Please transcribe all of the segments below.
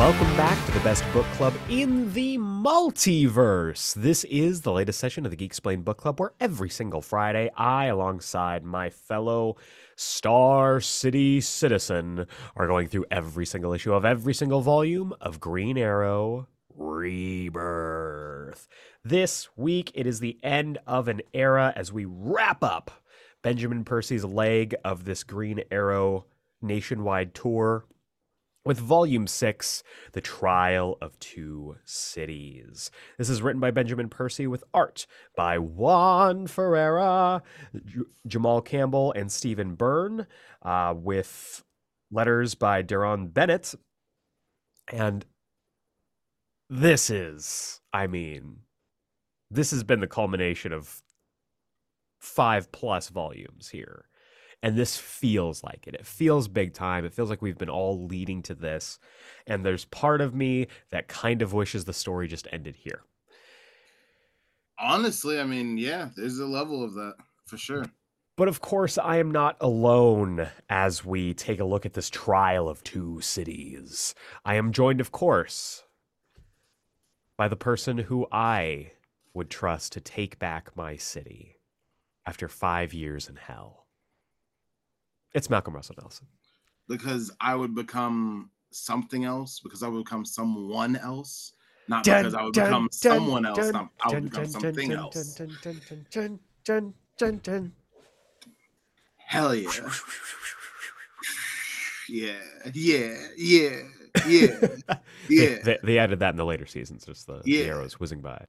Welcome back to the Best Book Club in the Multiverse. This is the latest session of the Geeksplain Book Club, where every single Friday, I, alongside my fellow Star City citizen, are going through every single issue of every single volume of Green Arrow Rebirth. This week, it is the end of an era as we wrap up Benjamin Percy's leg of this Green Arrow nationwide tour, with Volume 6, The Trial of Two Cities. This is written by Benjamin Percy with art by Juan Ferreyra, Jamal Campbell, and Stephen Byrne, with letters by Daron Bennett. And this is, I mean, this has been the culmination of 5+ volumes here. And this feels like it. It feels big time. It feels like we've been all leading to this. And there's part of me that kind of wishes the story just ended here. Honestly, I mean, yeah, there's a level of that for sure. But of course, I am not alone as we take a look at this Trial of Two Cities. I am joined, of course, by the person who I would trust to take back my city after 5 years in hell. It's Malcolm Russell Nelson. Because I would become something else, because I would become someone else, not because I would become someone else, I would become something else. Hell yeah. Yeah. They added that in the later seasons, just the arrows whizzing by.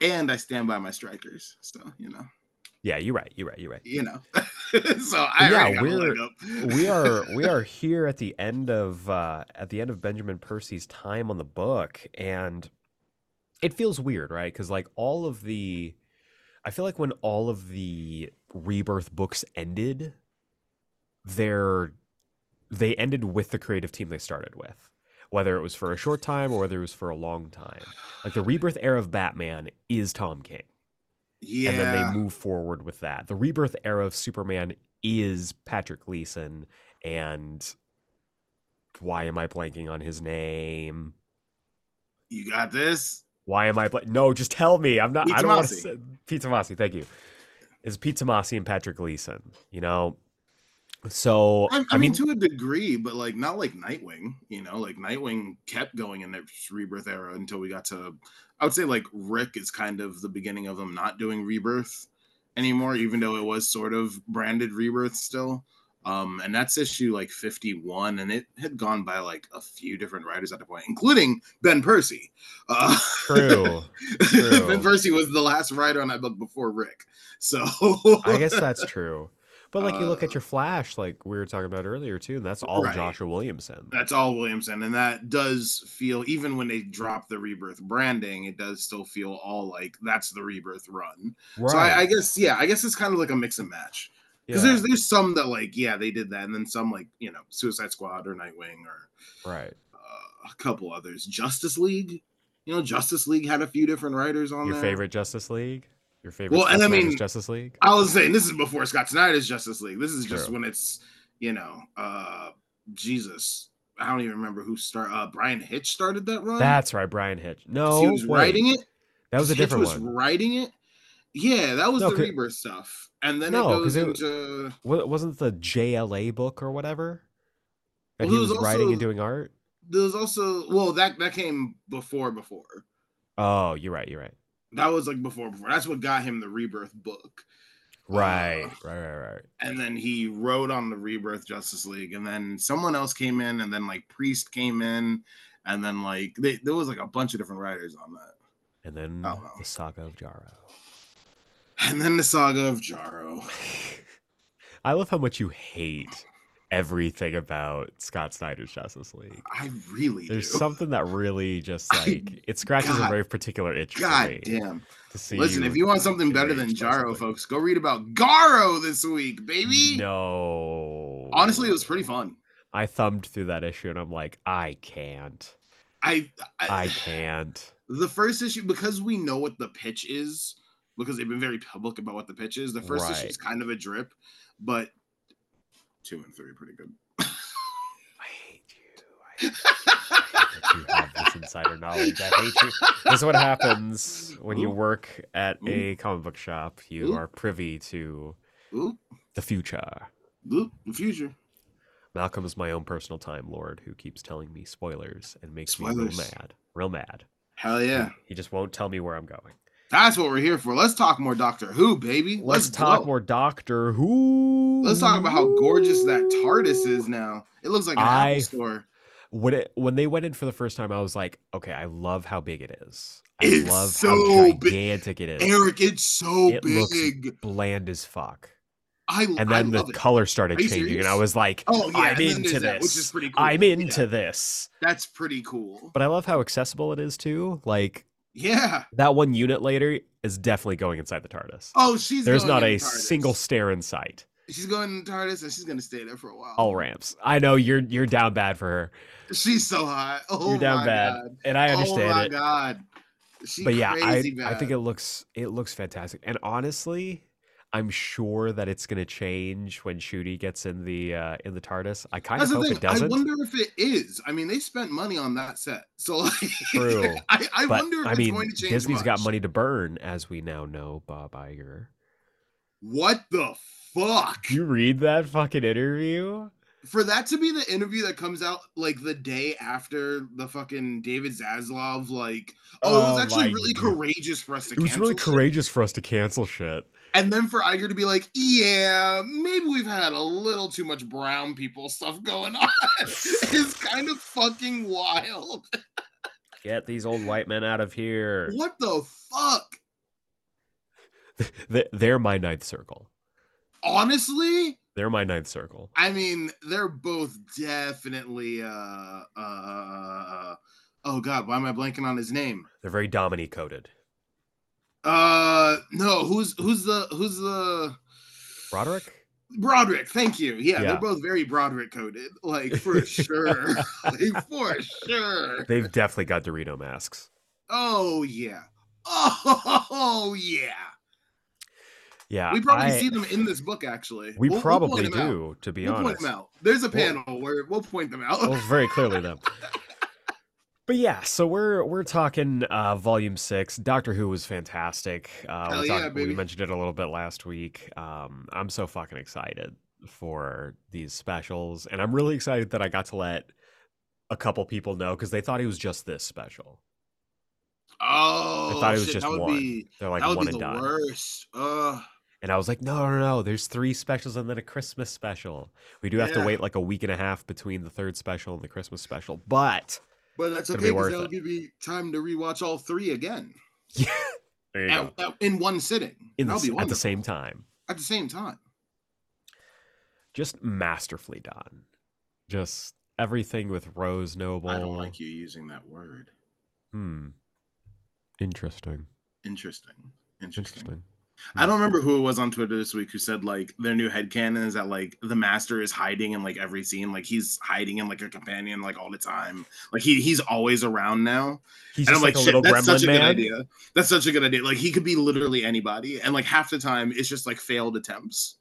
And I stand by my strikers, so, you know. Yeah, you're right. You know. So we are here at the end of Benjamin Percy's time on the book, and it feels weird, right? Because like I feel like when all of the Rebirth books ended, they ended with the creative team they started with, whether it was for a short time or whether it was for a long time. Like the Rebirth era of Batman is Tom King. Yeah. And then they move forward with that. The Rebirth era of Superman is Patrick Gleason, and why am I blanking on his name? You got this? Why am I blanking? No, just tell me. I'm not. Pete I don't Tomasi. Want to say Pete Tomasi. Thank you. It's Pete Tomasi and Patrick Gleason. You know, so I mean, to a degree, but like not like Nightwing. You know, like Nightwing kept going in their Rebirth era until we got to. I would say like Rick is kind of the beginning of them not doing Rebirth anymore, even though it was sort of branded Rebirth still. And that's issue like 51, and it had gone by like a few different writers at the point, including Ben Percy. True. Ben Percy was the last writer on that book before Rick. So I guess that's true. But like you look at your Flash, like we were talking about earlier too, and that's all right. Joshua Williamson. That's all Williamson, and that does feel, even when they drop the Rebirth branding, it does still feel all like that's the Rebirth run. Right. So I guess it's kind of like a mix and match, because there's some that like they did that, and then some like Suicide Squad or Nightwing or a couple others. Justice League, Justice League had a few different writers on your favorite Justice League. Your favorite Justice League? I was saying, this is before Scott Snyder's Justice League. This is just when it's, Jesus. I don't even remember who started. Brian Hitch started that run? That's right, Brian Hitch. No, he was writing it? That was a different one. Hitch was writing it? Yeah, that was the Rebirth stuff. And then it goes into... Wasn't the JLA book or whatever? And he was writing and doing art? There was also... Well, that came before. Oh, you're right. That was like before. That's what got him the Rebirth book. Right. And then he wrote on the Rebirth Justice League, and then someone else came in, and then like Priest came in, and then like there was like a bunch of different writers on that. And then the Saga of Jaro. I love how much you hate everything about Scott Snyder's Justice League. I really do. There's something that really just like it scratches a very particular itch. God damn. Listen, if you want something better than Jaro, folks, go read about Garo this week, baby. No. Honestly, it was pretty fun. I thumbed through that issue and I'm like, I can't. I can't. The first issue, because we know what the pitch is, because they've been very public about what the pitch is, the first issue is kind of a drip, but 2 and 3 pretty good. I hate you. I You have this insider knowledge. I hate you. This is what happens when you work at a comic book shop. You are privy to the future. The future. Malcolm is my own personal Time Lord who keeps telling me spoilers and makes me real mad. Real mad. Hell yeah. He just won't tell me where I'm going. That's what we're here for. Let's talk more Doctor Who, baby. Let's talk more Doctor Who. Let's talk about how gorgeous that TARDIS is now. It looks like an Apple store. When they went in for the first time, I was like, okay, I love how big it is. I love how gigantic it is. Eric, it's so big. It looks bland as fuck. And then the color started changing, and I was like, oh, yeah, I'm into this. Which is pretty cool. I'm into this. That's pretty cool. But I love how accessible it is, too. Like, yeah, that one unit later is definitely going inside the TARDIS. Oh, there's not a single stair in sight. She's going in the TARDIS, and she's going to stay there for a while. All ramps. I know you're down bad for her. She's so hot. Oh, you're down bad, and I understand it. Oh my god. I think it looks fantastic. And honestly, I'm sure that it's going to change when Shooty gets in the TARDIS. I kind of hope it doesn't. I wonder if it is. I mean, they spent money on that set, so like, true. I wonder if it's going to change. Disney's got money to burn, as we now know, Bob Iger. What the fuck? Did you read that fucking interview? For that to be the interview that comes out like the day after the fucking David Zaslav, like, it was actually really courageous for us to cancel. It was really courageous for us to cancel shit. And then for Iger to be like, yeah, maybe we've had a little too much brown people stuff going on is kind of fucking wild. Get these old white men out of here. What the fuck? They're my Ninth Circle. Honestly? They're my Ninth Circle. I mean, they're both definitely, oh God, why am I blanking on his name? They're very Dominique-coded. No, who's the Broderick, thank you. Yeah, they're both very Broderick coded, like, for sure. Like, for sure. They've definitely got Dorito masks. Oh yeah. Oh yeah. Yeah. We probably see them in this book, actually. We'll probably do, to be honest. We'll point them out. There's a panel where we'll point them out. Well, very clearly them. But yeah, so we're talking Volume 6. Doctor Who was fantastic. We mentioned it a little bit last week. I'm so fucking excited for these specials, and I'm really excited that I got to let a couple people know because they thought he was just this special. Oh, I thought it was just one. They're like, that would one be and the done. Worst. And I was like, no, there's 3 specials and then a Christmas special. We do have to wait like a week and a half between the third special and the Christmas special, but that's okay because that'll give me time to rewatch all 3 again. Yeah, there you go. In one sitting. At the same time. At the same time. Just masterfully done. Just everything with Rose Noble. I don't like you using that word. Interesting. I don't remember who it was on Twitter this week who said like their new headcanon is that like the Master is hiding in like every scene, like he's hiding in like a companion like all the time, like he's always around now. He's and just I'm like shit, a little that's gremlin such a man. Good idea. That's such a good idea. Like he could be literally anybody, and like half the time it's just like failed attempts,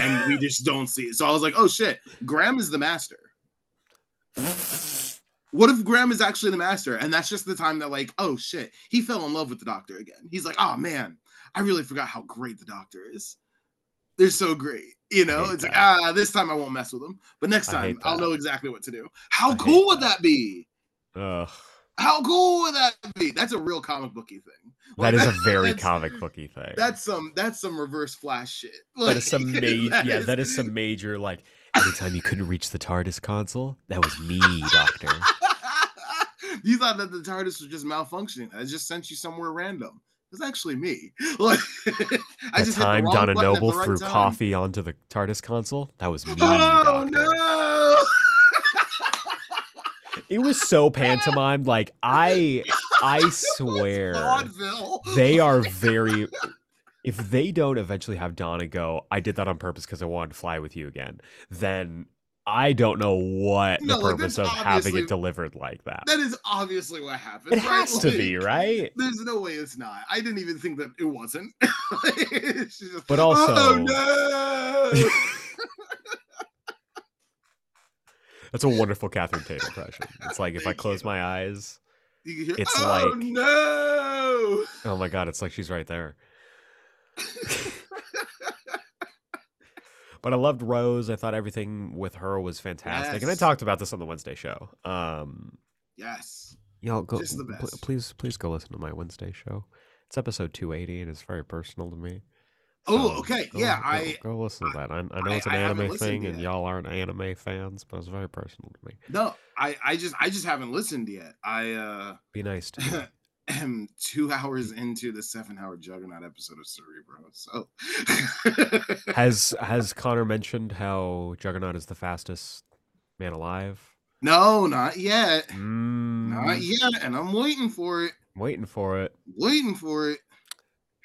and we just don't see it. So I was like, oh shit, Graham is the Master. What if Graham is actually the Master, and that's just the time that like, oh shit, he fell in love with the Doctor again. He's like, oh man. I really forgot how great the Doctor is. They're so great. You know, it's that. Like, this time I won't mess with them. But next time, I'll know exactly what to do. How cool would that be? Ugh. How cool would that be? That's a real comic booky thing. Like, that is a very comic booky thing. That's some reverse Flash shit. Like, that is some major, like, anytime you couldn't reach the TARDIS console, that was me, Doctor. You thought that the TARDIS was just malfunctioning. I just sent you somewhere random. It's actually me. Like, I just timed Donna Noble threw coffee onto the TARDIS console. That was me. Oh, no! It was so pantomimed. Like, I swear, they are very. If they don't eventually have Donna go, I did that on purpose because I wanted to fly with you again. Then. I don't know what the purpose of having it delivered like that. That is obviously what happened. It has to be, right? There's no way it's not. I didn't even think that it wasn't. It's just, but also... Oh, no! That's a wonderful Catherine Tate impression. It's like if I close my eyes, it's like, oh no! Oh my god, it's like she's right there. But I loved Rose. I thought everything with her was fantastic, yes. And I talked about this on the Wednesday show. Yes, y'all go. Just the best. Please go listen to my Wednesday show. It's episode 280, and it's very personal to me. So go listen to that. I know it's an anime thing, and y'all aren't anime fans, but it's very personal to me. No, I just haven't listened yet. Be nice to me. Am 2 hours into the 7-hour juggernaut episode of Cerebro. So has Connor mentioned how Juggernaut is the fastest man alive? No, not yet. Not yet, and I'm waiting for it.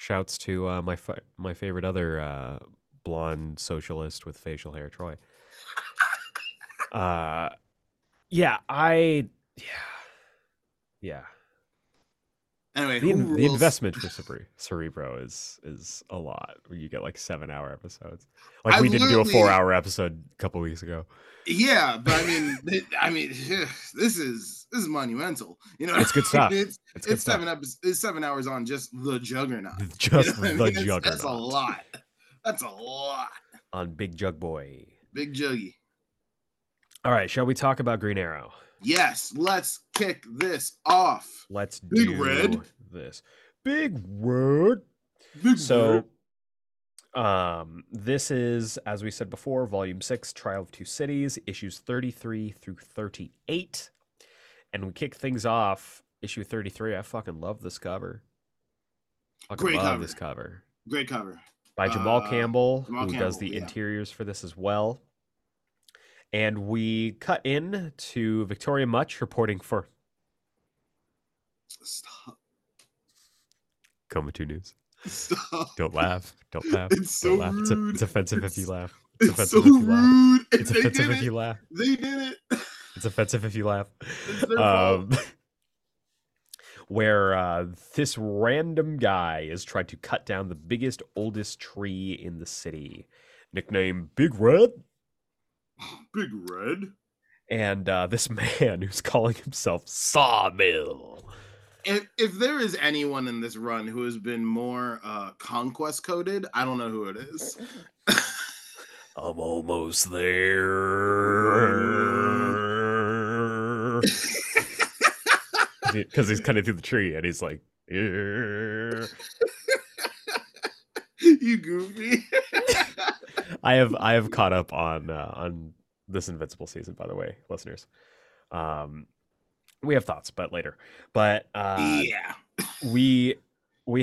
Shouts to my favorite other blonde socialist with facial hair, Troy. Anyway, the investment for Cerebro is a lot. You get like 7-hour episodes. Like we didn't do a 4-hour episode a couple weeks ago. Yeah, but I mean, this is monumental. You know, it's good stuff. It's good 7 hours on just the Juggernaut. Juggernaut. That's a lot. On Big Jug Boy. Big Juggy. All right, shall we talk about Green Arrow? Yes, let's kick this off. Let's do Big Red. This. Big Red. So, this is, as we said before, Volume 6, Trial of Two Cities, issues 33 through 38. And we kick things off, issue 33. I fucking love this cover. Great cover. By Jamal Campbell, who does the interiors for this as well. And we cut in to Victoria Mutch reporting for Coma 2 News. Stop. Don't laugh. It's so rude. It's offensive if you laugh. It's so rude. It's offensive if you laugh. They did it. It's offensive if you laugh. Where this random guy is trying to cut down the biggest, oldest tree in the city. Nicknamed Big Red. Big Red. And this man who's calling himself Sawmill. If there is anyone in this run who has been more conquest coded, I don't know who it is. I'm almost there. Because he's cutting through the tree and he's like, you goofy. I have caught up on this Invincible season, by the way, listeners. We have thoughts, but later. But we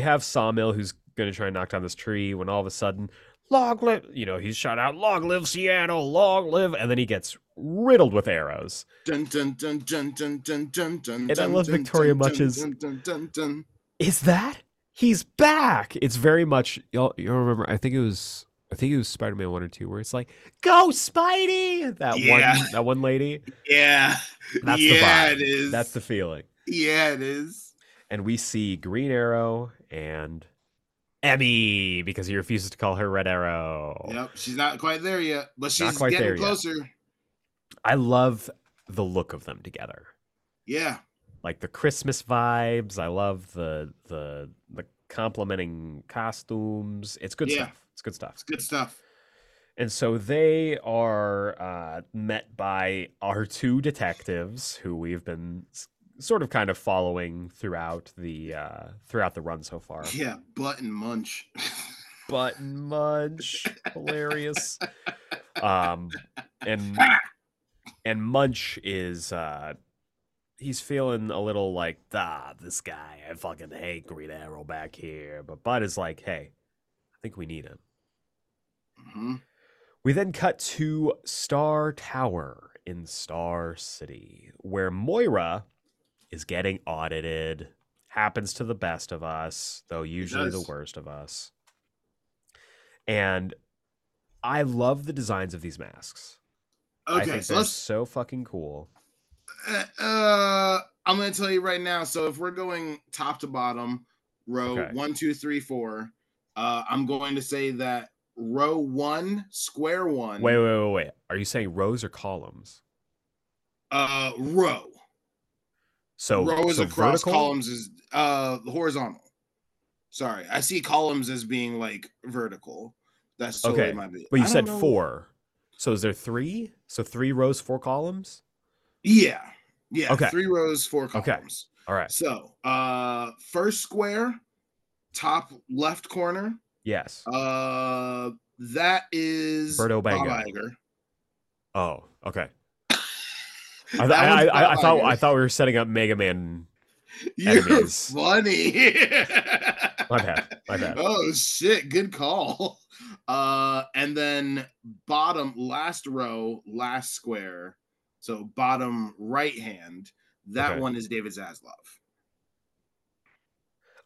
have Sawmill who's going to try and knock down this tree when all of a sudden, long live, he's shot out, long live Seattle, long live, and then he gets riddled with arrows. Dun dun dun dun dun dun dun dun. And I love Victoria Mutch's. Is that he's back? It's very much you'll remember. I think it was Spider-Man 1 or 2 where it's like, go Spidey! That one lady. Yeah. That's the vibe. It is. That's the feeling. Yeah, it is. And we see Green Arrow and Emmy, because he refuses to call her Red Arrow. Yep, she's not quite there yet, but she's getting closer. Yet. I love the look of them together. Yeah. Like the Christmas vibes. I love the complimenting costumes. It's good stuff. It's good stuff. And so they are met by our two detectives who we've been sort of kind of following throughout the run so far. Yeah, Butt and Munch. Hilarious. And Munch is he's feeling a little like, this guy, I fucking hate Green Arrow back here. But Bud is like, hey, I think we need him. Mm-hmm. We then cut to Star Tower in Star City, where Moira is getting audited. Happens to the best of us, though usually the worst of us. And I love the designs of these masks. Okay, I think they're so fucking cool. I'm going to tell you right now. So if we're going top to bottom, row 1, 2, 3, 4, I'm going to say that row 1, square 1. Wait. Are you saying rows or columns? Row. So row is across vertical? Columns is horizontal. Sorry, I see columns as being like vertical. That's totally okay. My view. But you said four. So is there three? So 3 rows, 4 columns? Yeah. Yeah. Okay. 3 rows, 4 columns. Okay. All right. So first square, top left corner. Yes. That is Bob Iger. Oh, okay. I thought we were setting up Mega Man. You're enemies. Funny. My bad. Oh shit, good call. And then bottom last row, last square. So bottom right hand. That okay. One is David Zaslav.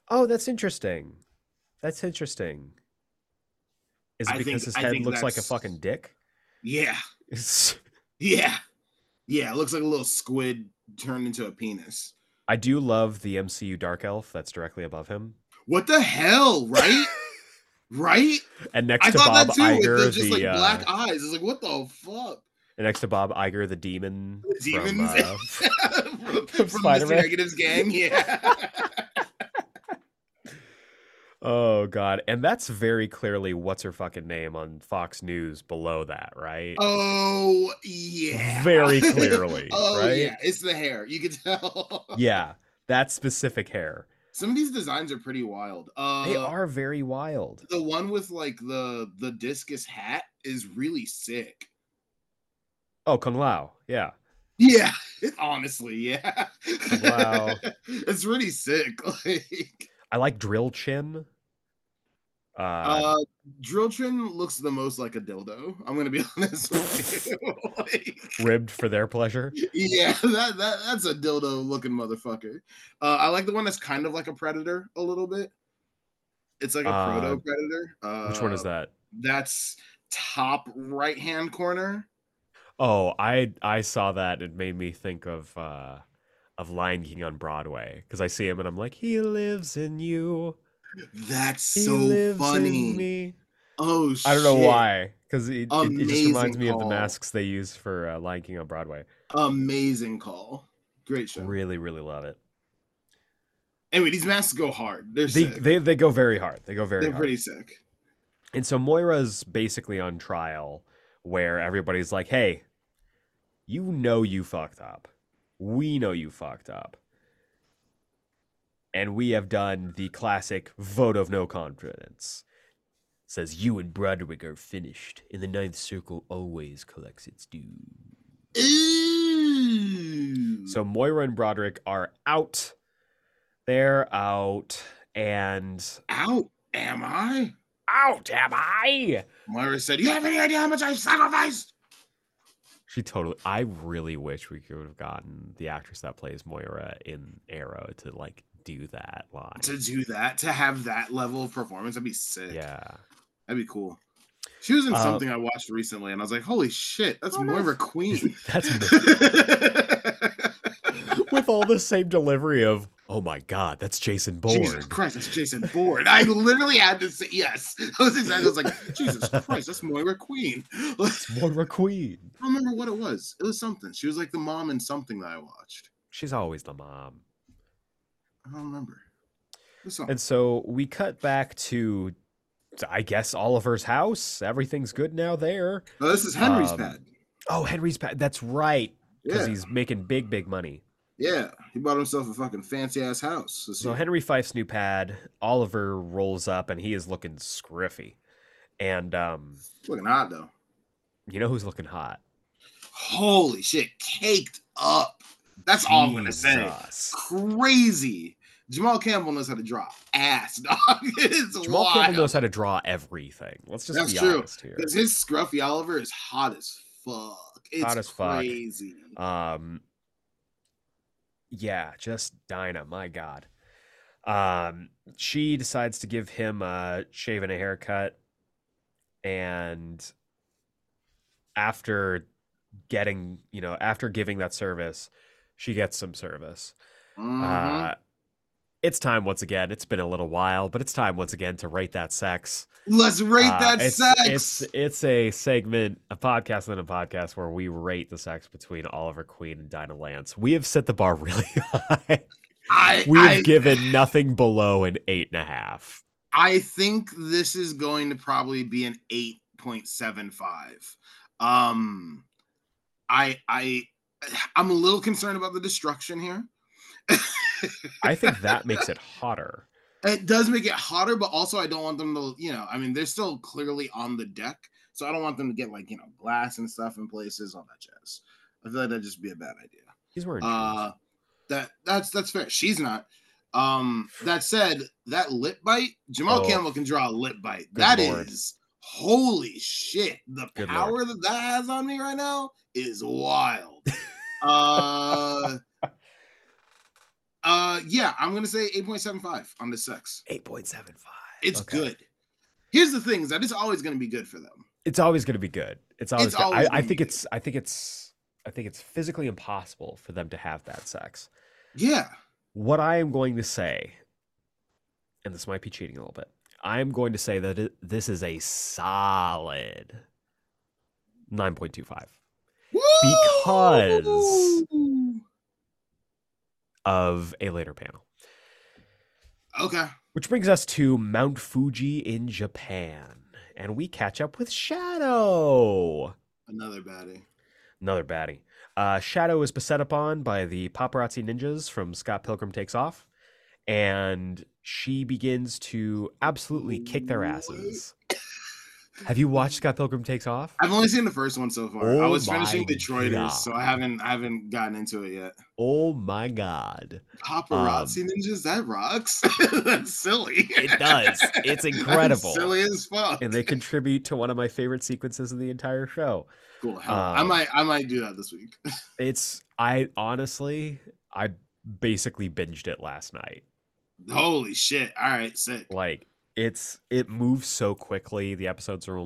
Oh, that's interesting. That's interesting. Is it because his head looks like a fucking dick? Yeah. Yeah. Yeah, it looks like a little squid turned into a penis. I do love the MCU Dark Elf that's directly above him. What the hell, right? Right? And next to Bob Iger, just like black eyes. It's like, what the fuck? And next to Bob Iger, the demon. The demons from Mr. Negative's gang, yeah. Oh god. And that's very clearly what's her fucking name on Fox News below that, right? Oh yeah. Very clearly. Oh right? Yeah, it's the hair. You can tell. Yeah, that specific hair. Some of these designs are pretty wild. They are very wild. The one with like the discus hat is really sick. Oh, Kung Lao. Yeah. Yeah, honestly, yeah. Kung Lao. It's really sick. Like I like Drill Chin. Drill Chin looks the most like a dildo. I'm gonna be honest with you. Like, ribbed for their pleasure. Yeah, that's a dildo looking motherfucker. I like the one that's kind of like a predator a little bit. It's like a proto predator. Which one is that? That's top right hand corner. Oh, I saw that. It made me think of Lion King on Broadway, because I see him and I'm like, he lives in you. That's he so funny. In me. Oh, shit. I don't know why, because it just reminds me of the masks they use for Lion King on Broadway. Amazing call. Great show. Really, really love it. Anyway, these masks go hard. They're sick. They go very hard. They go very hard. They're pretty sick. And so Moira's basically on trial where everybody's like, hey, you know you fucked up. We know you fucked up. And we have done the classic vote of no confidence. It says, you and Broderick are finished, and the Ninth Circle always collects its due. Ooh. So Moira and Broderick are out. They're out. And... out, am I? Out, am I? Moira said, you have any idea how much I've sacrificed? She totally. I really wish we could have gotten the actress that plays Moira in Arrow to like do that line. To do that, to have that level of performance, that'd be sick. Yeah, that'd be cool. She was in something I watched recently, and I was like, "Holy shit, that's Moira Queen." That's with all the same delivery of, "Oh my god, that's Jason Bourne." Jesus Christ, that's Jason Bourne. I literally had to say yes. I was like, "Jesus Christ, that's Moira Queen." That's Moira Queen. I don't remember what it was. It was something. She was like the mom in something that I watched. She's always the mom. I don't remember. And so we cut back to, I guess, Oliver's house. Everything's good now there. No, this is Henry's pad. Oh, Henry's pad. That's right. Because he's making big, big money. Yeah. He bought himself a fucking fancy-ass house. So Henry Fife's new pad. Oliver rolls up, and he is looking scruffy. And looking hot, though. You know who's looking hot? Holy shit, caked up. That's all I'm gonna say. Crazy. Jamal Campbell knows how to draw ass, dog. Jamal wild. Campbell knows how to draw everything. Let's just That's be true. Honest here. Because his scruffy Oliver is hot as fuck. It's hot as crazy. Fuck. Yeah, just Dinah. My god. She decides to give him a shave and a haircut, and after getting, you know, after giving that service, she gets some service. Mm-hmm. It's time once again. It's been a little while, but it's time once again to rate that sex. Let's rate that sex. It's a segment, a podcast and a podcast where we rate the sex between Oliver Queen and Dinah Lance. We have set the bar really high. We've given nothing below an 8.5. I think this is going to probably be an 8.75. I'm a little concerned about the destruction here. I think that makes it hotter. It does make it hotter, but also I don't want them to, they're still clearly on the deck, so I don't want them to get glass and stuff in places, all that jazz. I feel like that'd just be a bad idea. He's wearing jeans. That's fair. She's not. That said, that lip bite, Jamal Campbell can draw a lip bite. That Lord. Is holy shit. The good power Lord. that has on me right now is wild. I'm going to say 8.75 on the sex. 8.75. It's okay. Good. Here's the thing, that it's always going to be good for them. It's always going to be good. I think it's physically impossible for them to have that sex. Yeah. What I am going to say, and this might be cheating a little bit, I am going to say that this is a solid 9.25. Woo! Because of a later panel. Okay. Which brings us to Mount Fuji in Japan. And we catch up with Shadow. Another baddie. Shadow is beset upon by the paparazzi ninjas from Scott Pilgrim Takes Off. And she begins to absolutely kick their asses. Have you watched Scott Pilgrim Takes Off? I've only seen the first one so far. I was finishing Detroiters, so I haven't gotten into it yet. Oh my god. Paparazzi ninjas, that rocks. That's silly. It does. It's incredible. That's silly as fuck. And they contribute to one of my favorite sequences in the entire show. Cool. I might do that this week. I basically binged it last night. Holy shit. All right, sick. It moves so quickly. The episodes are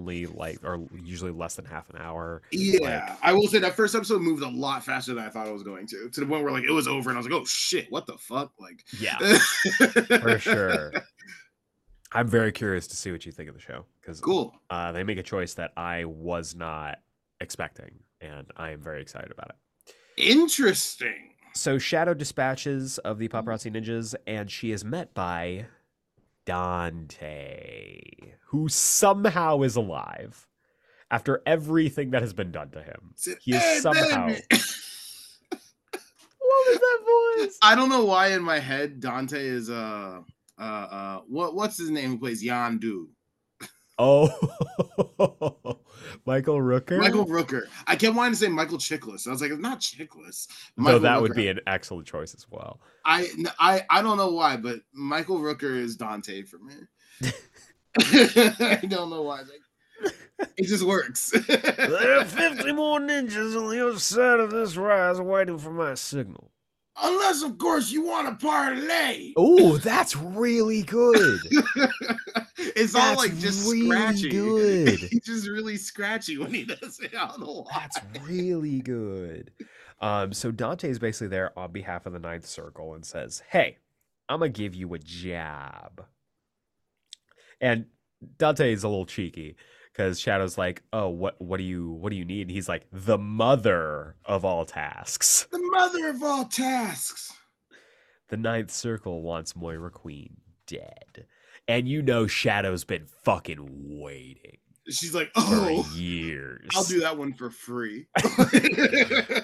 usually less than half an hour. Yeah, I will say that first episode moved a lot faster than I thought it was going to the point where it was over and I was like, oh shit, what the fuck? Yeah, for sure. I'm very curious to see what you think of the show because cool. They make a choice that I was not expecting, and I am very excited about it. Interesting. So Shadow dispatches of the paparazzi ninjas, and she is met by Dante, who somehow is alive after everything that has been done to him. He is somehow. What was that voice? I don't know why in my head Dante is what's his name who plays Yondu? Oh, Michael Rooker. I kept wanting to say Michael Chiklis. So I was like, it's not Chiklis. No, that Rooker would be an excellent choice as well. I don't know why, but Michael Rooker is Dante for me. I don't know why. It just works. There are 50 more ninjas on the other side of this rise waiting for my signal. Unless, of course, you want a parlay. Oh, that's really good. Scratchy. Good. He's just really scratchy when he does it. I don't know why. That's really good. So Dante is basically there on behalf of the Ninth Circle and says, hey, I'm going to give you a job. And Dante is a little cheeky because Shadow's like, oh, what do you need? And he's like, the mother of all tasks. The mother of all tasks. The Ninth Circle wants Moira Queen dead. And Shadow's been fucking waiting. She's like, for years. I'll do that one for free.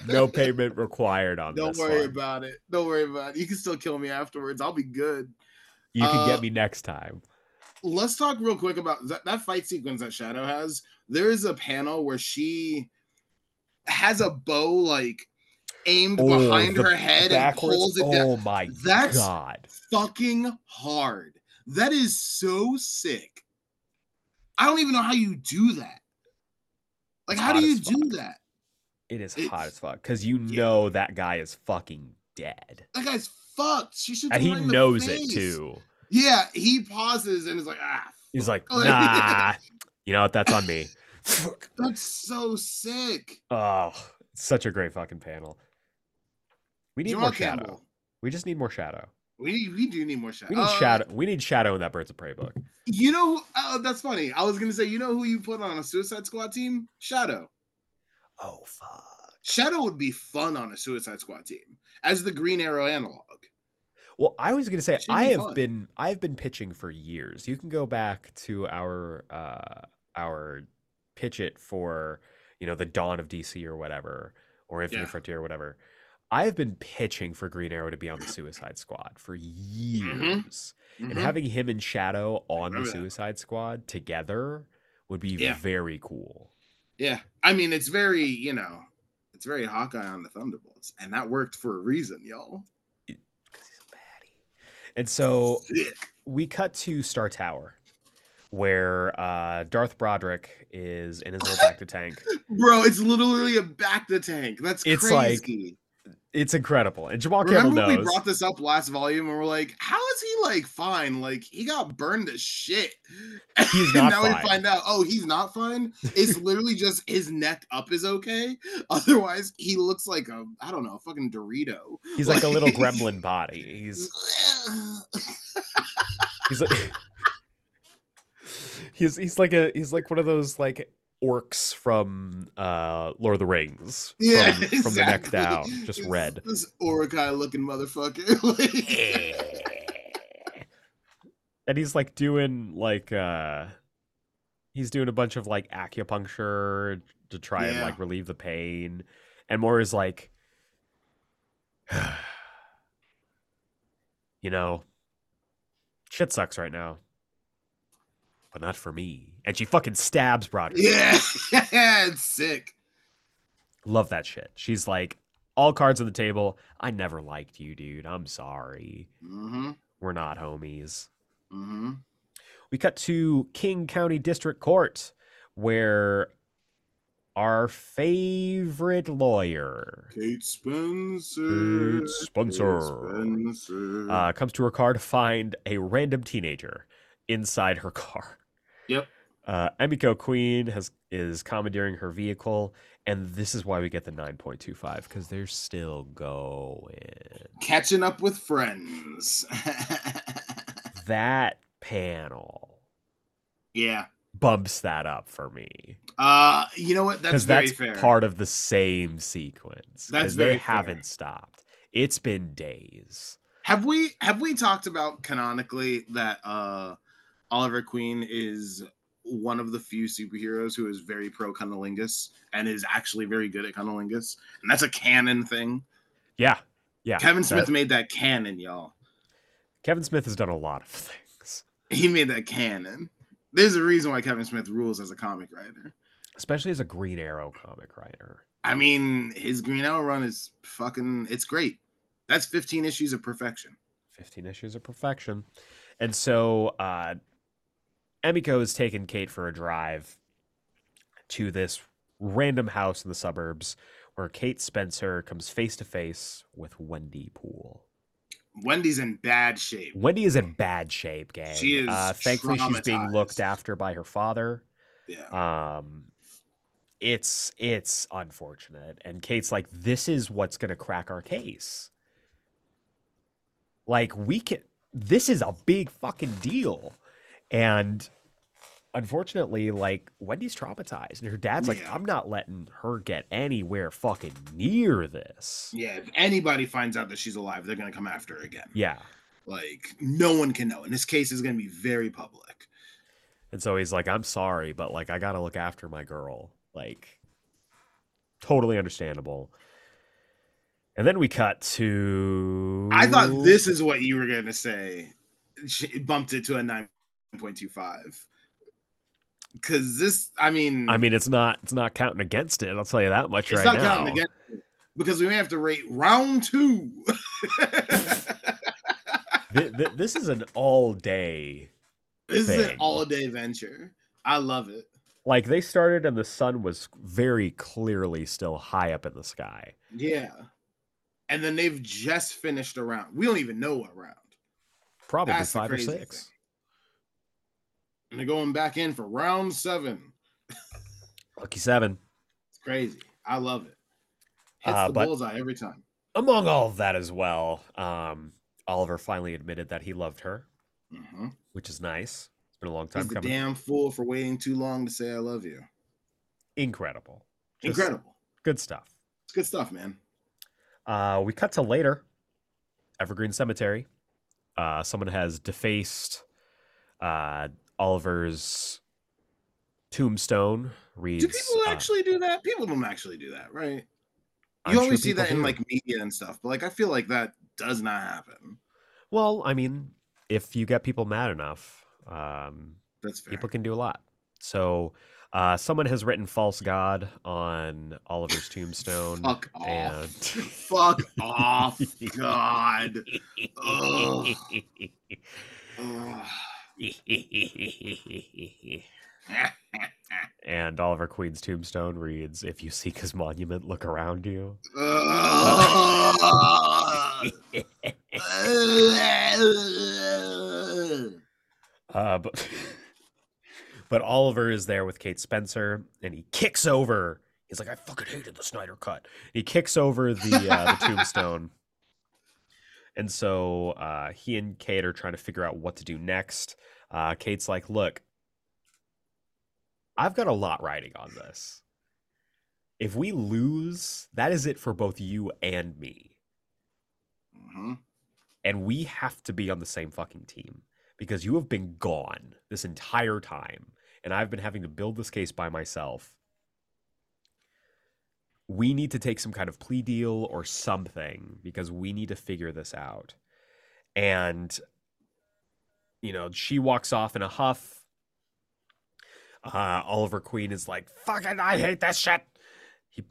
No payment required on this one. Don't worry about it. Don't worry about it. You can still kill me afterwards. I'll be good. You can get me next time. Let's talk real quick about that fight sequence that Shadow has. There is a panel where she has a bow aimed behind her head backwards, and pulls it down. Oh my god. That's fucking hard. That is so sick. I don't even know how you do that. How do you do that? It's hot as fuck because that guy is fucking dead. That guy's fucked. She should. And he knows it too. Yeah, he pauses and is like, ah. He's like, nah. You know what? That's on me. That's so sick. Oh, such a great fucking panel. We need more Shadow. We just need more Shadow. We do need more Shadow. We need Shadow. We need Shadow in that Birds of Prey book. You know, that's funny. I was gonna say, you know who you put on a Suicide Squad team? Shadow. Oh fuck. Shadow would be fun on a Suicide Squad team as the Green Arrow analog. Well, I was gonna say I've been pitching for years. You can go back to our pitch it for, you know, the Dawn of DC or whatever, or Infinite Frontier or whatever. I've been pitching for Green Arrow to be on the Suicide Squad for years. Mm-hmm. Mm-hmm. And having him and Shadow on the Suicide Squad together would be very cool. Yeah. I mean, it's very, you know, it's very Hawkeye on the Thunderbolts. And that worked for a reason, y'all. Because he's a baddie. And so we cut to Star Tower, where Darth Broderick is in his little back to tank. Bro, it's literally a back to tank. That's crazy. Like, it's incredible. And Jamal Campbell knows. We brought this up last volume and we're like, how is he like fine? Like, he got burned to shit. He's not now fine. We find out, oh, he's not fine. It's literally just his neck up is okay. Otherwise, he looks like a, I don't know, a fucking Dorito. He's like a little gremlin body. He's like one of those like orcs from Lord of the Rings. Yeah, from the neck down, just red. This Orokai looking motherfucker. And he's like doing like he's doing a bunch of like acupuncture to try and like relieve the pain. And Moore is like, you know, shit sucks right now. But not for me. And she fucking stabs Broderick. Yeah, it's sick. Love that shit. She's like, all cards on the table. I never liked you, dude. I'm sorry. Mm-hmm. We're not homies. Mm-hmm. We cut to King County District Court, where our favorite lawyer, Kate Spencer. Comes to her car to find a random teenager inside her car. Yep. Emiko Queen is commandeering her vehicle, and this is why we get the 9.25, because they're still going. Catching up with friends. That panel bumps that up for me. You know what? That's very fair. That's part of the same sequence. That's very fair. They haven't stopped. It's been days. Have we talked about canonically that Oliver Queen is one of the few superheroes who is very pro cunnilingus and is actually very good at cunnilingus, and that's a canon thing. Yeah, yeah. Kevin Smith made that canon, y'all. Kevin Smith has done a lot of things. He made that canon. There's a reason why Kevin Smith rules as a comic writer, especially as a Green Arrow comic writer. I mean, his Green Arrow run is fucking—it's great. That's 15 issues of perfection. 15 issues of perfection, and so. Emiko has taken Kate for a drive to this random house in the suburbs where Kate Spencer comes face to face with Wendy Poole. Wendy's in bad shape. Wendy is in bad shape, gang. She is. Thankfully, she's being looked after by her father. Yeah. It's unfortunate, and Kate's like, "This is what's going to crack our case. Like, we can. This is a big fucking deal." And unfortunately, like, Wendy's traumatized, and her dad's like, I'm not letting her get anywhere fucking near this. Yeah, if anybody finds out that she's alive, they're going to come after her again. Yeah. Like, no one can know. And this case is going to be very public. And so he's like, I'm sorry, but, like, I got to look after my girl. Like, totally understandable. And then we cut to... I thought this is what you were going to say. She bumped it to a 9.25, because this I mean it's not counting against it, I'll tell you that much. It's right not now counting against it, because we may have to rate round two. This is an all-day is an all-day venture. I love it. Like, they started and the sun was very clearly still high up in the sky, and then they've just finished a round. We don't even know what round. Probably that's 5 or 6 thing. And they're going back in for round 7. Lucky 7. It's crazy. I love it. Hits the bullseye every time. Among all of that as well, Oliver finally admitted that he loved her, mm-hmm. which is nice. It's been a long time coming. He's a damn fool for waiting too long to say I love you. Incredible. Just incredible. Good stuff. It's good stuff, man. We cut to later. Evergreen Cemetery. Someone has defaced Oliver's tombstone. Reads, do people actually do that? People don't actually do that, right? You only see that in like media and stuff, but like I feel like that does not happen. Well, I mean, if you get people mad enough, that's fair. People can do a lot. So someone has written false god on Oliver's tombstone. Fuck off. Fuck off, God. Ugh. Ugh. And Oliver Queen's tombstone reads, if you seek his monument, look around you. But Oliver is there with Kate Spencer, and he kicks over. He's like, I fucking hated the Snyder Cut. He kicks over the tombstone. And so he and Kate are trying to figure out what to do next. Kate's like, look, I've got a lot riding on this. If we lose, that is it for both you and me. Mm-hmm. And we have to be on the same fucking team because you have been gone this entire time. And I've been having to build this case by myself. We need to take some kind of plea deal or something because we need to figure this out. And, you know, she walks off in a huff. Oliver Queen is like, fucking I hate this shit. He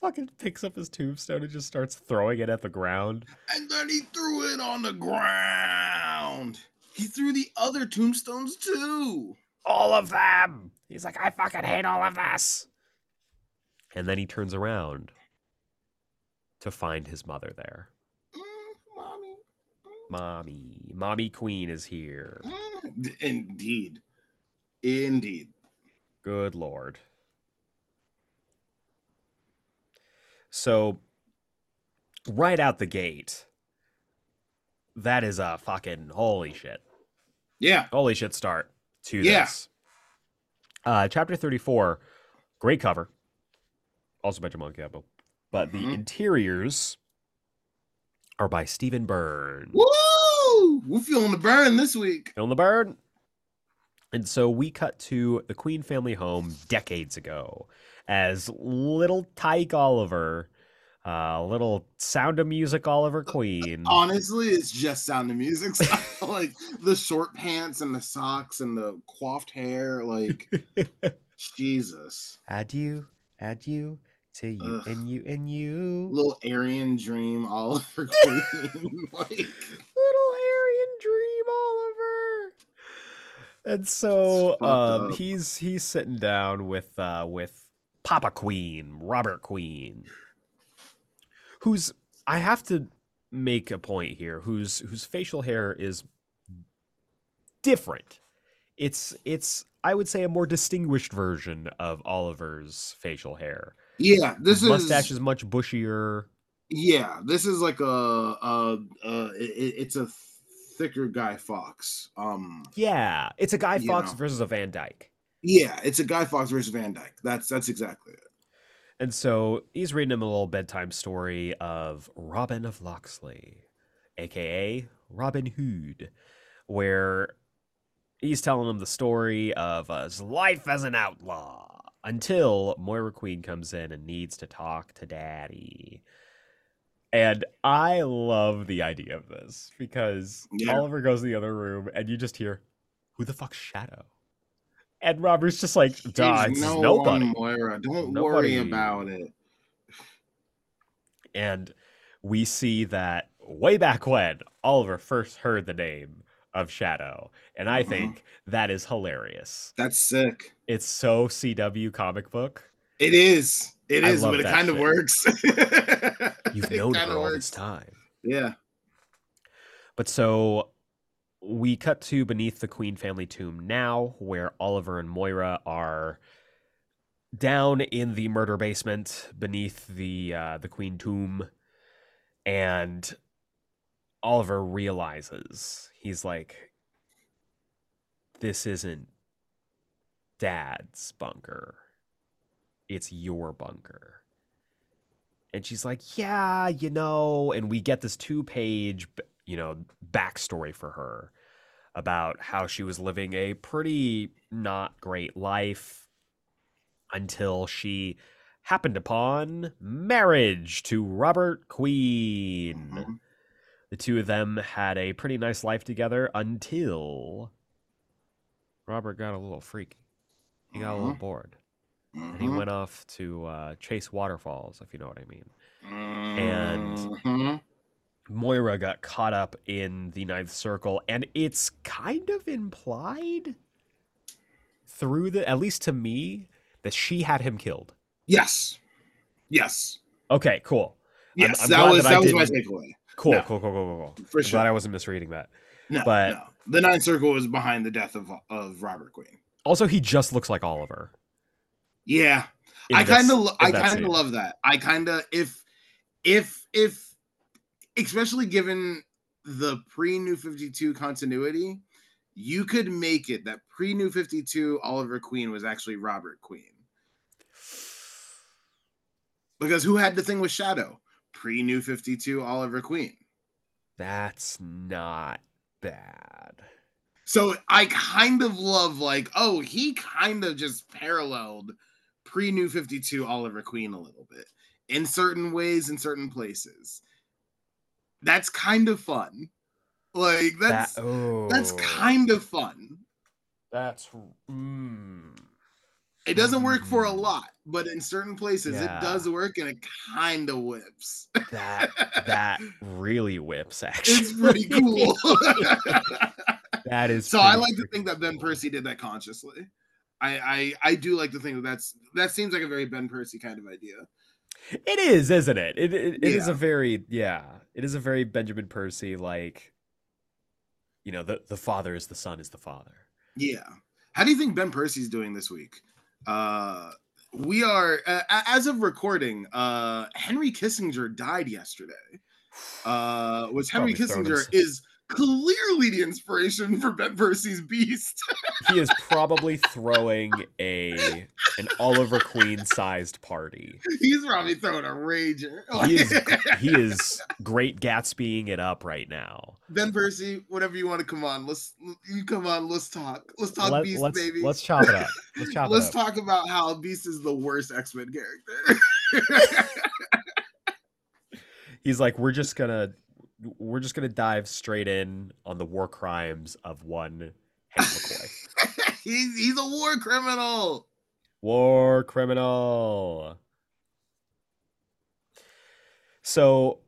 fucking picks up his tombstone and just starts throwing it at the ground. And then he threw it on the ground. He threw the other tombstones too. All of them. He's like, I fucking hate all of this. And then he turns around to find his mother there. Mommy. Mommy. Mommy Queen is here. Indeed. Indeed. Good Lord. So, right out the gate, that is a fucking holy shit. Yeah. Holy shit start to this. Chapter 34, great cover. Also by Jamal Campbell. But the interiors are by Stephen Byrne. Woo! We're feeling the burn this week. Feeling the burn. And so we cut to the Queen family home decades ago as little Tyke Oliver, little Sound of Music Oliver Queen. Honestly, it's just Sound of Music. So, like the short pants and the socks and the coiffed hair. Like, Jesus. Adieu to you. Ugh. and you. Little Aryan Dream Oliver Queen. Little Aryan Dream Oliver. And so he's sitting down with Papa Queen, Robert Queen, who's, I have to make a point here, whose facial hair is different. It's I would say a more distinguished version of Oliver's facial hair. Yeah, mustache is much bushier. Yeah, this is like it's a thicker Guy Fawkes. It's a Guy Fawkes versus a Van Dyke. Yeah, it's a Guy Fawkes versus Van Dyke. That's exactly it. And so he's reading him a little bedtime story of Robin of Locksley, aka Robin Hood, where he's telling him the story of his life as an outlaw until Moira Queen comes in and needs to talk to Daddy. And I love the idea of this because Oliver goes in the other room and you just hear, who the fuck's Shadow? And Robert's just like, duh, it's nobody. Moira. Don't worry about it. And we see that way back when Oliver first heard the name of Shadow. And I think that is hilarious. That's sick. It's so CW comic book. It is. But it kind of works. You've known her all this time. Yeah. But so we cut to beneath the Queen family tomb now, where Oliver and Moira are down in the murder basement beneath the Queen tomb. And Oliver realizes, he's like, this isn't Dad's bunker, it's your bunker. And she's like, yeah, you know, and we get this 2-page, you know, backstory for her about how she was living a pretty not great life until she happened upon marriage to Robert Queen. Mm-hmm. The two of them had a pretty nice life together until Robert got a little freaky. He got a little bored. Mm-hmm. And he went off to chase waterfalls, if you know what I mean. Mm-hmm. And Moira got caught up in the Ninth Circle, and it's kind of implied through the, at least to me, that she had him killed. Yes. Yes. Okay, cool. Yes, that was my takeaway. Cool, no. Cool. For sure. I'm glad I wasn't misreading that. No, but no. The Ninth Circle was behind the death of Robert Queen. Also, he just looks like Oliver. Yeah. I kind of love that. I kind of, if especially given the pre-New 52 continuity, you could make it that pre-New 52 Oliver Queen was actually Robert Queen. Because who had the thing with Shadow? Pre-New 52 Oliver Queen. That's not bad. So I kind of love, like, oh, he kind of just paralleled pre-New 52 Oliver Queen a little bit. In certain ways, in certain places. That's kind of fun. Like, that's kind of fun. That's... It doesn't work for a lot, but in certain places it does work, and it kind of whips. That really whips, actually. It's pretty cool. That is so. I like to think that Ben Percy did that consciously. I do like to think that seems like a very Ben Percy kind of idea. It is, isn't it? It is a very Benjamin Percy, like, you know, the father is the son is the father. Yeah. How do you think Ben Percy's doing this week? We are, as of recording, Henry Kissinger died yesterday. Which Henry Kissinger is clearly the inspiration for Ben Percy's Beast. He is probably throwing an Oliver Queen-sized party. He's probably throwing a rager. He is Great Gatsbying it up right now. Ben Percy, whatever you want to come on, let's talk. Let's talk Beast, baby. Let's chop it up. Let's talk about how Beast is the worst X-Men character. He's like, we're just gonna dive straight in on the war crimes of one Hank McCoy. he's a war criminal. So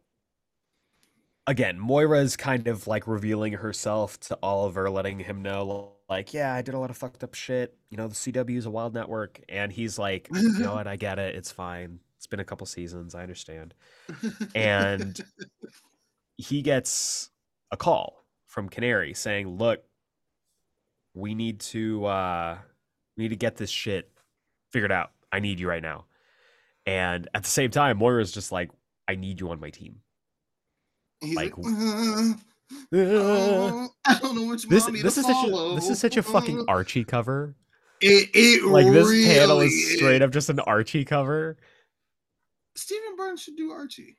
again, Moira's kind of like revealing herself to Oliver, letting him know, like, yeah, I did a lot of fucked up shit. You know, the CW is a wild network. And he's like, you know what? I get it. It's fine. It's been a couple seasons. I understand. And he gets a call from Canary saying, look, we need to get this shit figured out. I need you right now. And at the same time, Moira's just like, I need you on my team. He's I don't know which mommy to follow. This is such a fucking Archie cover. This panel is straight up just an Archie cover. Stephen Byrne should do Archie.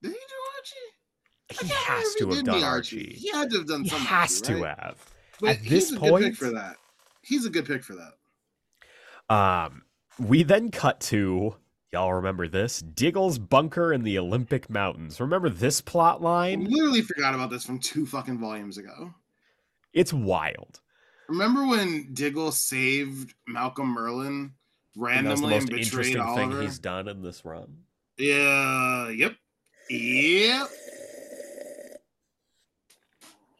Did he do Archie? He has to have done Archie. He had to have done something. He has to have. But at this point, he's a good pick for that. We then cut to, y'all remember this, Diggle's bunker in the Olympic Mountains. Remember this plot line? I literally forgot about this from 2 fucking volumes ago. It's wild. Remember when Diggle saved Malcolm Merlyn randomly and betrayed Oliver? That's the most interesting thing he's done in this run. Yeah. Yep.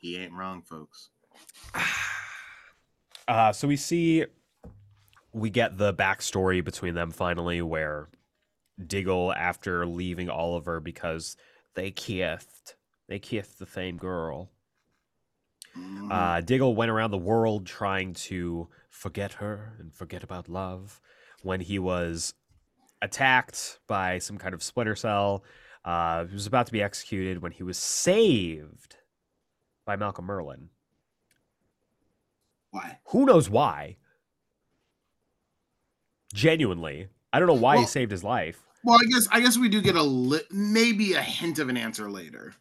He ain't wrong, folks. So we get the backstory between them finally, where Diggle, after leaving Oliver because they kissed the same girl, Diggle went around the world trying to forget her and forget about love, when he was attacked by some kind of splinter cell. He was about to be executed when he was saved by Malcolm Merlyn. Why? Who knows why? Genuinely, I don't know why he saved his life. Well, I guess we do get maybe a hint of an answer later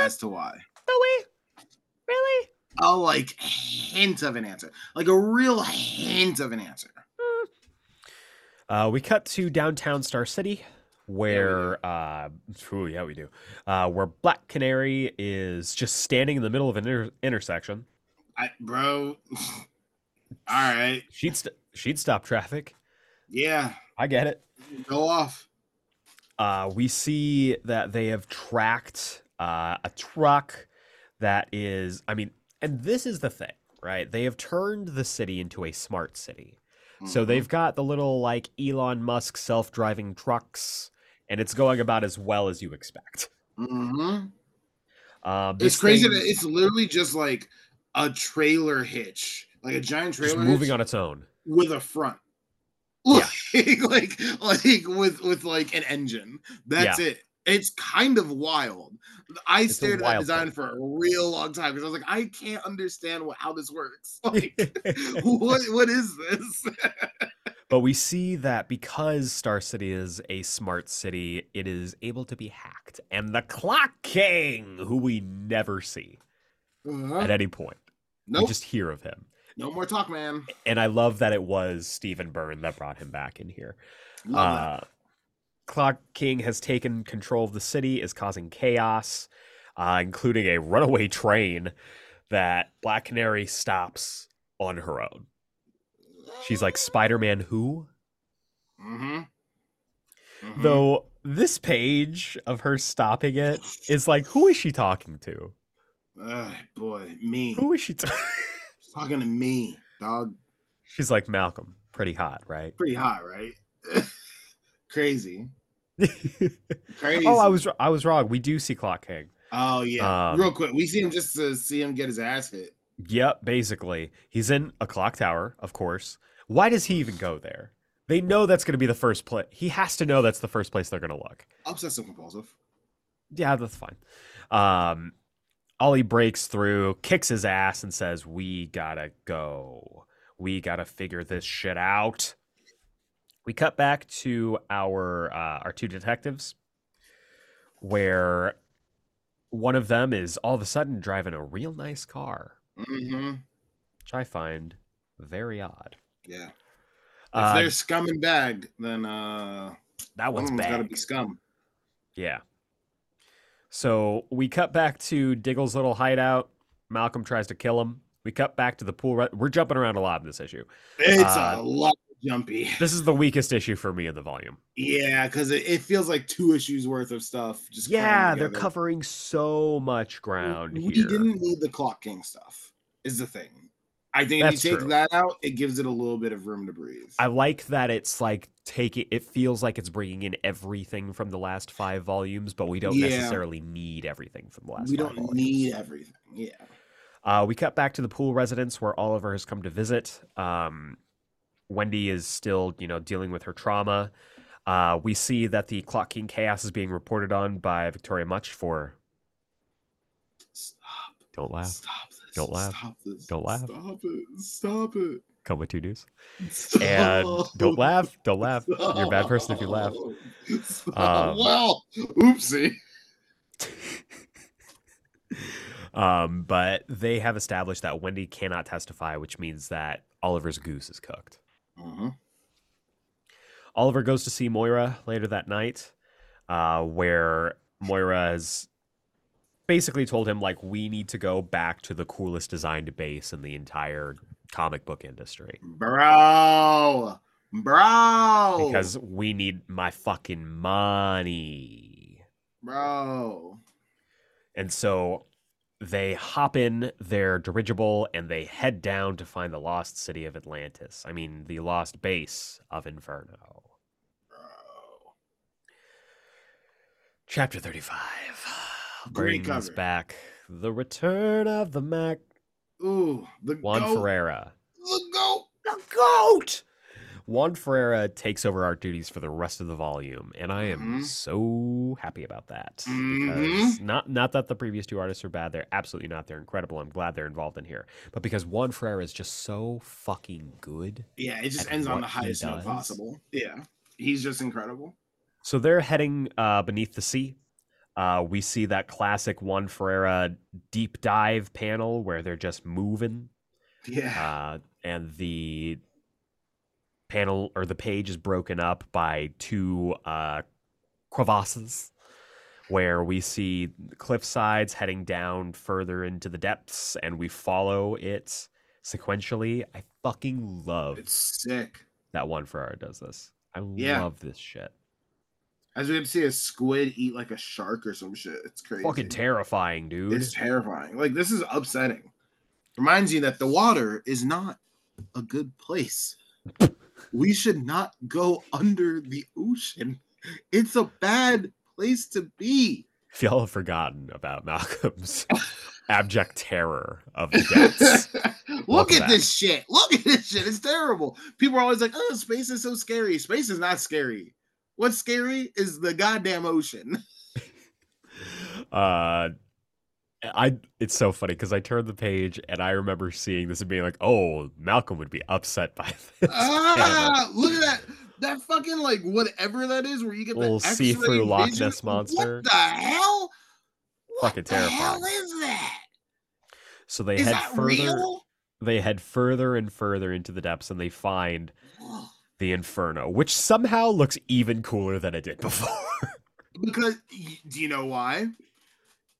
as to why. No way, really? A hint of an answer, like a real hint of an answer. We cut to downtown Star City, where where Black Canary is just standing in the middle of an intersection. All right. She'd stop traffic. Yeah, I get it. Go off. We see that they have tracked a truck that is, and this is the thing, right? They have turned the city into a smart city. Mm-hmm. So they've got the little Elon Musk self-driving trucks, and it's going about as well as you expect. Mm-hmm. It's crazy that it's literally just a trailer hitch, like a giant trailer just moving on its own with a front. Yeah. with an engine. That's it. It's kind of wild. It's stared at that design for a real long time because I was like, I can't understand how this works. What is this? But we see that because Star City is a smart city, it is able to be hacked. And the Clock King, who we never see at any point. We just hear of him. No more talk, man. And I love that it was Stephen Byrne that brought him back in here. Clock King has taken control of the city, is causing chaos, including a runaway train that Black Canary stops on her own. She's like, Spider-Man who? Mm-hmm. Mm-hmm. Though this page of her stopping it is who is she talking to? Boy, me. Who is she talking to? Talking to me, dog. She's like, Malcolm, pretty hot, right? Pretty hot, right? Crazy. Crazy. Oh, I was wrong. We do see Clock King. Oh, yeah. Real quick. We see him just to see him get his ass hit. Yep, basically. He's in a clock tower, of course. Why does he even go there? They know that's going to be the first place. He has to know that's the first place they're going to look. Obsessive compulsive. Yeah, that's fine. Ollie breaks through, kicks his ass, and says, we gotta go. We gotta figure this shit out. We cut back to our two detectives, where one of them is all of a sudden driving a real nice car. Mm-hmm. Which I find very odd. Yeah. If they're scum and bagged, then that one's gotta be scum. Yeah. So we cut back to Diggle's little hideout. Malcolm tries to kill him. We cut back to the pool. We're jumping around a lot in this issue. It's a lot jumpy. This is the weakest issue for me in the volume. Yeah, because it feels like two issues worth of stuff. Just they're covering so much ground here. We didn't need the Clock King stuff is the thing. I think if you take that out, it gives it a little bit of room to breathe. I like that it's it feels like it's bringing in everything from the last five volumes, but we don't necessarily need everything from the last five volumes. We don't need everything, yeah. We cut back to the pool residence where Oliver has come to visit. Wendy is still, dealing with her trauma. We see that the Clock King chaos is being reported on by Victoria Mutch for... Stop. Don't laugh. Stop. Don't laugh. Stop this. Don't laugh. Stop it. Stop it. Come with two news. Stop. And don't laugh. Don't laugh. Stop. You're a bad person if you laugh. Well, oopsie. But they have established that Wendy cannot testify, which means that Oliver's goose is cooked. Uh-huh. Oliver goes to see Moira later that night, where Moira is... basically told him, we need to go back to the coolest designed base in the entire comic book industry. Bro! Because we need my fucking money. Bro. And so they hop in their dirigible and they head down to find the lost city of Atlantis. The lost base of Inferno. Bro. Chapter 35. Brings back the return of the Mac. Ooh, the Juan Ferreyra. The goat. Juan Ferreyra takes over art duties for the rest of the volume, and I am so happy about that. Because not that the previous two artists are bad. They're absolutely not. They're incredible. I'm glad they're involved in here. But because Juan Ferreyra is just so fucking good. Yeah, it just ends on the highest note possible. Yeah, he's just incredible. So they're heading beneath the sea. We see that classic Juan Ferreyra deep dive panel where they're just moving. Yeah. And the panel or the page is broken up by two crevasses where we see cliff sides heading down further into the depths, and we follow it sequentially. I fucking love it's sick that Juan Ferreyra does this. I love this shit. As we see a squid eat like a shark or some shit. It's crazy. Fucking terrifying, dude. It's terrifying. Like, this is upsetting. Reminds you that the water is not a good place. We should not go under the ocean. It's a bad place to be. If y'all have forgotten about Malcolm's abject terror of the depths. Look at this shit. Look at this shit. It's terrible. People are always like, oh, space is so scary. Space is not scary. What's scary is the goddamn ocean. It's so funny because I turned the page and I remember seeing this and being like, "Oh, Malcolm would be upset by this." Look at that fucking like whatever that is where you get little see-through Loch Ness monster. What the hell? Fucking terrifying. What the hell is that? So they head further. Real? They head further and further into the depths, and they find the Inferno, which somehow looks even cooler than it did before. Because do you know why?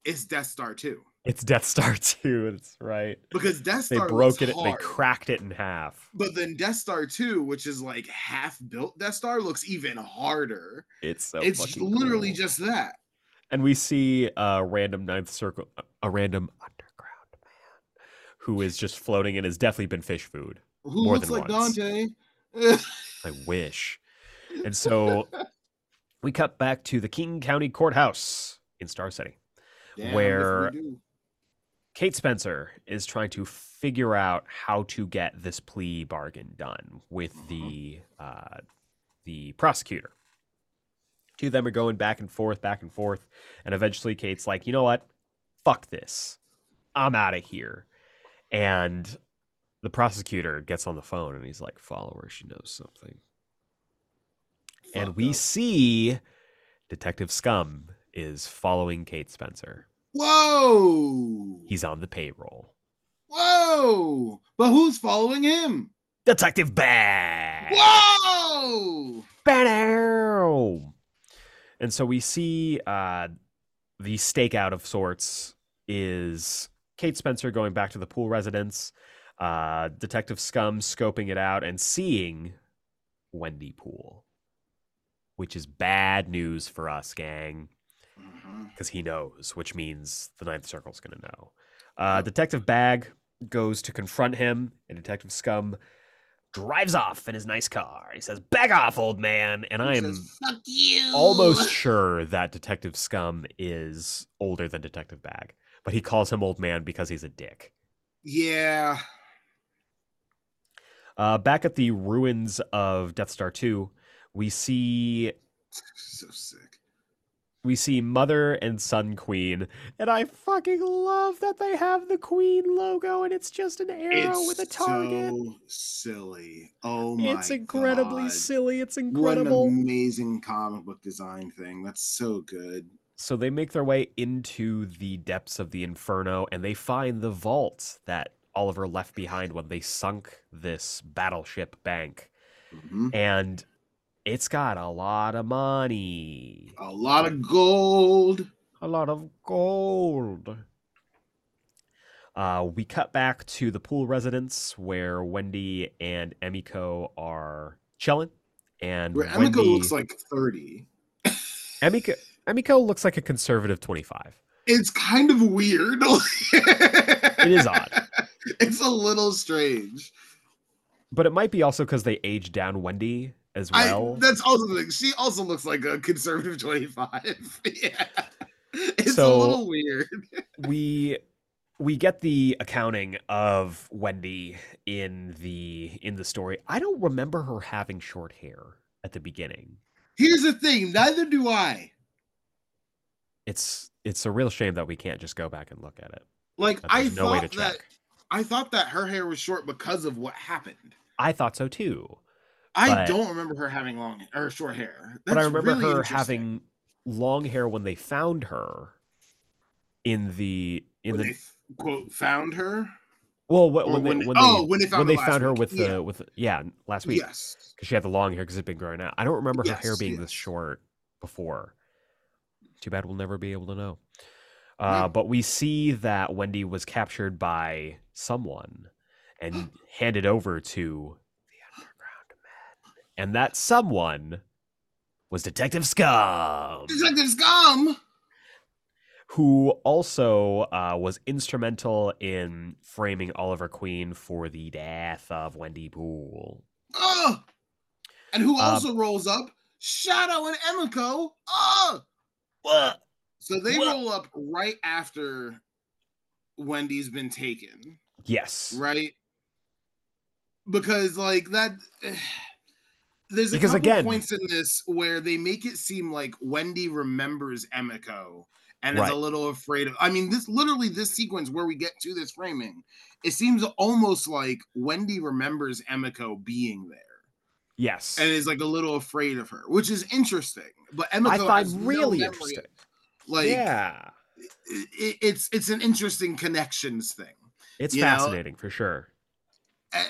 It's Death Star 2. It's Death Star 2, that's right. Because Death Star, they broke it, hard. They cracked it in half. But then Death Star 2, which is like half built Death Star, looks even harder. It's literally cool. Just that. And we see a random Ninth Circle, a random underground man who is just floating and has definitely been fish food. Who more looks than like once. Dante? I wish. And so we cut back to the King County Courthouse in Star City. Damn, where Kate Spencer is trying to figure out how to get this plea bargain done with the prosecutor. Two of them are going back and forth. And eventually Kate's like, you know what? Fuck this. I'm out of here. And the prosecutor gets on the phone and he's like, follow her. She knows something. Fuck and we see Detective Scum is following Kate Spencer. Whoa! He's on the payroll. Whoa! But who's following him? Detective Bad! Whoa! Bad! And so we see the stakeout of sorts is Kate Spencer going back to the pool residence, Detective Scum scoping it out and seeing Wendy Poole, which is bad news for us, gang. Because he knows, which means the Ninth Circle's going to know. Detective Bag goes to confront him, and Detective Scum drives off in his nice car. He says, "Back off, old man." And I am almost sure that Detective Scum is older than Detective Bag, but he calls him old man because he's a dick. Yeah. Back at the ruins of Death Star 2, we see... So sick. We see Mother and Sun Queen, and I fucking love that they have the Queen logo, and it's just an arrow with a target. It's so silly. Oh my god. It's incredibly silly. It's incredible. What an amazing comic book design thing. That's so good. So they make their way into the depths of the Inferno, and they find the vault that Oliver left behind when they sunk this battleship bank. Mm-hmm. And... it's got a lot of money. A lot of gold. We cut back to the pool residence where Wendy and Emiko are chilling. And where Wendy... Emiko looks like 30. Emiko looks like a conservative 25. It's kind of weird. It is odd. It's a little strange. But it might be also because they aged down Wendy as well. That's also the thing. She also looks like a conservative 25. Yeah. It's a little weird. we we get the accounting of Wendy in the story. I don't remember her having short hair at the beginning. Here's the thing, neither do I. It's a real shame that we can't just go back and look at it. Like, I thought that her hair was short because of what happened. I thought so too. I don't remember her having long or short hair. That's but I remember really her having long hair when they found her when they found her last week. Yes, because she had the long hair because it had been growing out. I don't remember her hair being this short before. Too bad we'll never be able to know. But we see that Wendy was captured by someone and handed over to the underground men. And that someone was Detective Scum. Detective Scum! Who also was instrumental in framing Oliver Queen for the death of Wendy Poole. And who also rolls up? Shadow and Emiko. So they roll up right after Wendy's been taken. Yes. Right? Because, like, that... There's a couple points in this where they make it seem like Wendy remembers Emiko and is a little afraid of... I mean, this sequence where we get to this framing, it seems almost like Wendy remembers Emiko being there. Yes. And is, like, a little afraid of her, which is interesting. But Emiko I find really interesting. Like, yeah, it's an interesting connections thing. It's fascinating for sure. And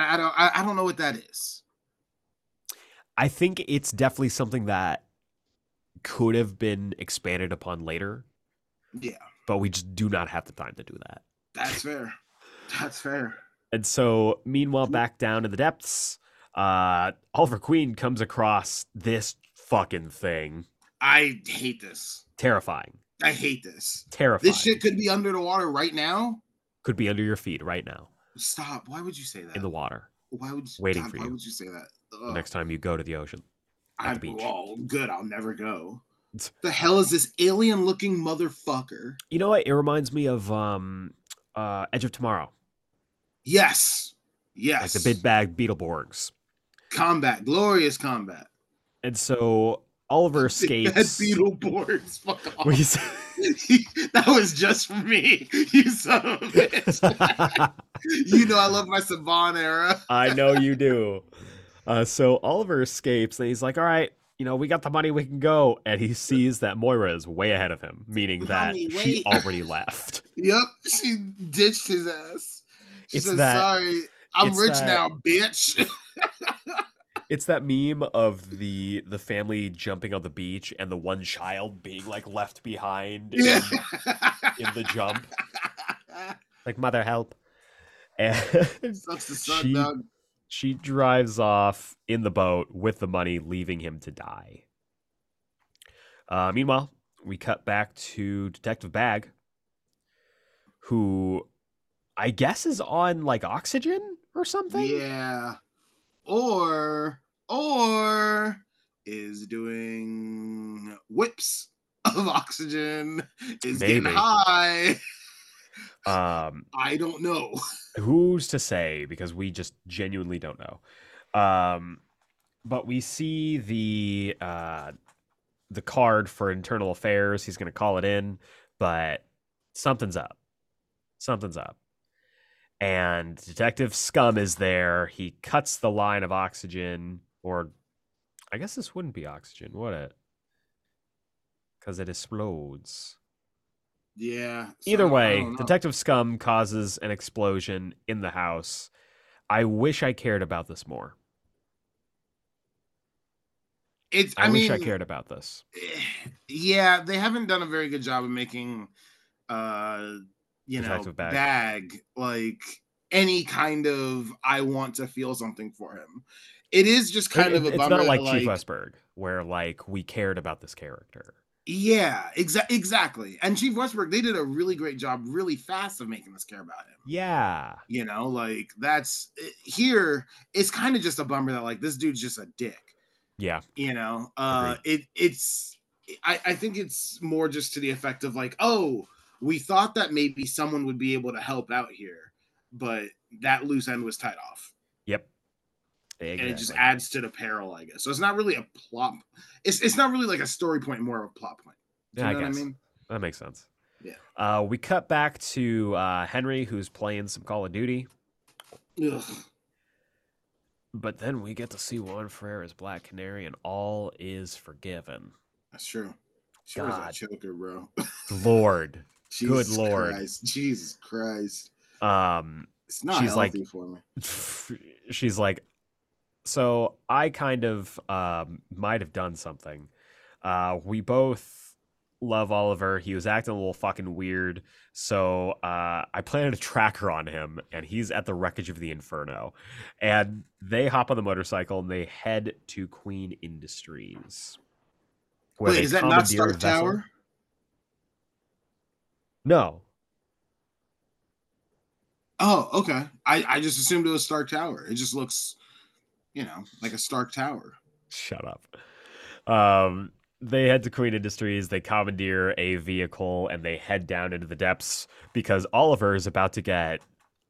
I don't know what that is. I think it's definitely something that could have been expanded upon later. Yeah, but we just do not have the time to do that. That's fair. That's fair. And so, meanwhile, back down in the depths, Oliver Queen comes across this fucking thing. I hate this. Terrifying. I hate this. Terrifying. This shit could be under the water right now. Could be under your feet right now. Stop. Why would you say that? In the water. Why would you, waiting God, for why you? Why would you say that? The next time you go to the ocean. The beach. Oh, good. I'll never go. The hell is this alien-looking motherfucker? You know what? It reminds me of Edge of Tomorrow. Yes. Yes. Like the big bag Beetleborgs. Combat. Glorious combat. And so... Oliver escapes. That Beetleborgs, fuck off. That was just for me, you son of a bitch. You know I love my Saban era. I know you do. So Oliver escapes, and he's like, all right, we got the money, we can go. And he sees that Moira is way ahead of him, meaning that she already left. Yep, she ditched his ass. She says, sorry, I'm rich now, bitch. It's that meme of the family jumping on the beach and the one child being like left behind in the jump. Like, mother help. And she drives off in the boat with the money, leaving him to die. Meanwhile, we cut back to Detective Bag, who I guess is on like oxygen or something. Yeah. Or is doing whips of oxygen, is maybe getting high. I don't know. Who's to say? Because we just genuinely don't know. But we see the card for internal affairs. He's going to call it in, but something's up. Something's up. And Detective Scum is there. He cuts the line of oxygen, or I guess this wouldn't be oxygen, would it? Because it explodes. Yeah. Either way, Detective Scum causes an explosion in the house. I wish I cared about this more. I wish I cared about this. Yeah, they haven't done a very good job of making... Bag like any kind of I want to feel something for him. It is just kind of a bummer. It's not like Chief Westberg, where like we cared about this character. Yeah, exactly. And Chief Westberg, they did a really great job, really fast, of making us care about him. Yeah, that's here. It's kind of just a bummer that like this dude's just a dick. Yeah, Agreed. I think it's more just to the effect of like, oh, we thought that maybe someone would be able to help out here, but that loose end was tied off. Yep. Exactly. And it just adds to the peril, I guess. So it's not really a plot. It's not really like a story point, more of a plot point. Yeah, I guess. What I mean? That makes sense. Yeah. We cut back to Henry, who's playing some Call of Duty. Ugh. But then we get to see Juan Ferreyra's Black Canary, and all is forgiven. That's true. She was a choker, bro. Lord. Jesus, good Lord. Christ. Jesus Christ. It's not healthy for me. She's like, so I kind of might have done something. We both love Oliver. He was acting a little fucking weird. So I planted a tracker on him, and he's at the wreckage of the Inferno. And they hop on the motorcycle, and they head to Queen Industries. Wait, is that not Star Tower? No. Oh, okay. I just assumed it was Stark Tower. It just looks, you know, like a Stark Tower. Shut up. They head to Queen Industries. They commandeer a vehicle, and they head down into the depths because Oliver is about to get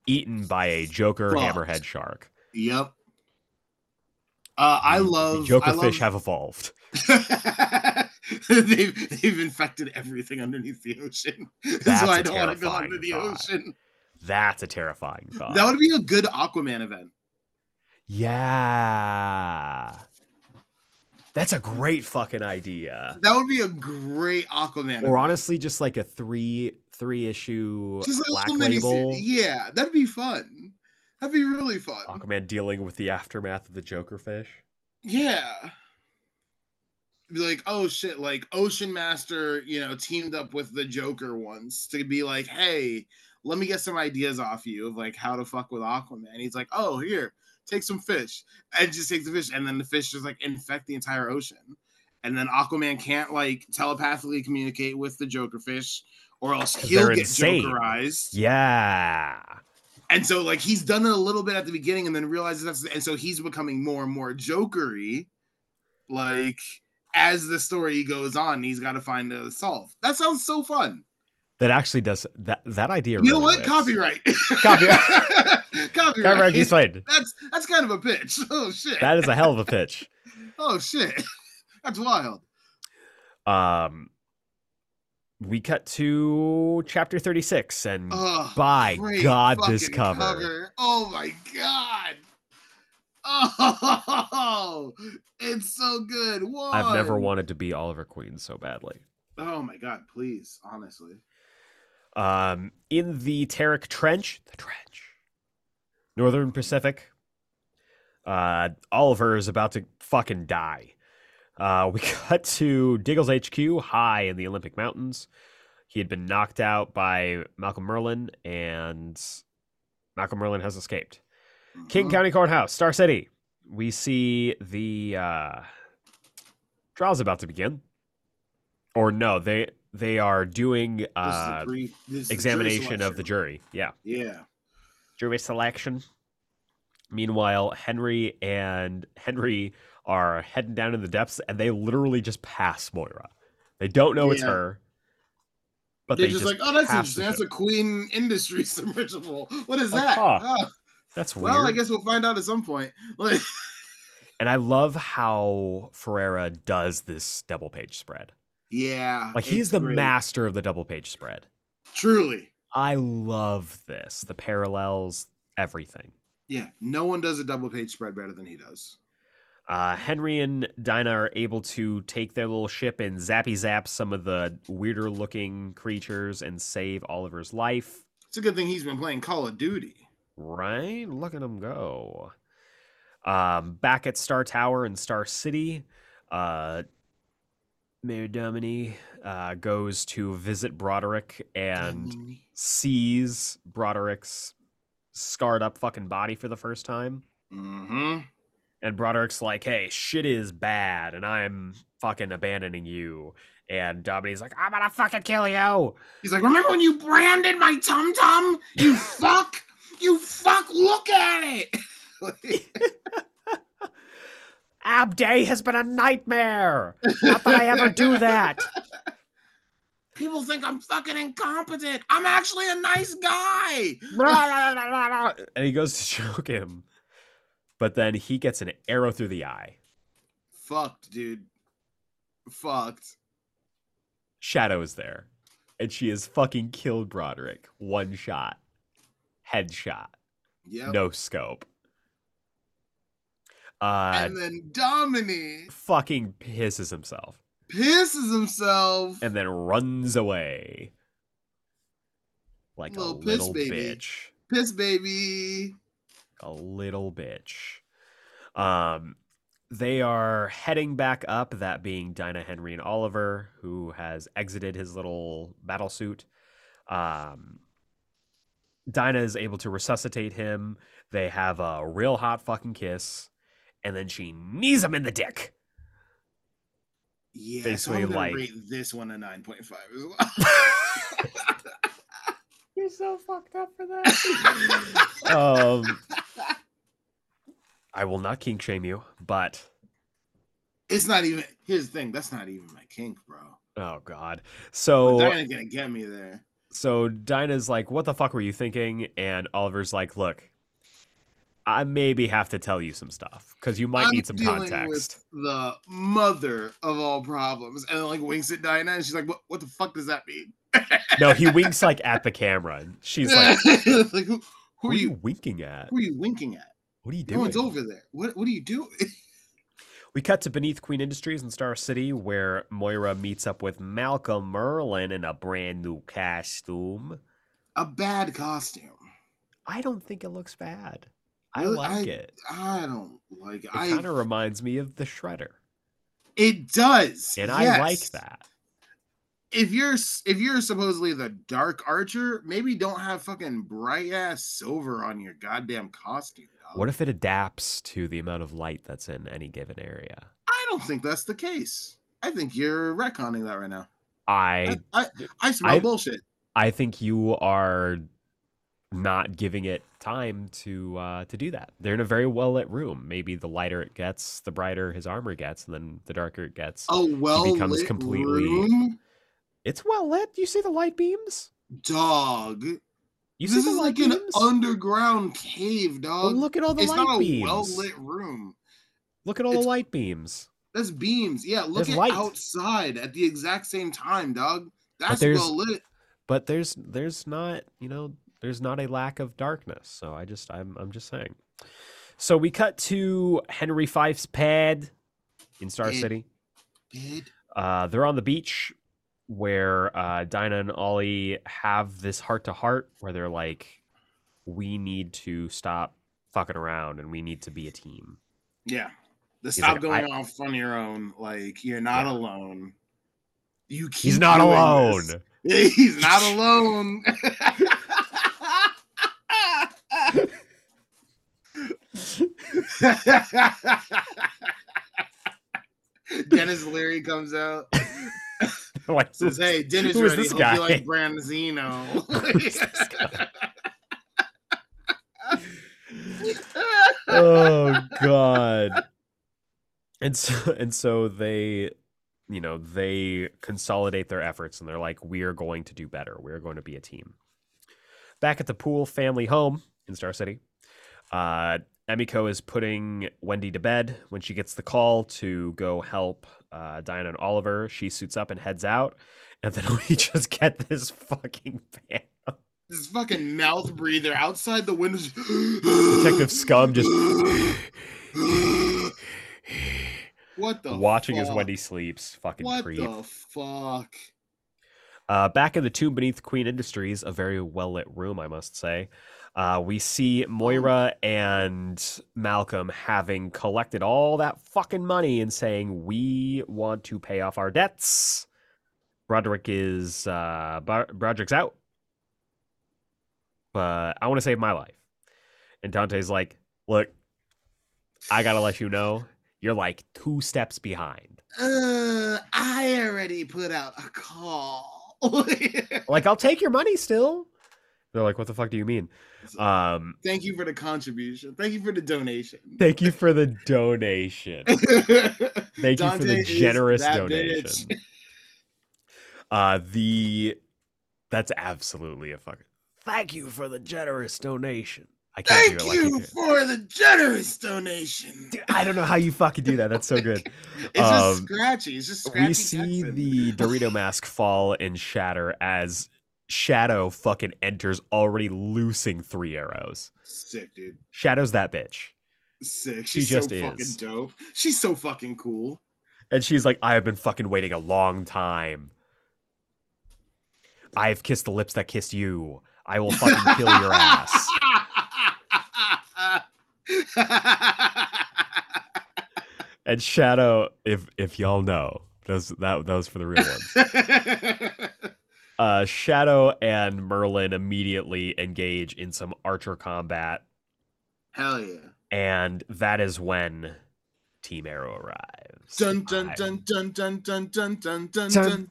eaten by a Joker hammerhead shark. Yep. Joker fish have evolved. They've infected everything underneath the ocean. That's so I don't want to go under the ocean. That's a terrifying thought. That would be a good Aquaman event. Yeah. That's a great fucking idea. That would be a great Aquaman. Or honestly, just like a three issue Black Label. Yeah, that'd be fun. That'd be really fun. Aquaman dealing with the aftermath of the Joker fish. Yeah. Be like, oh shit, like Ocean Master, you know, teamed up with the Joker once to be like, hey, let me get some ideas off you of like how to fuck with Aquaman. He's like, oh, here. Take some fish, and just take the fish, and then the fish just like infect the entire ocean, and then Aquaman can't like telepathically communicate with the Joker fish, or else he'll get insane. Jokerized. Yeah, and so like he's done it a little bit at the beginning, and then realizes that's, and so he's becoming more and more jokery, like as the story goes on. He's got to find a solve. That sounds so fun. That actually does that idea. You know what? Works. Copyright. Geeksplain. That's kind of a pitch. Oh shit. That is a hell of a pitch. Oh shit. That's wild. We cut to chapter 36, and by God, this cover. Oh my God. Oh, it's so good. Whoa. I've never wanted to be Oliver Queen so badly. Oh my God, please, honestly. In the Tarek Trench, Northern Pacific, Oliver is about to fucking die. We cut to Diggle's HQ high in the Olympic Mountains. He had been knocked out by Malcolm Merlyn, and Malcolm Merlyn has escaped. King County Courthouse, Star City. We see the trial's about to begin. Or no, they are doing examination of the jury. Yeah. Yeah. Jury selection. Meanwhile, Henry are heading down in the depths, and they literally just pass Moira. They don't know it's her. But they're just like, oh, that's interesting. That's a Queen Industry submersible. What is that? That's weird. Well, I guess we'll find out at some point. And I love how Ferreyra does this double page spread. Yeah. Like, he's the master of the double page spread. Truly. I love this. The parallels, everything. Yeah. No one does a double page spread better than he does. Henry and Dinah are able to take their little ship and zappy zap some of the weirder looking creatures and save Oliver's life. It's a good thing he's been playing Call of Duty. Right? Look at him go. Back at Star Tower and Star City, Mayor Domini goes to visit Broderick and sees Broderick's scarred up fucking body for the first time. Mm-hmm. And Broderick's like, hey, shit is bad, and I'm fucking abandoning you. And Domini's like, I'm gonna fucking kill you. He's like, remember when you branded my tum-tum? You fuck! You fuck! Look at it! Ab Day has been a nightmare. Not that I ever do that. People think I'm fucking incompetent. I'm actually a nice guy. And he goes to choke him. But then he gets an arrow through the eye. Fucked, dude. Fucked. Shadow is there. And she has fucking killed Broderick. One shot. Headshot. Yep. No scope. And then Dominique fucking pisses himself. And then runs away. Like a little bitch. Piss baby. A little bitch. They are heading back up, that being Dinah, Henry, and Oliver, who has exited his little battle suit. Dinah is able to resuscitate him. They have a real hot fucking kiss. And then she knees him in the dick. Yeah, basically, so I'm gonna rate this one a 9.5 as well. You're so fucked up for that. I will not kink shame you, but it's not even. Here's the thing. That's not even my kink, bro. Oh God. So Dinah's gonna get me there. So Dinah's like, "What the fuck were you thinking?" And Oliver's like, "Look, I maybe have to tell you some stuff because you might need some context." With the mother of all problems, and then, like, winks at Dinah, and she's like, "What the fuck does that mean?" No, he winks like at the camera, and she's like, like who are you winking at? Who are you winking at? What are you doing? No one's over there. What are you doing? We cut to beneath Queen Industries in Star City, where Moira meets up with Malcolm Merlyn in a brand new costume. A bad costume. I don't think it looks bad. I like it. I don't like it. It kind of reminds me of the Shredder. It does. And yes. I like that. If you're supposedly the Dark Archer, maybe don't have fucking bright ass silver on your goddamn costume. Dog. What if it adapts to the amount of light that's in any given area? I don't think that's the case. I think you're retconning that right now. I smell bullshit. I think you are not giving it time to do that. They're in a very well lit room. Maybe the lighter it gets, the brighter his armor gets, and then the darker it gets. Oh, well, it becomes completely. Room? It's well lit. You see the light beams, dog. This is like an underground cave, dog. Well, look at all the light beams. It's not a well lit room. Look at all the light beams. That's beams. Yeah, look at light outside at the exact same time, dog. That's well lit. But there's not, you know. There's not a lack of darkness, so I'm just saying. So we cut to Henry Fife's pad in Star City. They're on the beach where Dinah and Ollie have this heart-to-heart where they're like, we need to stop fucking around and we need to be a team. Yeah. Stop going off on your own. Like, you're not alone. He's not alone. He's not alone. Dennis Leary comes out. Like, says, "Hey, dinner's ready. This guy? Hope you like Branzino." Oh God! And so they, you know, they consolidate their efforts and they're like, "We are going to do better. We are going to be a team." Back at the Poole family home in Star City, Emiko is putting Wendy to bed when she gets the call to go help Dinah and Oliver. She suits up and heads out, and then we just get this fucking fan. This fucking mouth breather outside the windows. Detective Scum just watching as Wendy sleeps. Fucking creep. What the fuck? Back in the tomb beneath Queen Industries, a very well-lit room, I must say. We see Moira and Malcolm having collected all that fucking money and saying, we want to pay off our debts. Broderick's out. But I want to save my life. And Dante's like, look, I got to let you know, you're like 2 steps behind. I already put out a call. Like, I'll take your money still. They're like, what the fuck do you mean? Thank you for the contribution. Thank you for the donation. Thank you for the donation. Thank you for the generous donation. That's absolutely a fucking... Thank you for the generous donation. I can't Thank you for the generous donation. Dude, I don't know how you fucking do that. That's so good. It's just scratchy. It's just scratchy. We see the Dorito mask fall and shatter as Shadow fucking enters, already loosing three arrows. Sick, dude. Shadow's that bitch. Sick. She's just so fucking dope. She's so fucking cool. And she's like, I have been fucking waiting a long time. I've kissed the lips that kissed you. I will fucking kill your ass. And Shadow, if y'all know, that was for the real ones. Shadow and Merlyn immediately engage in some archer combat. Hell yeah. And that is when Team Arrow arrives. Dun dun dun dun dun dun dun dun dun dun dun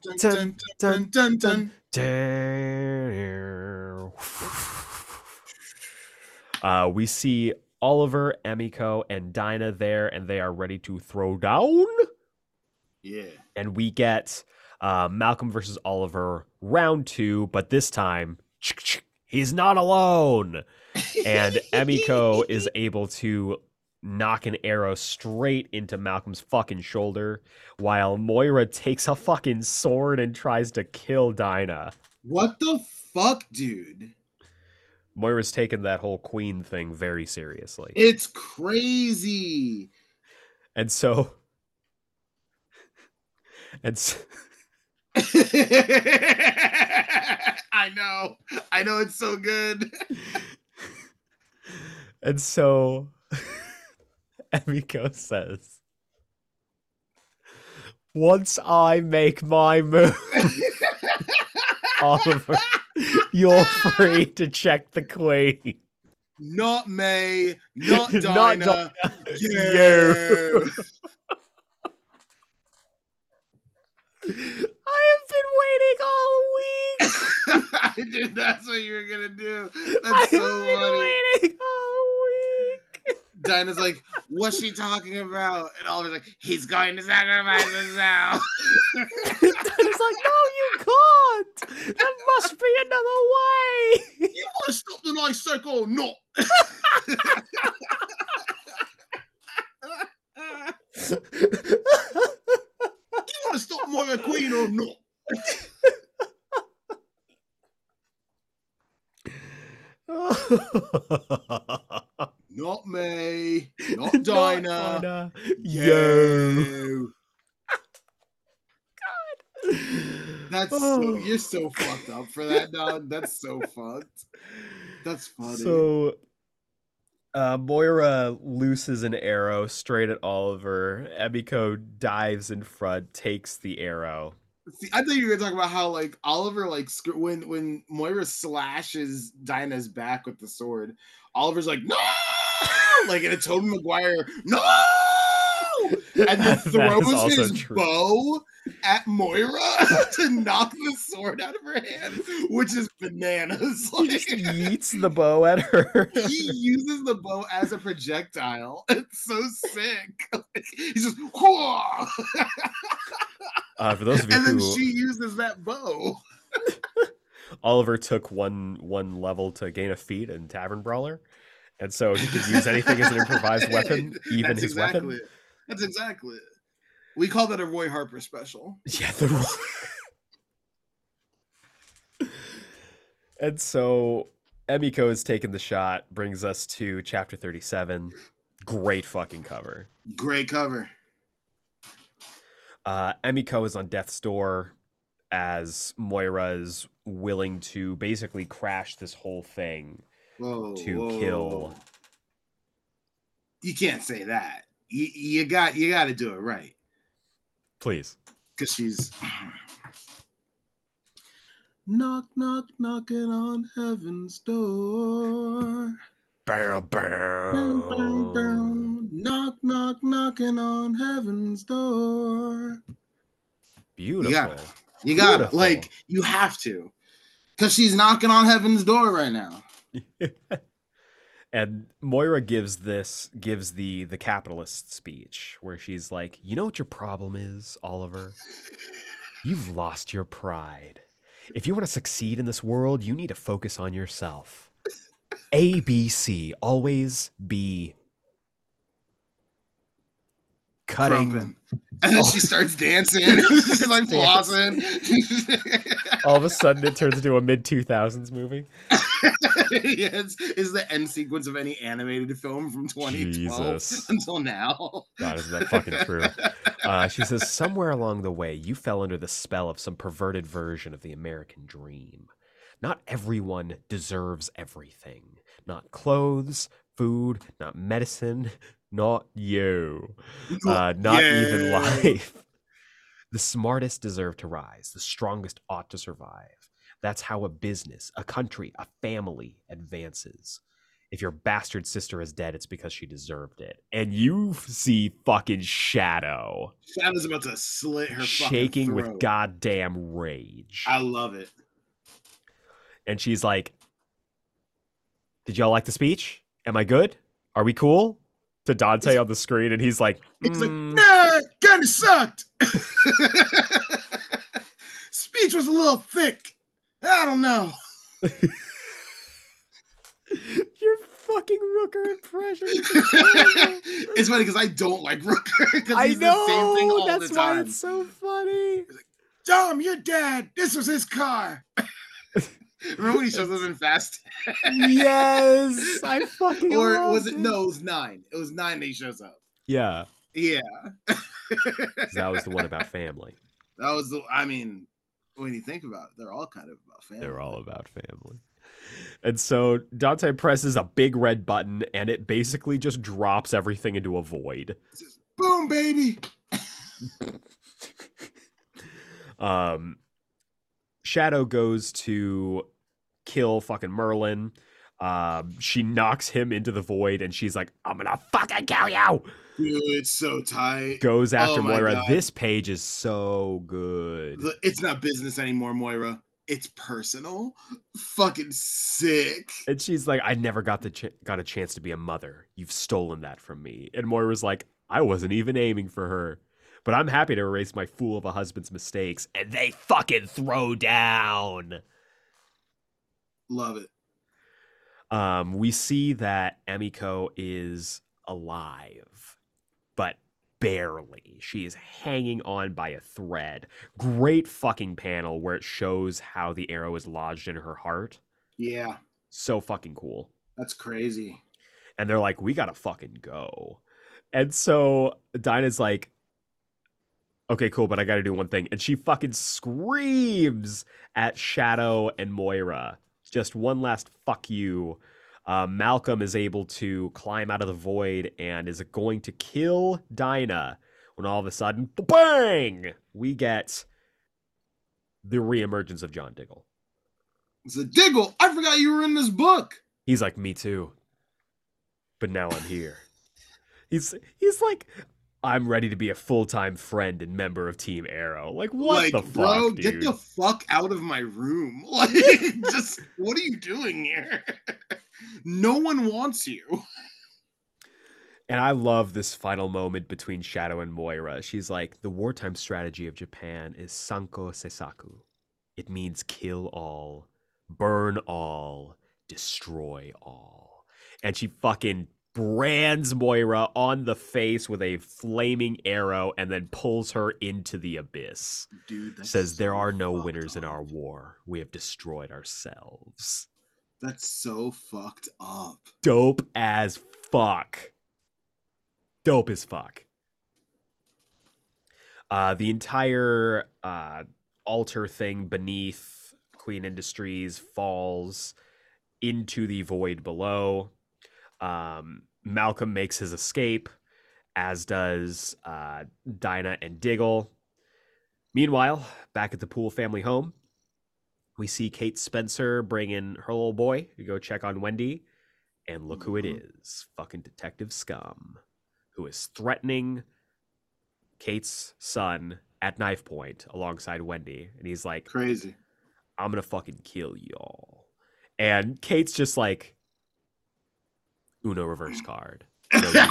dun dun dun dun. We see Oliver, Emiko, and Dinah there, and they are ready to throw down. Yeah. And we get Malcolm versus Oliver round 2, but this time he's not alone. And Emiko is able to knock an arrow straight into Malcolm's fucking shoulder, while Moira takes a fucking sword and tries to kill Dinah. What the fuck, dude? Moira's taken that whole queen thing very seriously. It's crazy. And so I know it's so good. And so Emiko says, once I make my move, Oliver, you're free to check the queen. Not May, not Dinah. Not you. I have been waiting all week. Dude, that's what you were gonna do. That's so funny. I've been waiting all week. Dinah's like, what's she talking about? And Oliver's like, he's going to sacrifice himself. Dinah's like, no, you can't. There must be another way. You want to stop the Ninth Circle or not? You want to stop Moira Queen or not? Not me, not Dinah. You. God. That's you're so fucked up for that, Don. That's so fucked. That's funny. So Moira looses an arrow straight at Oliver. Emiko dives in front, takes the arrow. See, I thought you were gonna talk about how like Oliver, like when Moira slashes Dinah's back with the sword, Oliver's like, no, like in a Tobey Maguire, no, and then throws his bow at Moira to knock the sword out of her hand, which is bananas. He just yeets the bow at her. He uses the bow as a projectile. It's so sick. He's just, whoa. For those of you and then she uses that bow. Oliver took one level to gain a feat in Tavern Brawler, and so he could use anything as an improvised weapon, even his weapon. It. That's exactly it. We call that a Roy Harper special. Yeah, the Roy. And so Emiko has taken the shot, brings us to chapter 37. Great fucking cover. Great cover. Emiko is on death's door as Moira is willing to basically crash this whole thing to kill. You can't say that. You got to do it right. Please. Because she's... Knock, knock, knocking on heaven's door. Bow, bow. Bow, bow, bow. Knock, knock, knocking on heaven's door. Beautiful. You got it. Like, you have to. Because she's knocking on heaven's door right now. And Moira gives the capitalist speech where she's like, you know what your problem is, Oliver? You've lost your pride. If you want to succeed in this world, you need to focus on yourself. ABC, always be cutting. Broken. And then she starts dancing, like flossing. All of a sudden, it turns into a mid-2000s movie. Yes, is the end sequence of any animated film from 2012 until now. God, isn't that fucking true? She says, somewhere along the way, you fell under the spell of some perverted version of the American dream. Not everyone deserves everything. Not clothes, food, not medicine, not you. Not even life. The smartest deserve to rise. The strongest ought to survive. That's how a business, a country, a family advances. If your bastard sister is dead, it's because she deserved it. And you see fucking Shadow. Shadow's about to slit her shaking fucking throat with goddamn rage. I love it. And she's like, did y'all like the speech? Am I good? Are we cool? To Dante on the screen. And he's like, He's like, nah, kinda sucked. Speech was a little thick. I don't know. Your fucking Rooker impression. It's funny because I don't like Rooker. I he's know. The same thing all that's the time. Why it's so funny. Like, Dom, you're dead. This was his car. Remember when he shows up in Fast? Yes, I fucking. Or loved was it? No, it was 9. It was 9 that he shows up. Yeah. Yeah. That was the one about family. That was the. I mean. When you think about it, they're all kind of about family. They're all about family. And so Dante presses a big red button and it basically just drops everything into a void. Just, boom, baby. Shadow goes to kill fucking Merlin. She knocks him into the void and she's like, I'm gonna fucking kill you. Dude, it's so tight. Goes after Moira. God. This page is so good. It's not business anymore, Moira. It's personal. Fucking sick. And she's like, I never got a chance to be a mother. You've stolen that from me. And Moira's like, I wasn't even aiming for her. But I'm happy to erase my fool of a husband's mistakes. And they fucking throw down. Love it. We see that Emiko is alive. But barely. She is hanging on by a thread. Great fucking panel where it shows how the arrow is lodged in her heart. Yeah. So fucking cool. That's crazy. And they're like, we gotta fucking go. And so Dinah's like, okay, cool, but I gotta do one thing. And she fucking screams at Shadow and Moira. Just one last fuck you. Malcolm is able to climb out of the void and is going to kill Dinah when all of a sudden, bang, we get the reemergence of John Diggle. It's a Diggle. I forgot you were in this book. He's like, me too. But now I'm here. He's like, I'm ready to be a full-time friend and member of Team Arrow. Like, what like, the fuck, bro, dude? Get the fuck out of my room. Like, just, what are you doing here? No one wants you. And I love this final moment between Shadow and Moira. She's like, the wartime strategy of Japan is Sanko Seisaku. It means kill all, burn all, destroy all. And she fucking brands Moira on the face with a flaming arrow and then pulls her into the abyss. Dude, says, there are no winners in our war. We have destroyed ourselves. That's so fucked up. Dope as fuck. Dope as fuck. The entire altar thing beneath Queen Industries falls into the void below. Malcolm makes his escape, as does Dinah and Diggle. Meanwhile, back at the Poole family home, we see Kate Spencer bring in her little boy to go check on Wendy. And look who it is. Fucking Detective Scum. Who is threatening Kate's son at knife point alongside Wendy. And he's like, crazy. I'm going to fucking kill y'all. And Kate's just like, Uno reverse card. No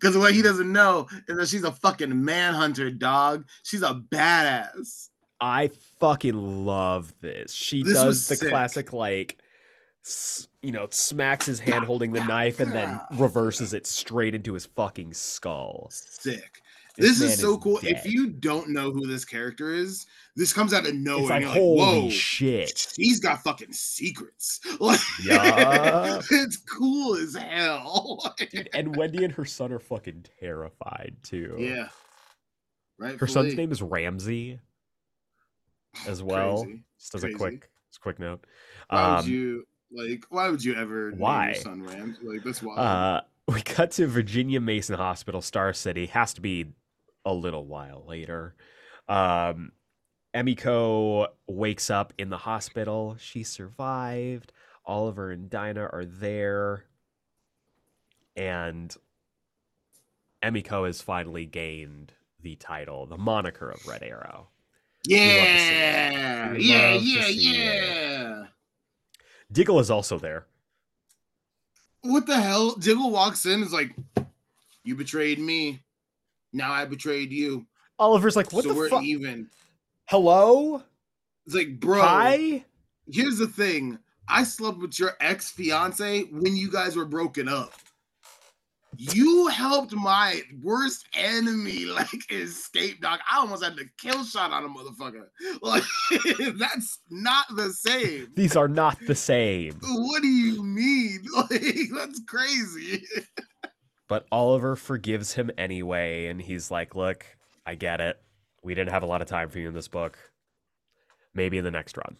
Because what he doesn't know is that she's a fucking manhunter, dog. She's a badass. I fucking love this. She does the classic, like, you know, smacks his hand holding the knife and then reverses it straight into his fucking skull. Sick. This is so cool. Dead. If you don't know who this character is, this comes out of nowhere. It's like, and you're holy whoa, shit. He's got fucking secrets. Like, yeah. It's cool as hell. Dude, and Wendy and her son are fucking terrified too. Yeah. Right. Her son's name is Ramsey as well. Crazy. Just as a quick note. Why would you ever name your son Ramsey? Like, that's wild. We cut to Virginia Mason Hospital, Star City. Has to be a little while later. Emiko wakes up in the hospital. She survived. Oliver and Dinah are there. And Emiko has finally gained the title, the moniker of Red Arrow. Yeah! Yeah! Diggle is also there. What the hell? Diggle walks in and is like, you betrayed me. Now I betrayed you. Oliver's like, what so the fuck? Even. Hello? It's like, bro. Hi? Here's the thing. I slept with your ex-fiance when you guys were broken up. You helped my worst enemy, like, escape, dog. I almost had to kill shot on a motherfucker. Like, that's not the same. These are not the same. What do you mean? Like, that's crazy. But Oliver forgives him anyway, and he's like, look, I get it. We didn't have a lot of time for you in this book. Maybe in the next run.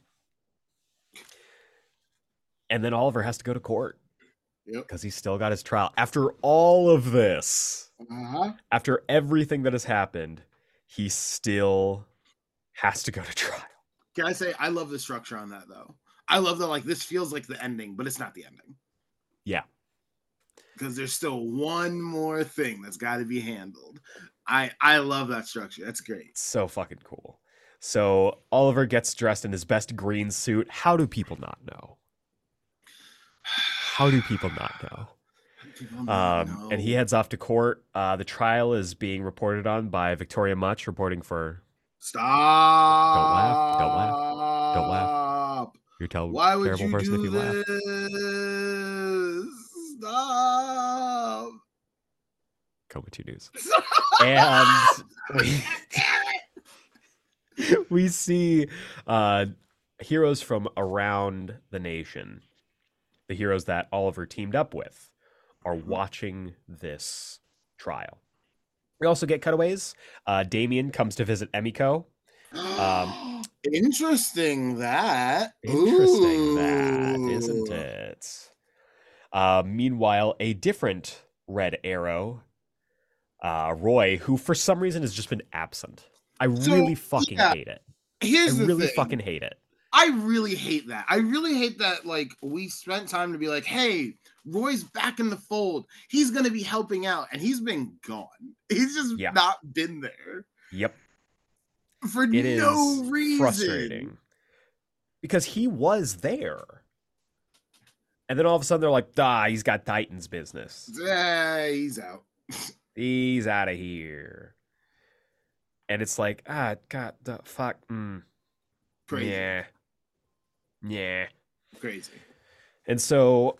And then Oliver has to go to court. Because he's still got his trial. After all of this, after everything that has happened, he still has to go to trial. Can I say, I love the structure on that, though. I love that, like, this feels like the ending, but it's not the ending. Yeah. Because there's still one more thing that's got to be handled. I love that structure. That's great. So fucking cool. So Oliver gets dressed in his best green suit. How do people not know? How do people not know? And he heads off to court. The trial is being reported on by Victoria Mutch, reporting for... Stop! Don't laugh. You're a terrible person if you laugh. Stop! Come with your news. And we see heroes from around the nation. The heroes that Oliver teamed up with are watching this trial. We also get cutaways. Damien comes to visit Emiko. Interesting that, isn't it? Meanwhile, a different Red Arrow, Roy, who for some reason has just been absent. I really fucking hate it. I really hate that. Like, we spent time to be like, hey, Roy's back in the fold. He's going to be helping out. And he's been gone. He's just not been there. Yep. For no reason. Frustrating. Because he was there. And then all of a sudden they're like, he's got Titan's business. He's out. He's out of here. And it's like, God, the fuck. Crazy. Yeah. Crazy. And so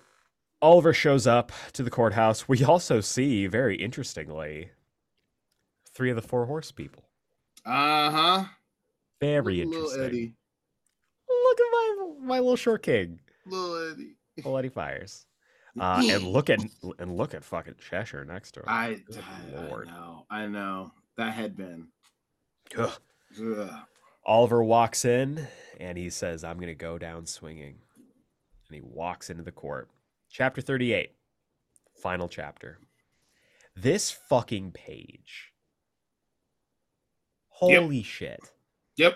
Oliver shows up to the courthouse. We also see, very interestingly, 3 of the 4 horse people. Very interesting. Eddie. Look at my little short king. Little Eddie. Little Eddie Fires. And look at fucking Cheshire next to him. I know. That headband. Ugh. Oliver walks in and he says, I'm going to go down swinging. And he walks into the court. Chapter 38. Final chapter. This fucking page. Holy shit. This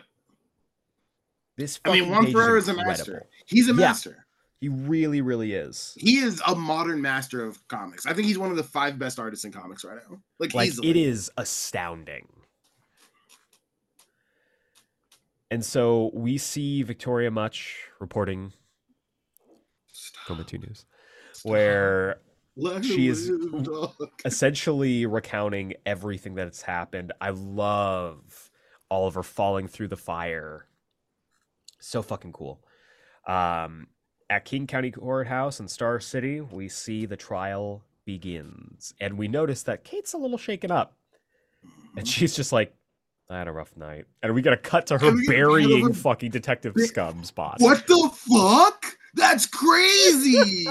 fucking Juan Ferreyra is a master. He's a master. He really, really is. He is a modern master of comics. I think he's one of the 5 best artists in comics right now. Like easily. It is astounding. And so we see Victoria Mutch reporting from the 2 News, where She's essentially recounting everything that's happened. I love Oliver falling through the fire. So fucking cool. At King County Courthouse in Star City, we see the trial begins. And we notice that Kate's a little shaken up. And she's just like, I had a rough night. And we got to cut to her burying fucking Detective Scum's body. What the fuck? That's crazy.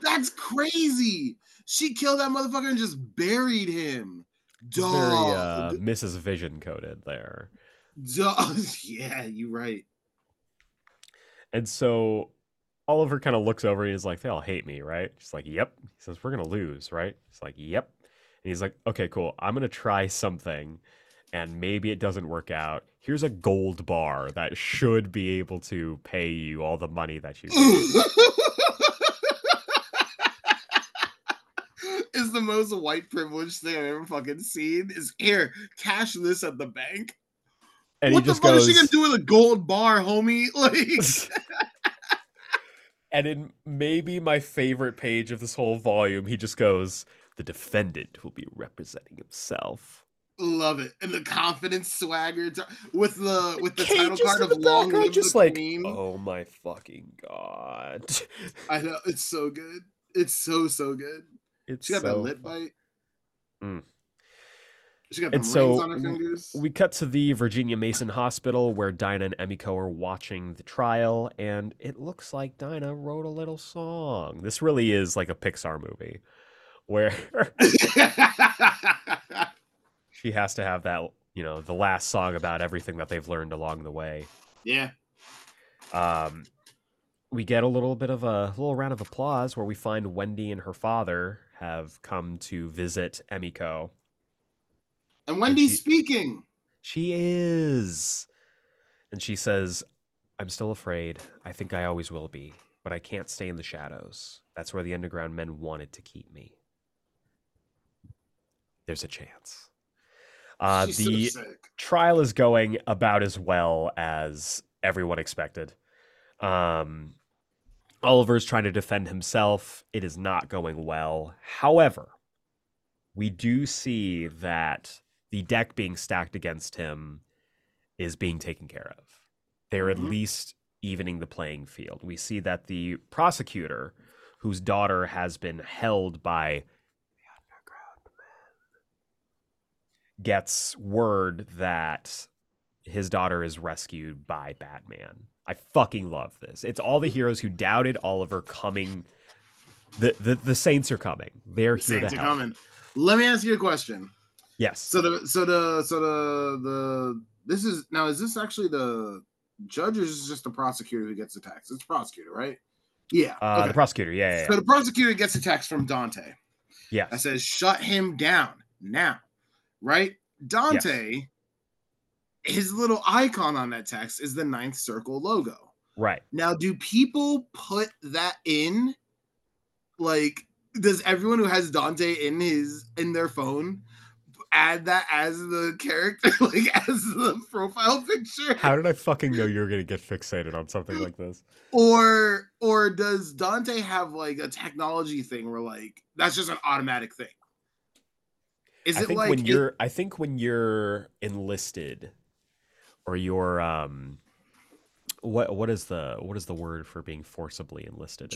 That's crazy. She killed that motherfucker and just buried him. Dog. Very, Mrs. Vision coded there. Dog. Yeah, you're right. And so Oliver kind of looks over and he's like, they all hate me, right? She's like, yep. He says, we're going to lose, right? She's like, yep. And he's like, okay, cool. I'm going to try something and maybe it doesn't work out. Here's a gold bar that should be able to pay you all the money that you It's the most white privilege thing I've ever fucking seen. Is here, cash this at the bank. And what the fuck goes, is she gonna do with a gold bar, homie? Like, and in maybe my favorite page of this whole volume, he just goes, the defendant will be representing himself. Love it. And the confidence swagger with the title card of Long Live the Queen. Oh my fucking god. I know, it's so good. It's so good. It's she got that lip bite. Mm. She got the rings on her fingers. We cut to the Virginia Mason Hospital where Dinah and Emiko are watching the trial, and it looks like Dinah wrote a little song. This really is like a Pixar movie where she has to have that, you know, the last song about everything that they've learned along the way. Yeah. We get a little bit of a little round of applause where we find Wendy and her father have come to visit Emiko. And Wendy's speaking. She is. And she says, I'm still afraid. I think I always will be, but I can't stay in the shadows. That's where the underground men wanted to keep me. There's a chance. The trial is going about as well as everyone expected. Oliver's trying to defend himself. It is not going well. However, we do see that the deck being stacked against him is being taken care of. They're at least evening the playing field. We see that the prosecutor, whose daughter has been held by the underground men, gets word that his daughter is rescued by Batman. I fucking love this. It's all the heroes who doubted Oliver coming. The Saints are coming. They're here to help. Coming. Let me ask you a question. Yes. So this is now, is this actually the judge or is it just the prosecutor who gets the tax? It's the prosecutor, right? Yeah. Okay. The prosecutor. Yeah. So the prosecutor gets a tax from Dante. Yeah. That says shut him down now, right? Dante. Yes. His little icon on that text is the Ninth Circle logo. Right. Now, do people put that in? Like, does everyone who has Dante in their phone add that as the character, like as the profile picture? How did I fucking know you were gonna get fixated on something like this? Or does Dante have like a technology thing where like that's just an automatic thing? I think when you're enlisted, or you're what is the word for being forcibly enlisted?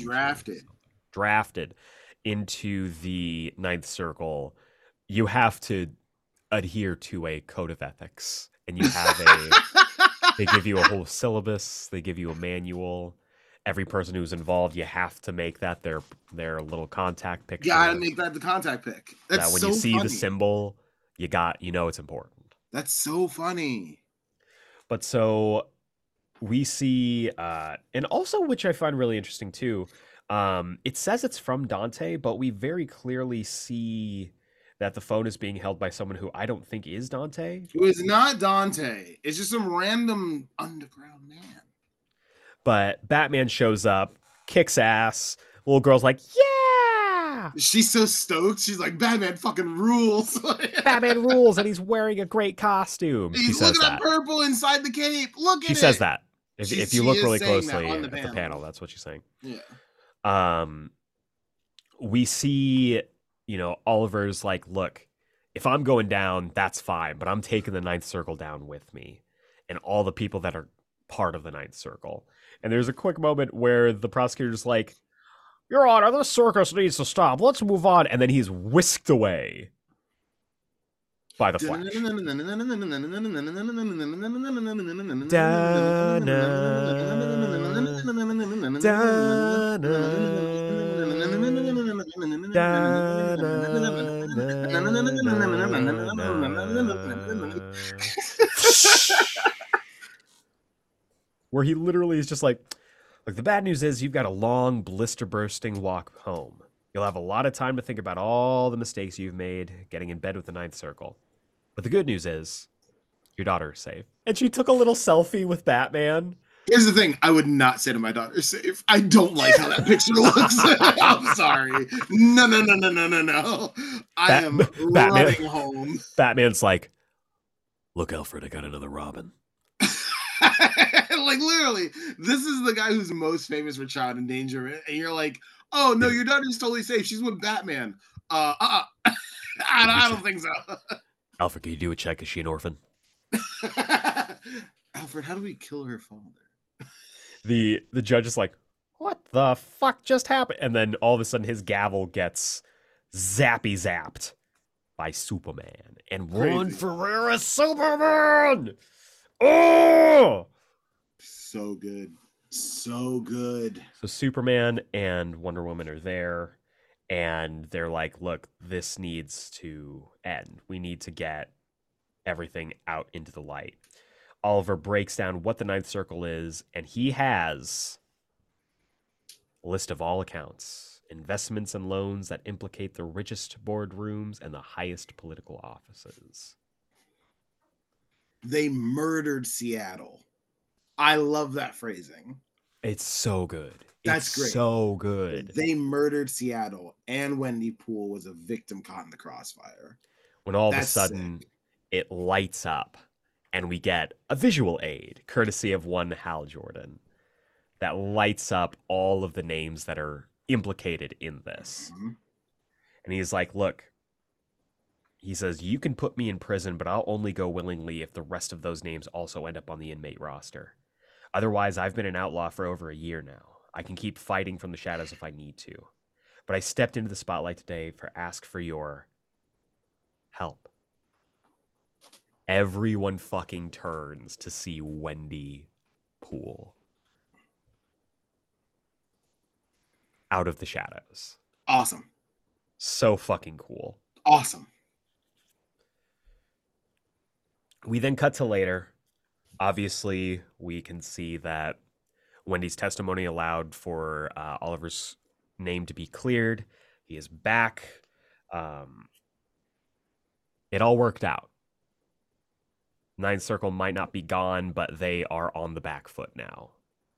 Drafted into the Ninth Circle, you have to adhere to a code of ethics, and you have they give you a whole syllabus, they give you a manual. Every person who's involved, you have to make that their little contact picture. Yeah, I make that the contact pic. That's so funny. When you see the symbol, you know it's important. That's so funny. But so we see, and also which I find really interesting too, it says it's from Dante, but we very clearly see that the phone is being held by someone who I don't think is Dante. Who is not Dante. It's just some random underground man. But Batman shows up, kicks ass. Little girl's like, yeah! She's so stoked. She's like, Batman fucking rules. Batman rules, and he's wearing a great costume. He's looking at purple inside the cape. Look at it. She says that. If you look really closely at the panel, that's what she's saying. Yeah. we see, you know, Oliver's like, look, if I'm going down, that's fine, but I'm taking the Ninth Circle down with me and all the people that are part of the Ninth Circle. And there's a quick moment where the prosecutor's like, Your Honor, this circus needs to stop. Let's move on. And then he's whisked away by the Flash. Where he literally is just like, look, the bad news is you've got a long, blister-bursting walk home. You'll have a lot of time to think about all the mistakes you've made getting in bed with the Ninth Circle. But the good news is your daughter is safe. And she took a little selfie with Batman. Here's the thing. I would not say to my daughter, safe. I don't like how that picture looks. I'm sorry. No. I am running home. Batman's like, look, Alfred, I got another Robin. Like, literally, this is the guy who's most famous for child endangerment, and you're like, oh, no, your daughter's totally safe. She's with Batman. I don't think so. Alfred, can you do a check? Is she an orphan? Alfred, how do we kill her father? The judge is like, what the fuck just happened? And then all of a sudden his gavel gets zappy-zapped by Superman. And Juan Ferreyra Superman! Oh! So good. So Superman and Wonder Woman are there, and they're like, look, this needs to end. We need to get everything out into the light. Oliver breaks down what the Ninth Circle is, and he has a list of all accounts, investments and loans that implicate the richest boardrooms and the highest political offices. They murdered Seattle. I love that phrasing. It's so good. That's great. So good. They murdered Seattle, and Wendy Poole was a victim caught in the crossfire. When all of a sudden it lights up, and we get a visual aid, courtesy of one Hal Jordan, that lights up all of the names that are implicated in this. Mm-hmm. And he's like, look, he says, you can put me in prison, but I'll only go willingly if the rest of those names also end up on the inmate roster. Otherwise, I've been an outlaw for over a year now. I can keep fighting from the shadows if I need to. But I stepped into the spotlight today to ask for your help. Everyone fucking turns to see Wendy Poole out of the shadows. Awesome. So fucking cool. Awesome. We then cut to later. Obviously, we can see that Wendy's testimony allowed for Oliver's name to be cleared. He is back. It all worked out. Ninth Circle might not be gone, but they are on the back foot now,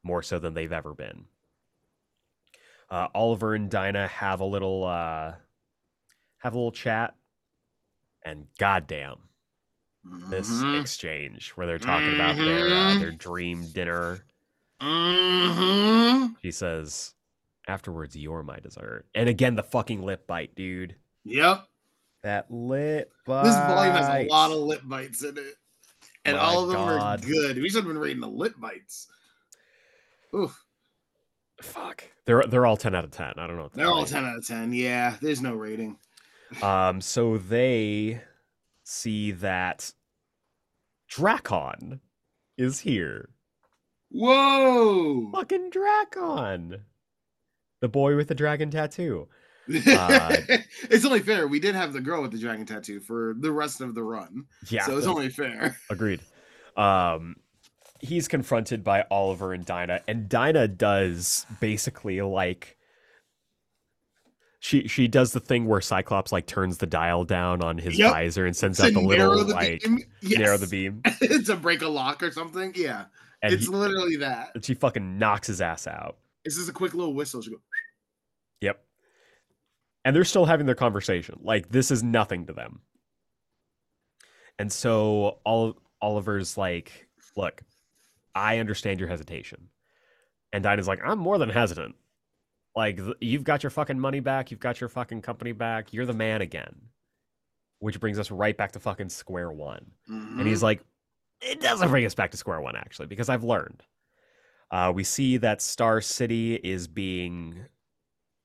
more so than they've ever been. Oliver and Dinah have a little chat, and goddamn, this exchange where they're talking about their dream dinner. She says, afterwards, you're my dessert. And again, the fucking lip bite, dude. Yep. That lip bite. This volume has a lot of lip bites in it. And all of them are good. We should have been reading the lip bites. Oof. Fuck. They're all 10 out of 10. I don't know. What they're all 10 out of 10. Yeah. There's no rating. So they see that Dracon is here. Whoa! Fucking Dracon! The boy with the dragon tattoo. It's only fair. We did have the girl with the dragon tattoo for the rest of the run. Yeah. So it's only fair. Agreed. He's confronted by Oliver and Dinah, and Dinah does basically like She does the thing where Cyclops like turns the dial down on his visor and sends out the little like narrow the beam. To break a lock or something. Yeah. And it's literally that. And she fucking knocks his ass out. This is a quick little whistle. She goes. Yep. And they're still having their conversation. Like, this is nothing to them. And so Oliver's like, look, I understand your hesitation. And Dinah's like, I'm more than hesitant. Like, you've got your fucking money back. You've got your fucking company back. You're the man again. Which brings us right back to fucking square one. Mm-hmm. And he's like, it doesn't bring us back to square one, actually, because I've learned. We see that Star City is being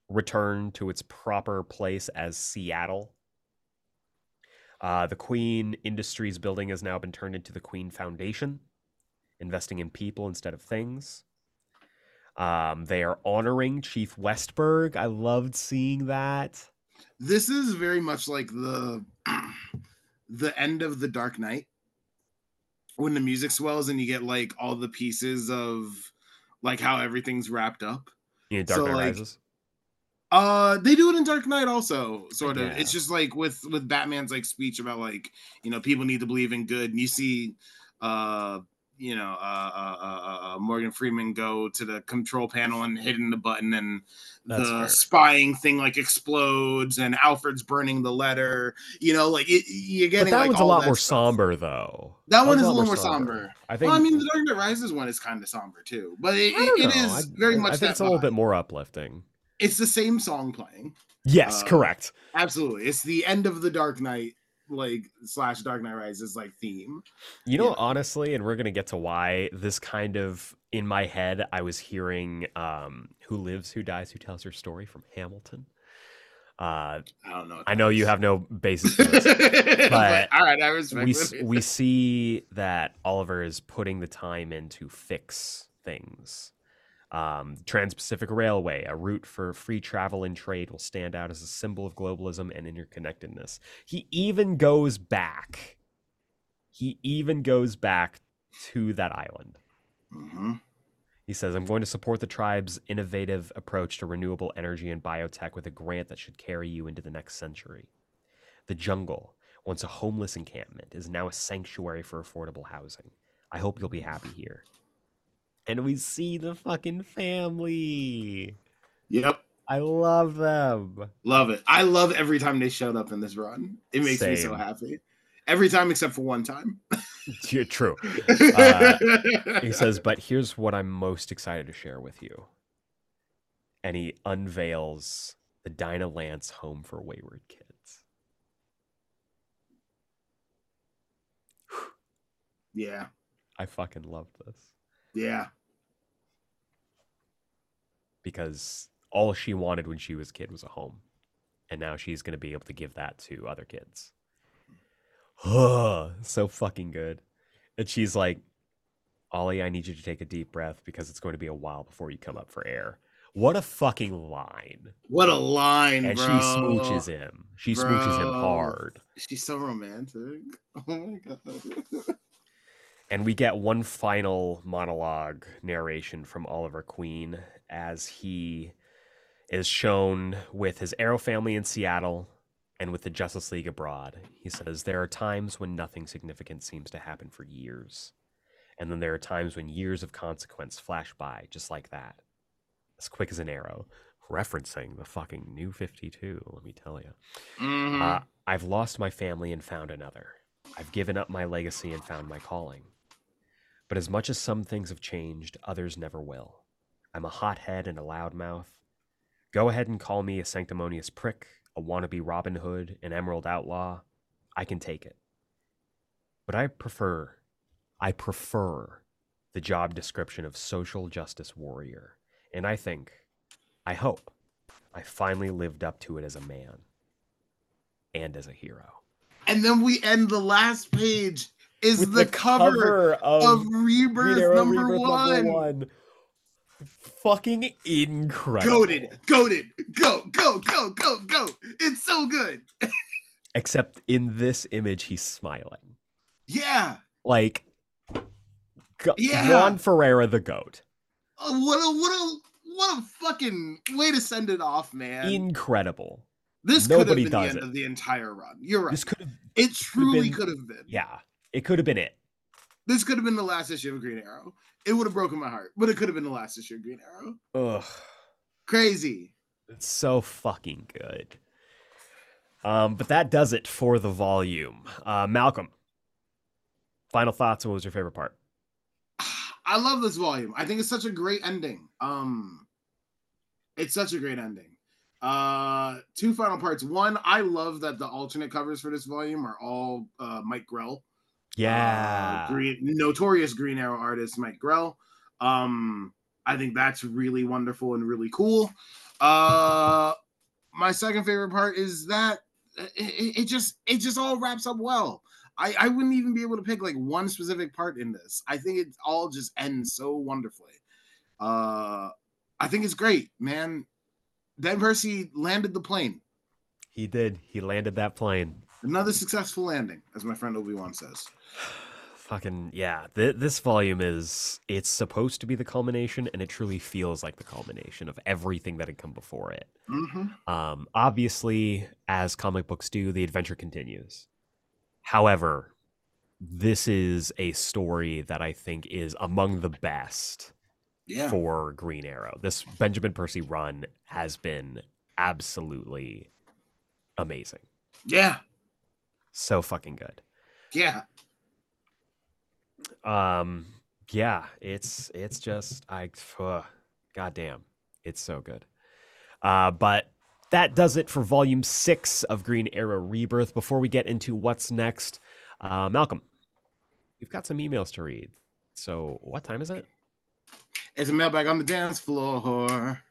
returned to its proper place as Seattle. The Queen Industries building has now been turned into the Queen Foundation, investing in people instead of things. They are honoring Chief Westberg. I loved seeing that. This is very much like the end of The Dark Knight, when the music swells and you get like all the pieces of like how everything's wrapped up. Yeah, Dark Knight Rises. They do it in Dark Knight also, sort of. Yeah. It's just like with Batman's like speech about like, you know, people need to believe in good, and you see Morgan Freeman go to the control panel and hitting the button, and spying thing like explodes, and Alfred's burning the letter. You know, like you're getting. But that one's a lot more somber, though. That one is a little more somber. I think. Well, I mean, the Dark Knight Rises one is kind of somber too, but it is very much. I think it's a little bit more uplifting. It's the same song playing. Yes, correct. Absolutely, it's the end of the Dark Knight. Like / Dark Knight Rises like theme, you know. Yeah. Honestly, and we're gonna get to why this kind of in my head I was hearing Who Lives, Who Dies, Who Tells Her Story from Hamilton. I don't know. I know you have no basis for this, but all right, I respect it. We see that Oliver is putting the time in to fix things. Trans-Pacific Railway, a route for free travel and trade, will stand out as a symbol of globalism and interconnectedness. He even goes back to that island. Mm-hmm. He says, I'm going to support the tribe's innovative approach to renewable energy and biotech with a grant that should carry you into the next century. The jungle, once a homeless encampment, is now a sanctuary for affordable housing. I hope you'll be happy here. And we see the fucking family. Yep. I love them. Love it. I love every time they showed up in this run. It makes me so happy. Every time except for one time. Yeah, true. He says, but here's what I'm most excited to share with you. And he unveils the Dinah Lance Home for Wayward Kids. Yeah. I fucking love this. Yeah. Because all she wanted when she was a kid was a home. And now she's going to be able to give that to other kids. So fucking good. And she's like, Ollie, I need you to take a deep breath because it's going to be a while before you come up for air. What a fucking line. What a line, and bro. And she smooches him. She smooches him hard. She's so romantic. Oh my God. And we get one final monologue narration from Oliver Queen as he is shown with his Arrow family in Seattle and with the Justice League abroad. He says, there are times when nothing significant seems to happen for years. And then there are times when years of consequence flash by just like that. As quick as an arrow. Referencing the fucking New 52, let me tell you. Mm-hmm. I've lost my family and found another. I've given up my legacy and found my calling. But as much as some things have changed, others never will. I'm a hothead and a loudmouth. Go ahead and call me a sanctimonious prick, a wannabe Robin Hood, an Emerald Outlaw. I can take it. But I prefer the job description of social justice warrior. And I hope, I finally lived up to it as a man. And as a hero. And then we end the last page. Is the cover of Rebirth number one. Fucking incredible. Goated. Go. It's so good. Except in this image, he's smiling. Yeah. Like, Juan Ferreyra, the goat. Oh, what a fucking way to send it off, man. Incredible. This could have been the end of the entire run. You're right. This could have. It truly could have been. Yeah. It could have been it. This could have been the last issue of Green Arrow. It would have broken my heart, but it could have been the last issue of Green Arrow. Ugh. Crazy. It's so fucking good. But that does it for the volume. Malcolm, final thoughts. What was your favorite part? I love this volume. I think it's such a great ending. It's such a great ending. Two final parts. One, I love that the alternate covers for this volume are all Mike Grell. Yeah. Notorious Green Arrow artist Mike Grell. I think that's really wonderful and really cool. My second favorite part is that it just all wraps up well. I wouldn't even be able to pick like one specific part in this. I think it all just ends so wonderfully. I think it's great, man. Ben Percy landed the plane. He did. He landed that plane. Another successful landing, as my friend Obi-Wan says. Fucking, yeah. This volume is, it's supposed to be the culmination, and it truly feels like the culmination of everything that had come before it. Mm-hmm. Obviously, as comic books do, the adventure continues. However, this is a story that I think is among the best for Green Arrow. This Benjamin Percy run has been absolutely amazing. Yeah. So fucking good. Yeah. Yeah, it's just, goddamn, it's so good. But that does it for volume 6 of Green Arrow Rebirth. Before we get into what's next, Malcolm, you've got some emails to read. So what time is it? It's a mailbag on the dance floor.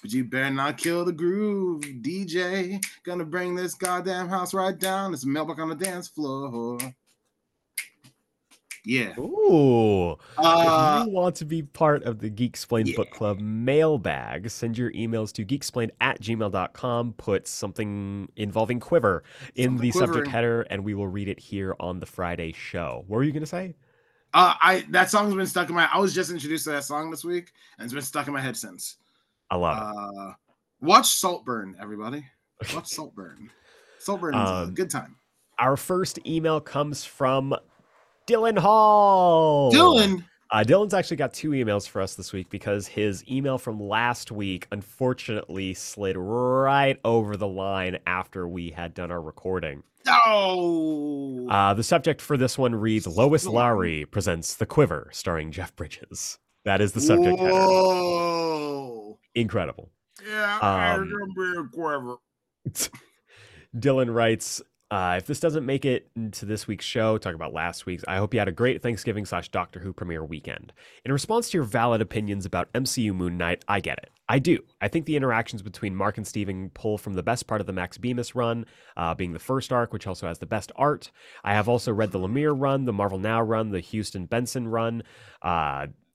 But you better not kill the groove, DJ. Gonna bring this goddamn house right down. It's a mailbag on the dance floor. Yeah. Ooh. If you want to be part of the Geeksplain Book Club mailbag, send your emails to geeksplain@gmail.com. Put something involving Quiver in the subject header, and we will read it here on the Friday show. What were you going to say? That song's been stuck in my... I was just introduced to that song this week, and it's been stuck in my head since. I love it. Watch Saltburn, everybody. Watch Saltburn. Saltburn is a good time. Our first email comes from Dylan Hall. Dylan? Dylan's actually got 2 emails for us this week because his email from last week unfortunately slid right over the line after we had done our recording. Oh. The subject for this one reads, Lois Lowry presents The Quiver, starring Jeff Bridges. That is the subject header. Whoa. Incredible. Yeah, I remember Quiver. Dylan writes, if this doesn't make it into this week's show, talk about last week's, I hope you had a great Thanksgiving/Doctor Who premiere weekend. In response to your valid opinions about MCU Moon Knight, I get it. I do. I think the interactions between Mark and Steven pull from the best part of the Max Bemis run, being the first arc, which also has the best art. I have also read the Lemire run, the Marvel Now run, the Houston Benson run,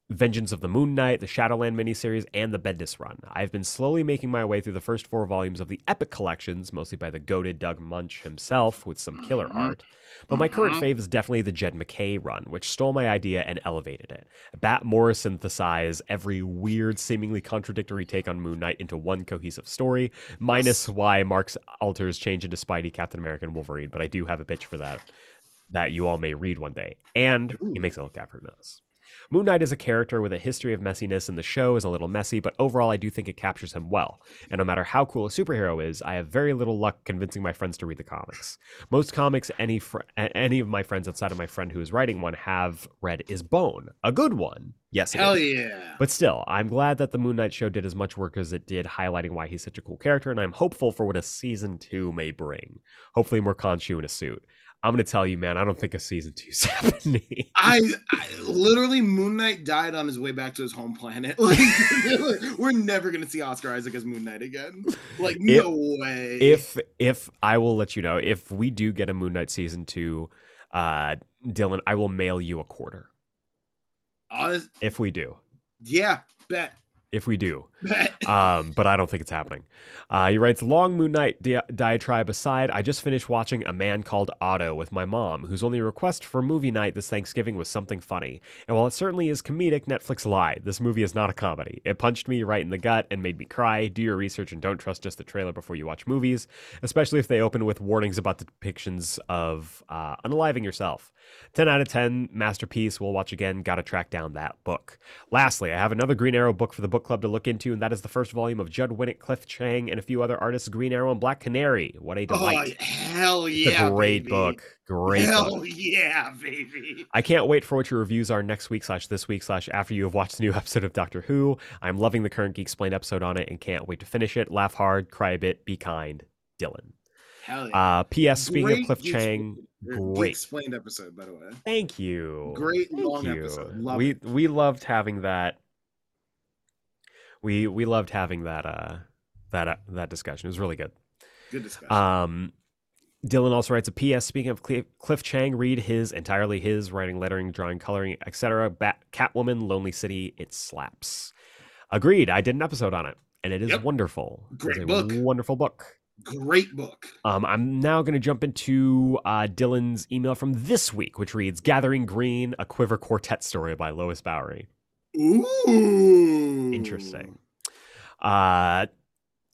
Vengeance of the Moon Knight, the Shadowland miniseries, and the Bendis run. I've been slowly making my way through the first 4 volumes of the epic collections, mostly by the goated Doug Munch himself with some killer art. But my current fave is definitely the Jed McKay run, which stole my idea and elevated it. Bat Morra synthesized every weird, seemingly contradictory take on Moon Knight into one cohesive story, minus why Mark's alters change into Spidey, Captain America, and Wolverine. But I do have a pitch for that you all may read one day. And he makes a look after those. Moon Knight is a character with a history of messiness, and the show is a little messy, but overall I do think it captures him well. And no matter how cool a superhero is, I have very little luck convincing my friends to read the comics. Most comics any of my friends outside of my friend who is writing one have read is Bone, a good one. Yes, it is. Yeah. But still, I'm glad that the Moon Knight show did as much work as it did, highlighting why he's such a cool character, and I'm hopeful for what a season 2 may bring. Hopefully more Khonshu in a suit. I'm going to tell you, man, I don't think a season 2's happening. I literally, Moon Knight died on his way back to his home planet. Like, we're never going to see Oscar Isaac as Moon Knight again. Like, no way. If I will let you know, if we do get a Moon Knight season 2, Dylan, I will mail you a quarter. If we do. Yeah, bet. If we do, but I don't think it's happening. He writes, long Moon Knight diatribe aside, I just finished watching A Man Called Otto with my mom, whose only request for movie night this Thanksgiving was something funny. And while it certainly is comedic, Netflix lied. This movie is not a comedy. It punched me right in the gut and made me cry. Do your research and don't trust just the trailer before you watch movies, especially if they open with warnings about depictions of unaliving yourself. 10 out of 10, masterpiece. We'll watch again. Gotta track down that book. Lastly, I have another Green Arrow book for the book club to look into, and that is the first volume of Judd Winnick, Cliff Chang, and a few other artists, Green Arrow and Black Canary. What a delight. Oh, hell yeah, it's a great baby. Book. Great hell book. Yeah, baby. I can't wait for what your reviews are next week / this week / after you have watched the new episode of Doctor Who. I'm loving the current Geeksplain episode on it and can't wait to finish it. Laugh hard, cry a bit, be kind. Dylan. Hell yeah. P.S. Speaking of Cliff Chang, great explained episode, by the way. Thank you. Great long episode. We loved having that. We loved having that that discussion. It was really good. Good discussion. Dylan also writes a P.S. Speaking of Cliff Chang, read his entirely his writing, lettering, drawing, coloring, etc. Catwoman, Lonely City. It slaps. Agreed. I did an episode on it, and it is wonderful. Great book. Wonderful book. Great book. I'm now going to jump into Dylan's email from this week, which reads Gathering Green, a Quiver Quartet Story by Lois Bowery. Ooh. Interesting.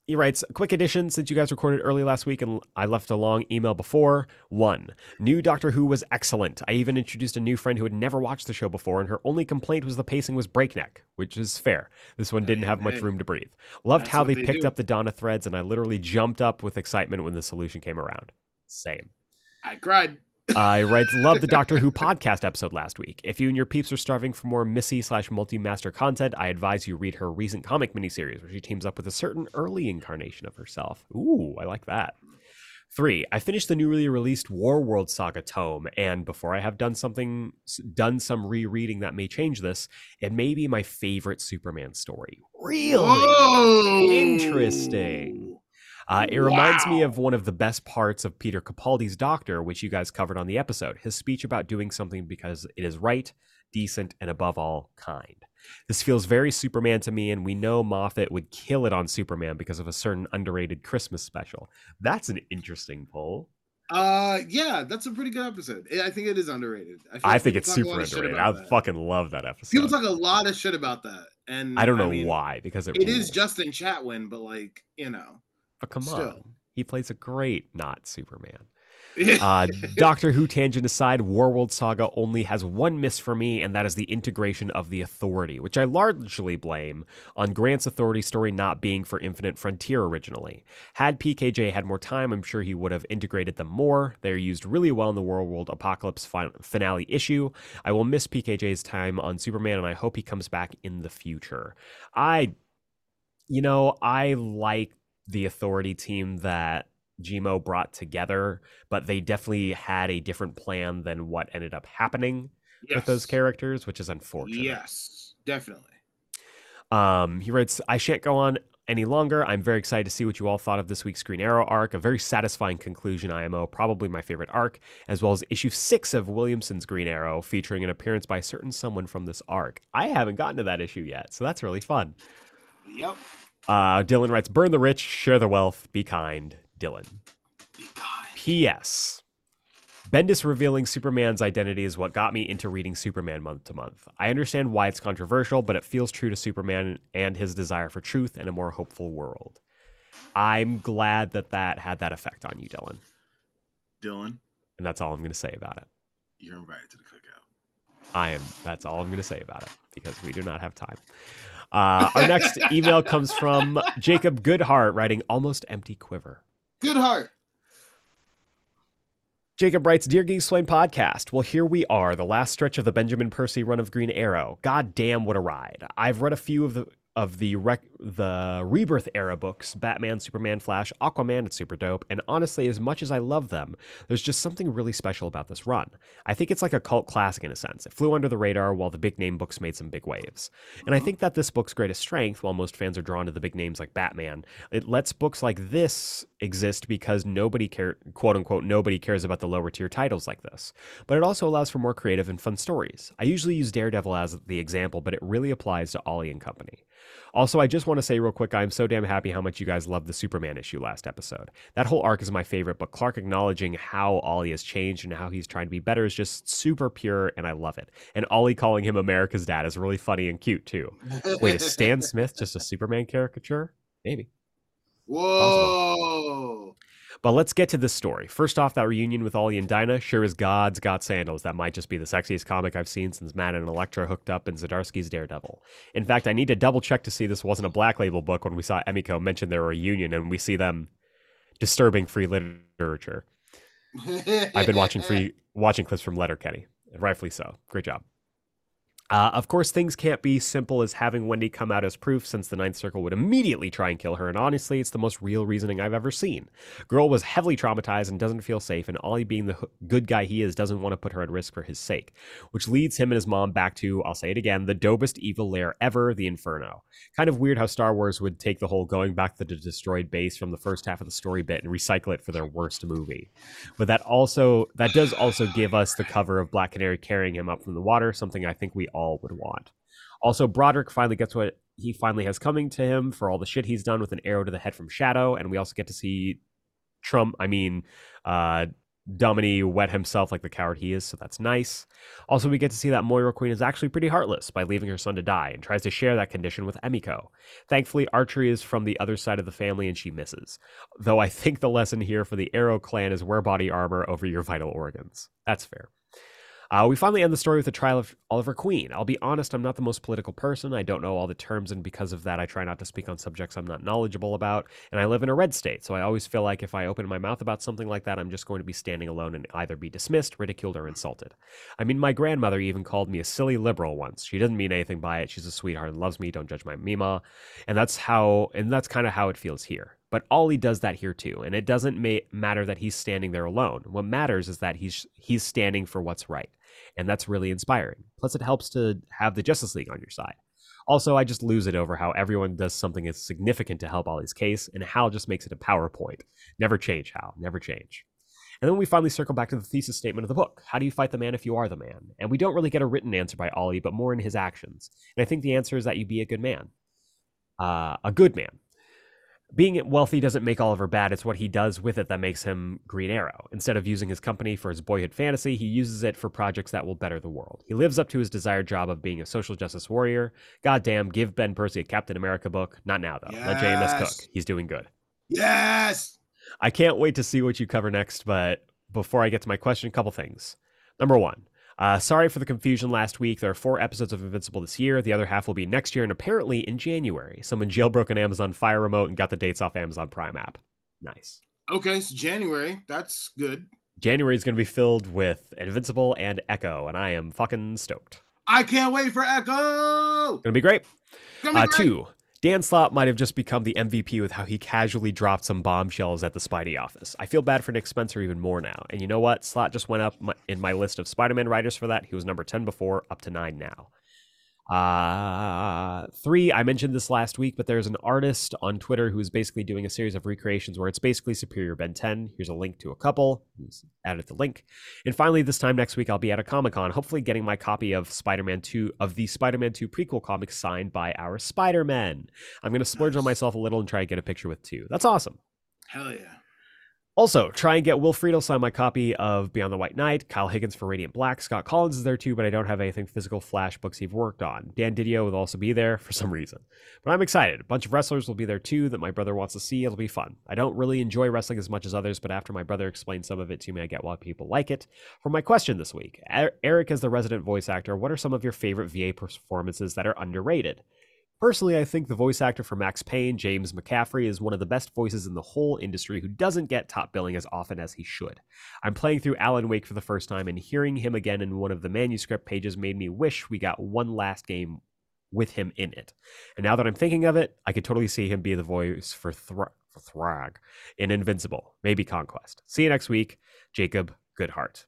He writes, quick addition since you guys recorded early last week and I left a long email before. 1. New Doctor Who was excellent. I even introduced a new friend who had never watched the show before, and her only complaint was the pacing was breakneck, which is fair. This one didn't have much room to breathe. Loved how they picked up the Donna threads, and I literally jumped up with excitement when the solution came around. Same. I cried. He writes, love the Doctor Who podcast episode last week. If you and your peeps are starving for more Missy / multi-master content, I advise you read her recent comic miniseries where she teams up with a certain early incarnation of herself. Ooh, I like that. 3, I finished the newly released War World Saga tome, and before I have done some rereading that may change this, it may be my favorite Superman story. Really? Whoa! Interesting. It reminds me of one of the best parts of Peter Capaldi's Doctor, which you guys covered on the episode. His speech about doing something because it is right, decent, and above all, kind. This feels very Superman to me, and we know Moffat would kill it on Superman because of a certain underrated Christmas special. That's an interesting poll. Yeah, that's a pretty good episode. I think it is underrated. I think it's super underrated. I fucking love that episode. People talk a lot of shit about that, and I don't know why, because it is Justin Chatwin, but like, you know. But come on, he plays a great not Superman. Doctor Who tangent aside, Warworld Saga only has one miss for me, and that is the integration of the Authority, which I largely blame on Grant's Authority story not being for Infinite Frontier originally. Had PKJ had more time, I'm sure he would have integrated them more. They're used really well in the Warworld Apocalypse finale issue. I will miss PKJ's time on Superman, and I hope he comes back in the future. I like the Authority team that Gmo brought together, but they definitely had a different plan than what ended up happening with those characters, which is unfortunate. Yes, definitely. He writes, I shan't go on any longer. I'm very excited to see what you all thought of this week's Green Arrow arc. A very satisfying conclusion, IMO, probably my favorite arc, as well as issue 6 of Williamson's Green Arrow, featuring an appearance by a certain someone from this arc. I haven't gotten to that issue yet, so that's really fun. Yep. Dylan writes, burn the rich, share the wealth, be kind, Dylan. Be kind. P.S. Bendis revealing Superman's identity is what got me into reading Superman month to month. I understand why it's controversial, but it feels true to Superman and his desire for truth and a more hopeful world. I'm glad that had that effect on you, Dylan. Dylan? And that's all I'm going to say about it. You're invited to the cookout. I am. That's all I'm going to say about it, because we do not have time. Our next email comes from Jacob Goodhart, writing Almost Empty Quiver. Goodhart. Jacob writes, Dear Geeksplain Podcast, well, here we are, the last stretch of the Benjamin Percy run of Green Arrow. God damn, what a ride. I've read a few of the Rebirth era books, Batman, Superman, Flash, Aquaman, it's super dope, and honestly, as much as I love them, there's just something really special about this run. I think it's like a cult classic in a sense. It flew under the radar while the big name books made some big waves. And I think that this book's greatest strength, while most fans are drawn to the big names like Batman, it lets books like this exist because nobody cares, quote unquote, nobody cares about the lower tier titles like this. But it also allows for more creative and fun stories. I usually use Daredevil as the example, but it really applies to Ollie and company. Also, I just want to say real quick, I am so damn happy how much you guys loved the Superman issue last episode. That whole arc is my favorite, but Clark acknowledging how Ollie has changed and how he's trying to be better is just super pure, and I love it. And Ollie calling him America's dad is really funny and cute, too. Wait, is Stan Smith just a Superman caricature? Maybe. Whoa! Possible. But let's get to this story. First off, that reunion with Ollie and Dinah sure as God's got sandals. That might just be the sexiest comic I've seen since Matt and Elektra hooked up in Zdarsky's Daredevil. In fact, I need to double check to see this wasn't a Black Label book when we saw Emiko mention their reunion and we see them disturbing free literature. I've been watching clips from Letterkenny, and rightfully so. Great job. Of course, things can't be simple as having Wendy come out as proof, since the Ninth Circle would immediately try and kill her, and honestly, it's the most real reasoning I've ever seen. Girl was heavily traumatized and doesn't feel safe, and Ollie, being the good guy he is, doesn't want to put her at risk for his sake, which leads him and his mom back to, I'll say it again, the dopest evil lair ever, the Inferno. Kind of weird how Star Wars would take the whole going back to the destroyed base from the first half of the story bit and recycle it for their worst movie. But that does also give us the cover of Black Canary carrying him up from the water, something I think we all would want. Also, Broderick finally gets what he finally has coming to him for all the shit he's done, with an arrow to the head from Shadow, and we also get to see Domini wet himself like the coward he is, so that's nice. Also, we get to see that Moira Queen is actually pretty heartless by leaving her son to die and tries to share that condition with Emiko. Thankfully, archery is from the other side of the family and she misses. Though I think the lesson here for the Arrow clan is wear body armor over your vital organs. That's fair. We finally end the story with the trial of Oliver Queen. I'll be honest, I'm not the most political person. I don't know all the terms, and because of that, I try not to speak on subjects I'm not knowledgeable about, and I live in a red state, so I always feel like if I open my mouth about something like that, I'm just going to be standing alone and either be dismissed, ridiculed, or insulted. I mean, my grandmother even called me a silly liberal once. She doesn't mean anything by it. She's a sweetheart and loves me. Don't judge my Mima. And that's kind of how it feels here. But Ollie does that here too, and it doesn't matter that he's standing there alone. What matters is that he's standing for what's right, and that's really inspiring. Plus, it helps to have the Justice League on your side. Also, I just lose it over how everyone does something as significant to help Ollie's case, and Hal just makes it a PowerPoint. Never change, Hal. Never change. And then we finally circle back to the thesis statement of the book. How do you fight the man if you are the man? And we don't really get a written answer by Ollie, but more in his actions. And I think the answer is that you be a good man. Being wealthy doesn't make Oliver bad, it's what he does with it that makes him Green Arrow. Instead of using his company for his boyhood fantasy, he uses it for projects that will better the world. He lives up to his desired job of being a social justice warrior. Goddamn, give Ben Percy a Captain America book. Not now, though. Yes. Let JMS cook. He's doing good. Yes! I can't wait to see what you cover next, but before I get to my question, a couple things. Number one. Sorry for the confusion last week. There are 4 episodes of Invincible this year. The other half will be next year and apparently in January. Someone jailbroke an Amazon Fire remote and got the dates off Amazon Prime app. Nice. Okay, so January. That's good. January is going to be filled with Invincible and Echo, and I am fucking stoked. I can't wait for Echo! Gonna be great. Two. Dan Slott might have just become the MVP with how he casually dropped some bombshells at the Spidey office. I feel bad for Nick Spencer even more now. And you know what? Slott just went up in my list of Spider-Man writers for that. He was number 10 before, up to 9 now. 3, I mentioned this last week, but there's an artist on Twitter who is basically doing a series of recreations where it's basically Superior Ben 10. Here's a link to a couple. He's added the link. And finally, this time next week, I'll be at a Comic-Con, hopefully getting my copy of Spider-Man 2, of the Spider-Man 2 prequel comics signed by our Spider-Man. I'm going to splurge on myself a little and try to get a picture with 2. That's awesome. Hell yeah. Also, try and get Will Friedle sign my copy of Beyond the White Knight, Kyle Higgins for Radiant Black, Scott Collins is there too, but I don't have anything physical Flash books he's worked on. Dan Didio will also be there for some reason. But I'm excited. A bunch of wrestlers will be there too that my brother wants to see. It'll be fun. I don't really enjoy wrestling as much as others, but after my brother explained some of it to me, I get why people like it. For my question this week, Eric is the resident voice actor. What are some of your favorite VA performances that are underrated? Personally, I think the voice actor for Max Payne, James McCaffrey, is one of the best voices in the whole industry who doesn't get top billing as often as he should. I'm playing through Alan Wake for the first time, and hearing him again in one of the manuscript pages made me wish we got one last game with him in it. And now that I'm thinking of it, I could totally see him be the voice for Throg in Invincible, maybe Conquest. See you next week, Jacob Goodhart.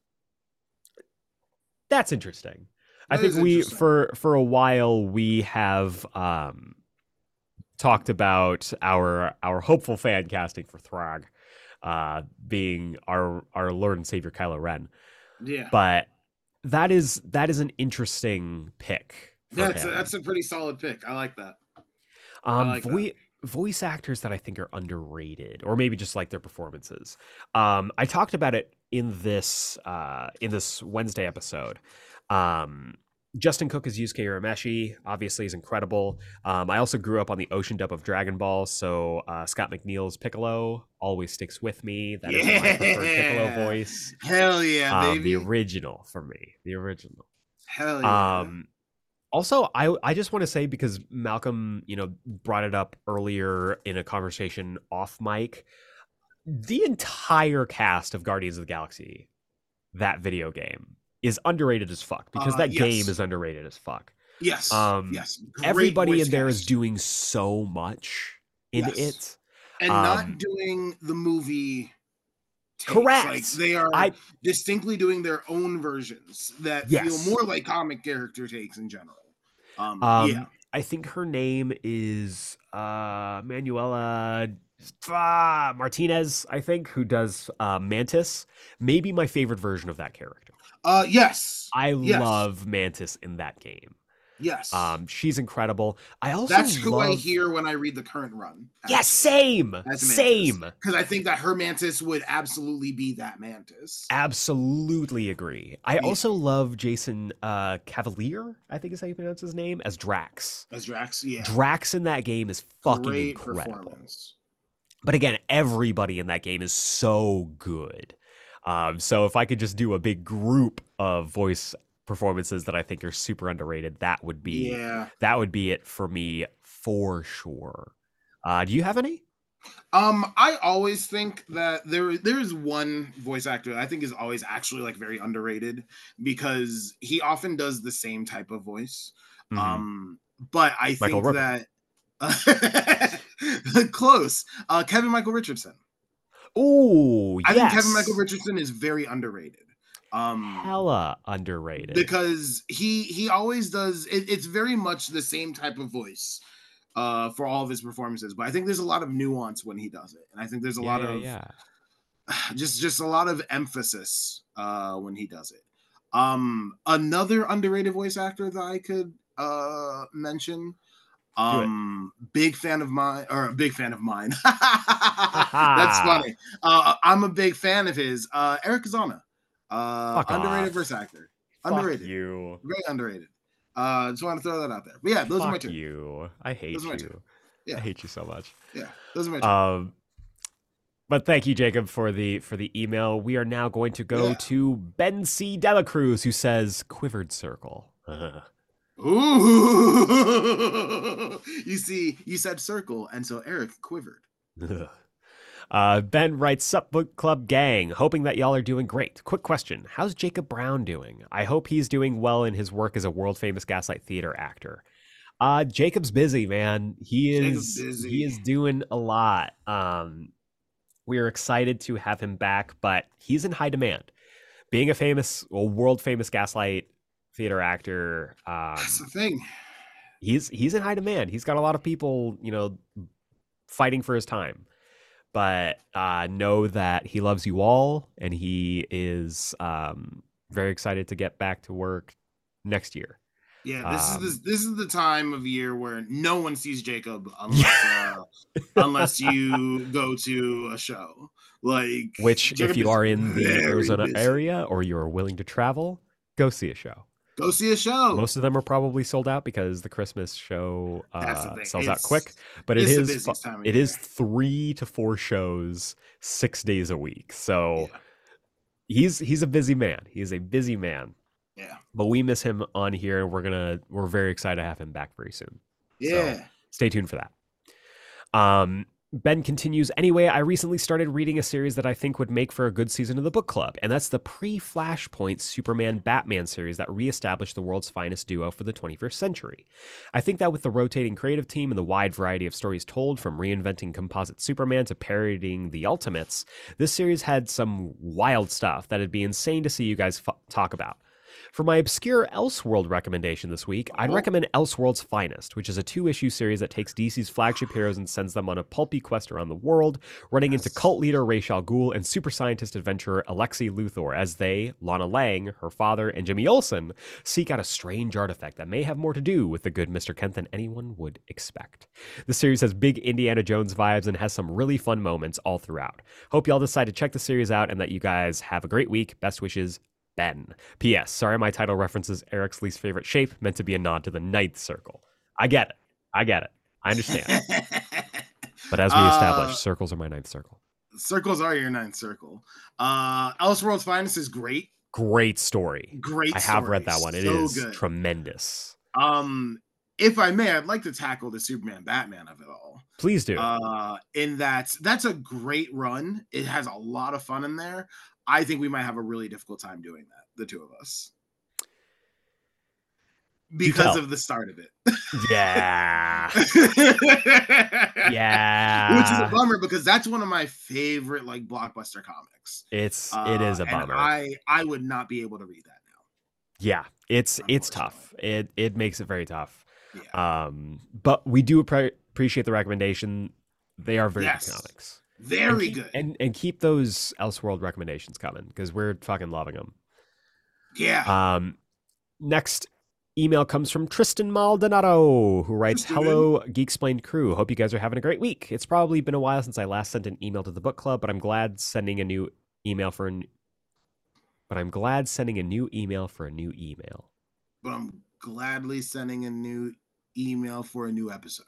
That's interesting. I think we, for a while, we have talked about our hopeful fan casting for Throg being our Lord and Savior Kylo Ren. Yeah. But that is an interesting pick. That's a pretty solid pick. I like that. Voice actors that I think are underrated, or maybe just like their performances. I talked about it in this Wednesday episode. Justin Cook as Yusuke Urameshi obviously is incredible. I also grew up on the ocean dub of Dragon Ball, so Scott McNeil's Piccolo always sticks with me. That is my preferred Piccolo voice. Hell yeah, baby. The original for me. The original. Hell yeah. Also, I just want to say, because Malcolm, you know, brought it up earlier in a conversation off mic, the entire cast of Guardians of the Galaxy, that video game, is underrated as fuck, because that game is underrated as fuck. Yes. Great everybody in there is doing so much in it, and not doing the movie. Takes. Correct. Like, they are distinctly doing their own versions that feel more like comic character takes in general. I think her name is Manuela Martinez, I think, who does Mantis. Maybe my favorite version of that character. I love Mantis in that game. Yes. She's incredible. I also I hear when I read the current run. Same. Because I think that her Mantis would absolutely be that Mantis. Absolutely agree. I also love Jason Cavalier, I think is how you pronounce his name, as Drax. Drax in that game is fucking incredible. But again, everybody in that game is so good. So if I could just do a big group of voice performances that I think are super underrated, that would be it for me, for sure. Do you have any? I always think that there's one voice actor that I think is always actually like very underrated, because he often does the same type of voice. Mm-hmm. But I think that close. Kevin Michael Richardson. Oh, yes. I think Kevin Michael Richardson is very underrated. Hella underrated, because he always does it's very much the same type of voice for all of his performances, but I think there's a lot of nuance when he does it, and I think there's a lot of just a lot of emphasis when he does it. Another underrated voice actor that I could mention, big fan of mine that's funny, I'm a big fan of his, Eric Zana. Underrated verse actor. Underrated. Fuck you. Very underrated. Just want to throw that out there. But yeah, those are my two. You. I hate you. Yeah. I hate you so much. Yeah, those are my two. But thank you, Jacob, for the email. We are now going to go to Ben C. Delacruz, who says Quivered Circle. Ooh. You see, you said circle, and so Eric quivered. Ben writes, Sup Book Club gang, hoping that y'all are doing great. Quick question, how's Jacob Brown doing? I hope he's doing well in his work as a world famous Gaslight Theater actor. Jacob's busy, man. He is doing a lot. We are excited to have him back, but he's in high demand. Being a world famous Gaslight Theater actor, that's the thing. He's in high demand. He's got a lot of people, you know, fighting for his time. But know that he loves you all, and he is very excited to get back to work next year. Yeah, this is the time of year where no one sees Jacob unless you go to a show. Which, Jacob, if you are in the Arizona area or you're willing to travel, go see a show. Go see a show. Most of them are probably sold out because the Christmas show sells out quick. But it is 3 to 4 shows 6 days a week. So he's a busy man. He's a busy man. Yeah. But we miss him on here, and we're very excited to have him back very soon. Yeah. So stay tuned for that. Ben continues, anyway, I recently started reading a series that I think would make for a good season of the book club, and that's the pre-Flashpoint Superman-Batman series that reestablished the world's finest duo for the 21st century. I think that with the rotating creative team and the wide variety of stories told, from reinventing composite Superman to parodying the Ultimates, this series had some wild stuff that it'd be insane to see you guys talk about. For my obscure Elseworld recommendation this week, I'd recommend Elseworld's Finest, which is a 2-issue series that takes DC's flagship heroes and sends them on a pulpy quest around the world, running into cult leader Ra's al Ghul and super scientist adventurer Alexei Luthor as they, Lana Lang, her father, and Jimmy Olsen, seek out a strange artifact that may have more to do with the good Mr. Kent than anyone would expect. The series has big Indiana Jones vibes and has some really fun moments all throughout. Hope y'all decide to check the series out, and that you guys have a great week. Best wishes, Ben. P.S. Sorry my title references Eric's least favorite shape, meant to be a nod to the Ninth Circle. I get it. I understand. But as we established, circles are my Ninth Circle. Circles are your Ninth Circle. Elseworld's Finest is great. Great story. I have read that one. It is good. Tremendous. If I may, I'd like to tackle the Superman Batman of it all. Please do. In that's a great run. It has a lot of fun in there. I think we might have a really difficult time doing that, the two of us. Because of the start of it. Yeah. Yeah. Which is a bummer because that's one of my favorite like blockbuster comics. It is a bummer. I would not be able to read that now. Yeah. It's tough. It makes it very tough. Yeah. But we do appreciate the recommendation. They are very good comics. Very good. And keep those Elseworld recommendations coming because we're fucking loving them. Yeah. Next email comes from Tristan Maldonado, who writes, "Hello, Geeksplained crew. Hope you guys are having a great week. It's probably been a while since I last sent an email to the book club, but I'm glad sending a new email for a new email. But I'm gladly sending a new email for a new episode."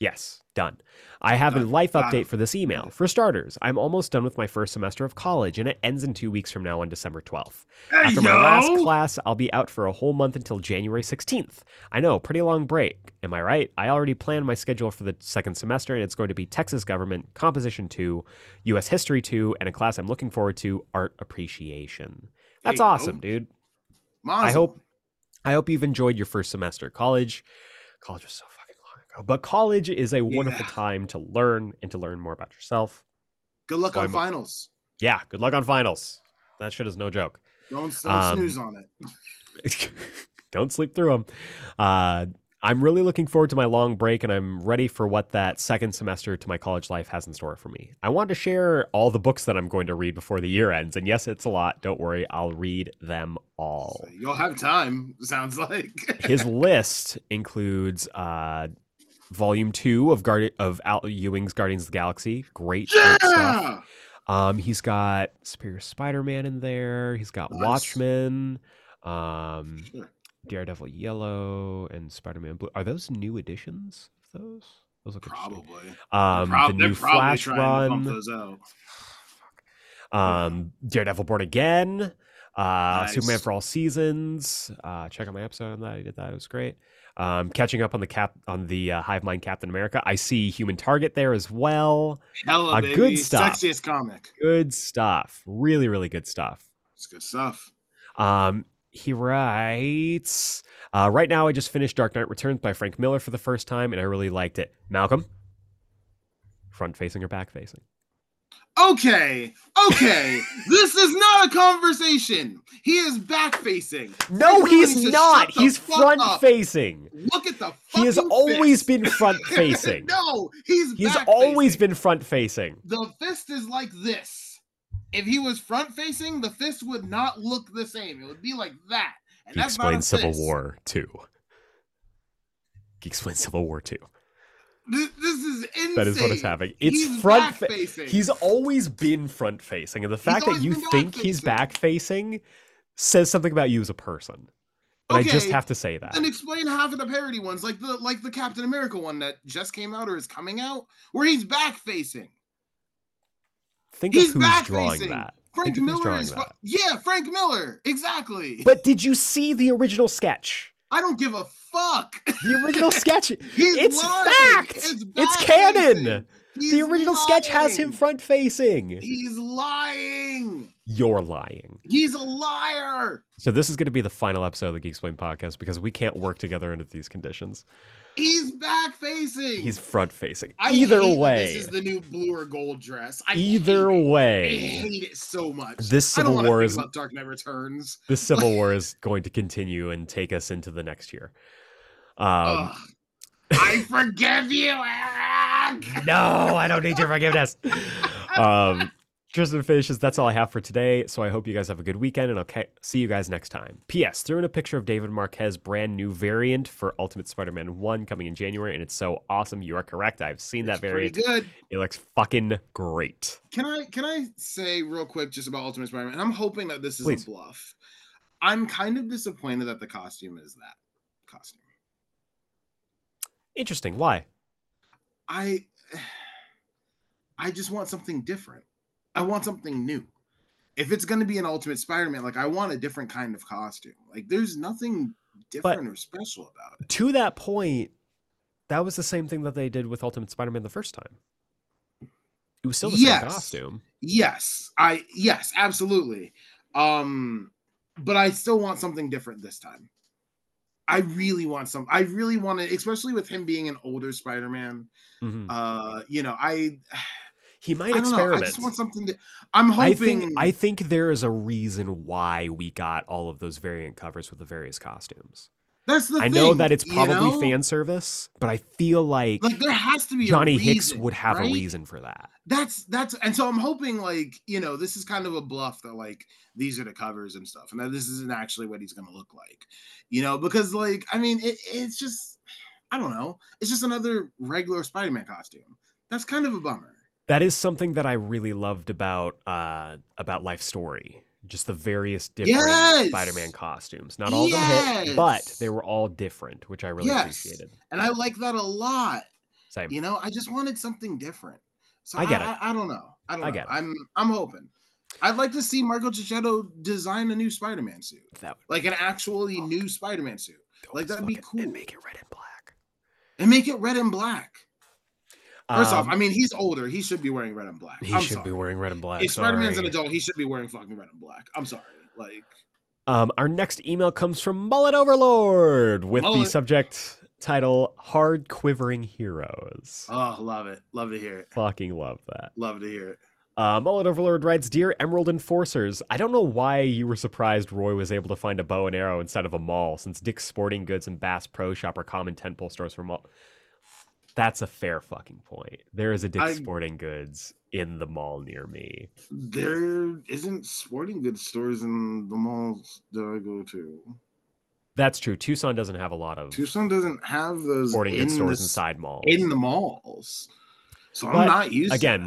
Yes, done. I have a life update for this email. For starters, I'm almost done with my first semester of college, and it ends in 2 weeks from now on December 12th. After my last class, I'll be out for a whole month until January 16th. I know, pretty long break. Am I right? I already planned my schedule for the second semester, and it's going to be Texas Government, Composition 2, U.S. History 2, and a class I'm looking forward to, Art Appreciation. That's awesome, dude. Awesome. I hope you've enjoyed your first semester. College was so fun. But college is a wonderful time to learn and to learn more about yourself. Good luck on finals. Yeah, good luck on finals. That shit is no joke. Don't snooze on it. Don't sleep through them. I'm really looking forward to my long break, and I'm ready for what that second semester to my college life has in store for me. I want to share all the books that I'm going to read before the year ends. And yes, it's a lot. Don't worry. I'll read them all. So you'll have time, sounds like. His list includes... Volume 2 of Al Ewing's Guardians of the Galaxy. Great stuff. He's got Superior Spider-Man in there. He's got Watchmen, Daredevil Yellow, and Spider-Man Blue. Are those new editions of those? Those look interesting. The new Flash run. Pump those out. Daredevil Born Again. Superman for All Seasons. Check out my episode on that. I did that. It was great. Catching up on the Hive Mind Captain America. I see Human Target there as well. Hella, baby. Good stuff. Sexiest comic. Good stuff. Really, really good stuff. It's good stuff. He writes, right now I just finished Dark Knight Returns by Frank Miller for the first time, and I really liked it. Malcolm, front facing or back facing? Okay. This is not a conversation. He is back facing. No, he's not. He's front facing. Look at the fucking He has always fist. Been front facing. No, he's back always facing. Been front facing. The fist is like this. If he was front facing, the fist would not look the same. It would be like that. And that's not a fist. Geeksplain Civil War 2. This is insane. That is what is happening. He's front facing. He's always been front facing, and the fact that you think he's back facing says something about you as a person. And I just have to say that. And explain half of the parody ones, like the Captain America one that just came out or is coming out, where he's back facing. Think of who's drawing that. Frank Miller is. Yeah, Frank Miller, exactly. But did you see the original sketch? I don't give a fuck. The original sketch, it's lying. Fact. It's canon. The original sketch has him front facing. He's lying. You're lying. He's a liar. So this is going to be the final episode of the Geeksplain podcast because we can't work together under these conditions. He's back facing. He's front facing. Either way. This is the new blue or gold dress. Either way. I hate it so much. Dark Knight Returns. This Civil War is going to continue and take us into the next year. I forgive you, Eric. No, I don't need your forgiveness. Cheers to the fishes. That's all I have for today. So I hope you guys have a good weekend, and I'll see you guys next time. P.S. Threw in a picture of David Marquez's brand new variant for Ultimate Spider-Man 1 coming in January, and it's so awesome. You are correct. I've seen that variant. Pretty good. It looks fucking great. Can I say real quick just about Ultimate Spider-Man? And I'm hoping that this is a bluff. I'm kind of disappointed that the costume is that costume. Interesting. Why? I just want something different. I want something new. If it's going to be an Ultimate Spider-Man, like, I want a different kind of costume. Like, there's nothing different or special about it. To that point, that was the same thing that they did with Ultimate Spider-Man the first time. It was still the same costume. Yes, absolutely. But I still want something different this time. I really want it, especially with him being an older Spider-Man. Mm-hmm. He might experiment. I just want something that I'm hoping. I think there is a reason why we got all of those variant covers with the various costumes. That's the thing. I know that it's probably fan service, but I feel like there has to be Johnny Hicks would have a reason for that. That's and so I'm hoping, like, you know, this is kind of a bluff that, like, these are the covers and stuff, and that this isn't actually what he's gonna look like, you know, because, like, I mean, it's just, I don't know, it's just another regular Spider-Man costume. That's kind of a bummer. That is something that I really loved about Life Story. Just the various different Spider-Man costumes. Not all of them hit, but they were all different, which I really appreciated. And I like that a lot. Same. You know, I just wanted something different. So I get it. I don't know. I don't know. I'm hoping. I'd like to see Marco Cicchetto design a new Spider-Man suit. Like an actually new Spider-Man suit. Like, that'd be cool. And make it red and black. First off, I mean, he's older. He should be wearing red and black. He should be wearing red and black. If Spider-Man's an adult, he should be wearing fucking red and black. I'm sorry. Like, our next email comes from Mullet Overlord with the subject title Hard Quivering Heroes. Oh, love it. Love to hear it. Fucking love that. Love to hear it. Mullet Overlord writes, Dear Emerald Enforcers, I don't know why you were surprised Roy was able to find a bow and arrow instead of a mall, since Dick's Sporting Goods and Bass Pro Shop are common tentpole stores for mall. That's a fair fucking point. There is a Dick's Sporting Goods in the mall near me. There isn't sporting goods stores in the malls that I go to. That's true. Tucson doesn't have a lot of. Tucson doesn't have those sporting goods stores inside malls. In the malls. So I'm not used to that.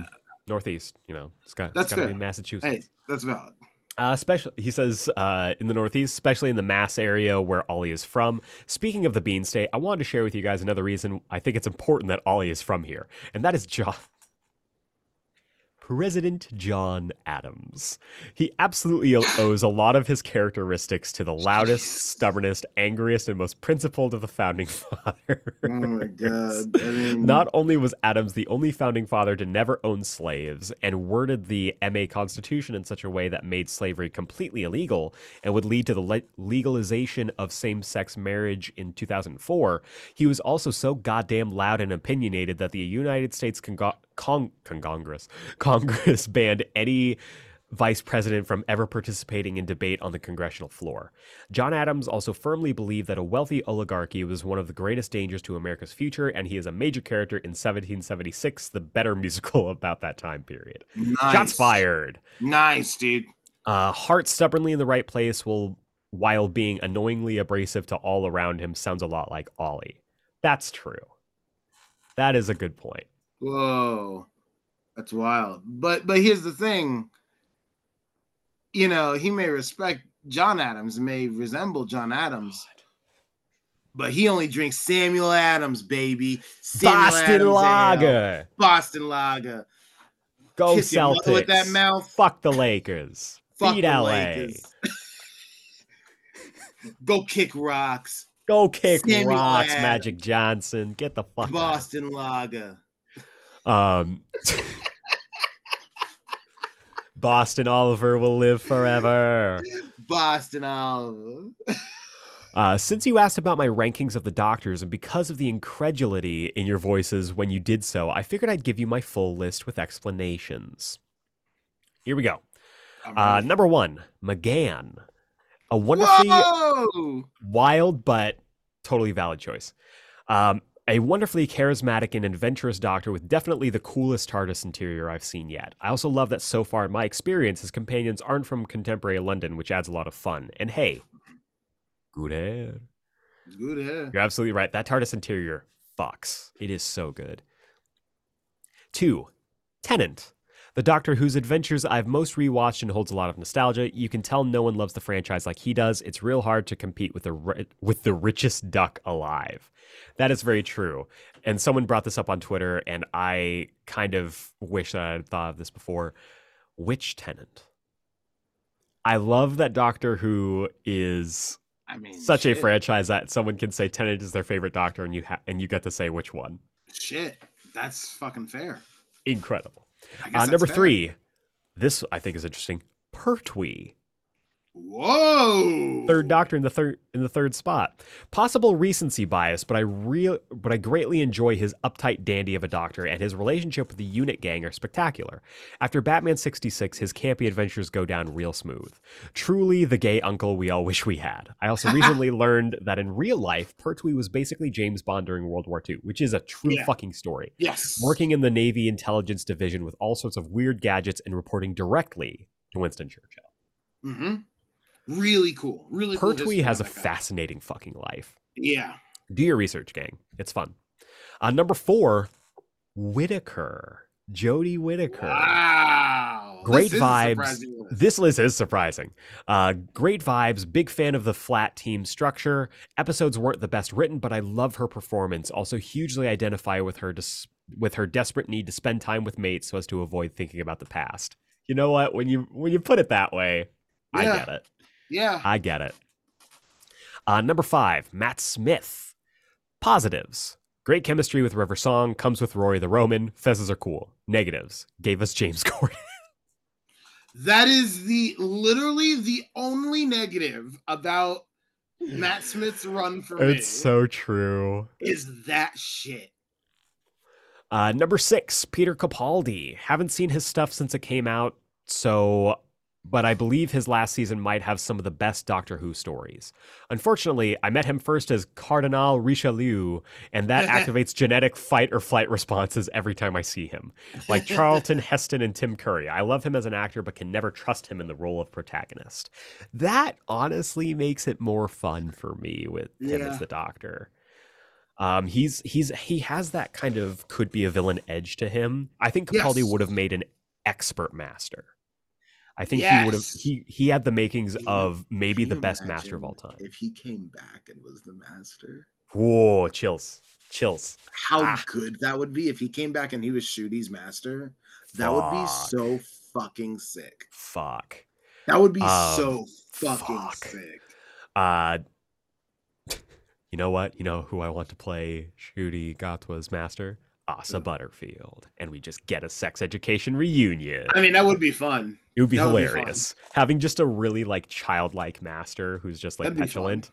Northeast, you know, it's got to be Massachusetts. Hey, that's valid. Especially, he says, in the Northeast, especially in the Mass area where Ollie is from. Speaking of the Bean State, I wanted to share with you guys another reason I think it's important that Ollie is from here, and that is President John Adams. He absolutely owes a lot of his characteristics to the loudest, stubbornest, angriest, and most principled of the founding fathers. Oh my God. I mean... Not only was Adams the only founding father to never own slaves and worded the MA Constitution in such a way that made slavery completely illegal and would lead to the legalization of same-sex marriage in 2004, he was also so goddamn loud and opinionated that the United States Congress banned any vice president from ever participating in debate on the congressional floor. John Adams also firmly believed that a wealthy oligarchy was one of the greatest dangers to America's future, and he is a major character in 1776, the better musical about that time period. Nice. Shots fired. Nice, dude. Heart stubbornly in the right place while being annoyingly abrasive to all around him sounds a lot like Ollie. That's true. That is a good point. Whoa. That's wild. But here's the thing. You know, he may respect John Adams, may resemble John Adams, but he only drinks Samuel Adams, baby. Boston Lager. Go kiss Celtics. With that mouth. Fuck the Lakers. Fuck Beat LA. Lakers. Go kick rocks. Go kick Samuel rocks, Adams. Magic Johnson. Get the fuck Boston out. Lager. Boston Oliver will live forever. Boston Oliver. Since you asked about my rankings of the doctors, and because of the incredulity in your voices when you did so, I figured I'd give you my full list with explanations. Here we go. Number one, McGann. A wonderfully wild but totally valid choice. A wonderfully charismatic and adventurous Doctor with definitely the coolest TARDIS interior I've seen yet. I also love that so far in my experience, his companions aren't from contemporary London, which adds a lot of fun. And hey, good hair. Good hair. You're absolutely right. That TARDIS interior fucks. It is so good. 2. Tennant. The Doctor whose adventures I've most rewatched and holds a lot of nostalgia. You can tell no one loves the franchise like he does. It's real hard to compete with the richest duck alive. That is very true. And someone brought this up on Twitter, and I kind of wish that I had thought of this before. Which Tennant? I love that Doctor Who is such a franchise that someone can say Tennant is their favorite Doctor, and you get to say which one. Shit, that's fucking fair. Incredible. Number 3, this I think is interesting. Pertwee. Whoa! Third Doctor in the third spot. Possible recency bias, but I greatly enjoy his uptight dandy of a Doctor, and his relationship with the unit gang are spectacular. After Batman 66, his campy adventures go down real smooth. Truly the gay uncle we all wish we had. I also recently learned that in real life, Pertwee was basically James Bond during World War II, which is a true fucking story. Yes. Working in the Navy Intelligence Division with all sorts of weird gadgets and reporting directly to Winston Churchill. Mm-hmm. Really cool. Really cool. Pertwee has a fascinating fucking life. Yeah. Do your research, gang. It's fun. Number 4, Whittaker. Jodie Whittaker. Wow. Great vibes. This list is surprising. Great vibes. Big fan of the flat team structure. Episodes weren't the best written, but I love her performance. Also hugely identify with her desperate need to spend time with mates so as to avoid thinking about the past. You know what? When you put it that way, yeah. I get it. Yeah, I get it. Number 5, Matt Smith. Positives. Great chemistry with River Song. Comes with Rory the Roman. Fezzes are cool. Negatives. Gave us James Corden. That is literally the only negative about Matt Smith's run for me. It's so true. Is that shit. Number 6, Peter Capaldi. Haven't seen his stuff since it came out, so... but I believe his last season might have some of the best Doctor Who stories. Unfortunately, I met him first as Cardinal Richelieu, and that activates genetic fight or flight responses every time I see him. Like Charlton Heston and Tim Curry. I love him as an actor, but can never trust him in the role of protagonist. That honestly makes it more fun for me with him as the Doctor. He has that kind of could be a villain edge to him. I think Capaldi would have made an expert Master. I think he would have. He had the makings of maybe the best Master of all time. If he came back and was the Master, whoa, chills. How good that would be if he came back and he was Shooty's Master. That would be so fucking sick. Fuck. That would be so fucking sick. You know what? You know who I want to play Shooty Gatwa's Master? Asa Butterfield, and we just get a sex education reunion. I mean, that would be fun. It would be hilarious. Having just a really like childlike Master who's just like petulant.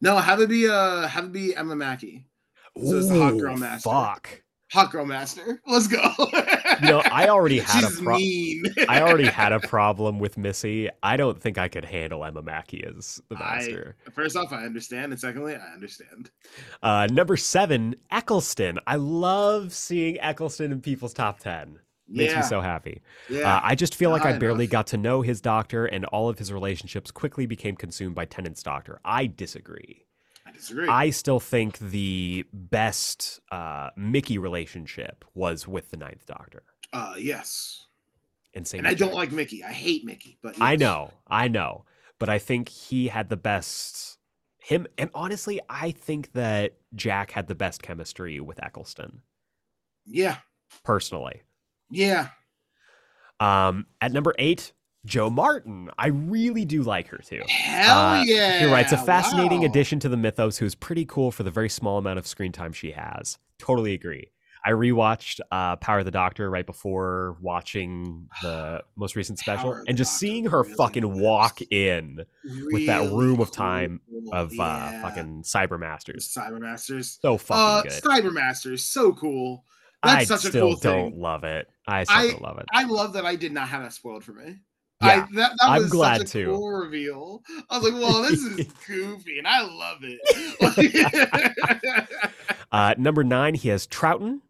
No, have it be Emma Mackey. So it's the hot girl Master. Fuck. Hot girl Master. Let's go. No, I already had I already had a problem with Missy. I don't think I could handle Emma Mackey as the Master. First off, I understand, and secondly, I understand. Number 7, Eccleston. I love seeing Eccleston in people's top 10. Makes me so happy. Yeah. I just feel like I barely got to know his Doctor, and all of his relationships quickly became consumed by Tennant's Doctor. I disagree. I still think the best Mickey relationship was with the Ninth Doctor. Yes. And I don't like Mickey. I hate Mickey. But yes. I know. But I think he had the best... him. And honestly, I think that Jack had the best chemistry with Eccleston. Yeah. Personally. Yeah. At number 8... Jo Martin. I really do like her too. Hell yeah. He writes a fascinating addition to the mythos who's pretty cool for the very small amount of screen time she has. Totally agree. I rewatched Power of the Doctor right before watching the most recent special and just seeing her fucking walk in with that room of time of fucking Cybermasters. So fucking good. Cybermasters. So cool. That's such a cool thing. I still don't love it. I still love it. I love that I did not have that spoiled for me. Yeah, that was such a cool reveal. I was like, well, this is goofy, and I love it. Number 9, he has Troughton,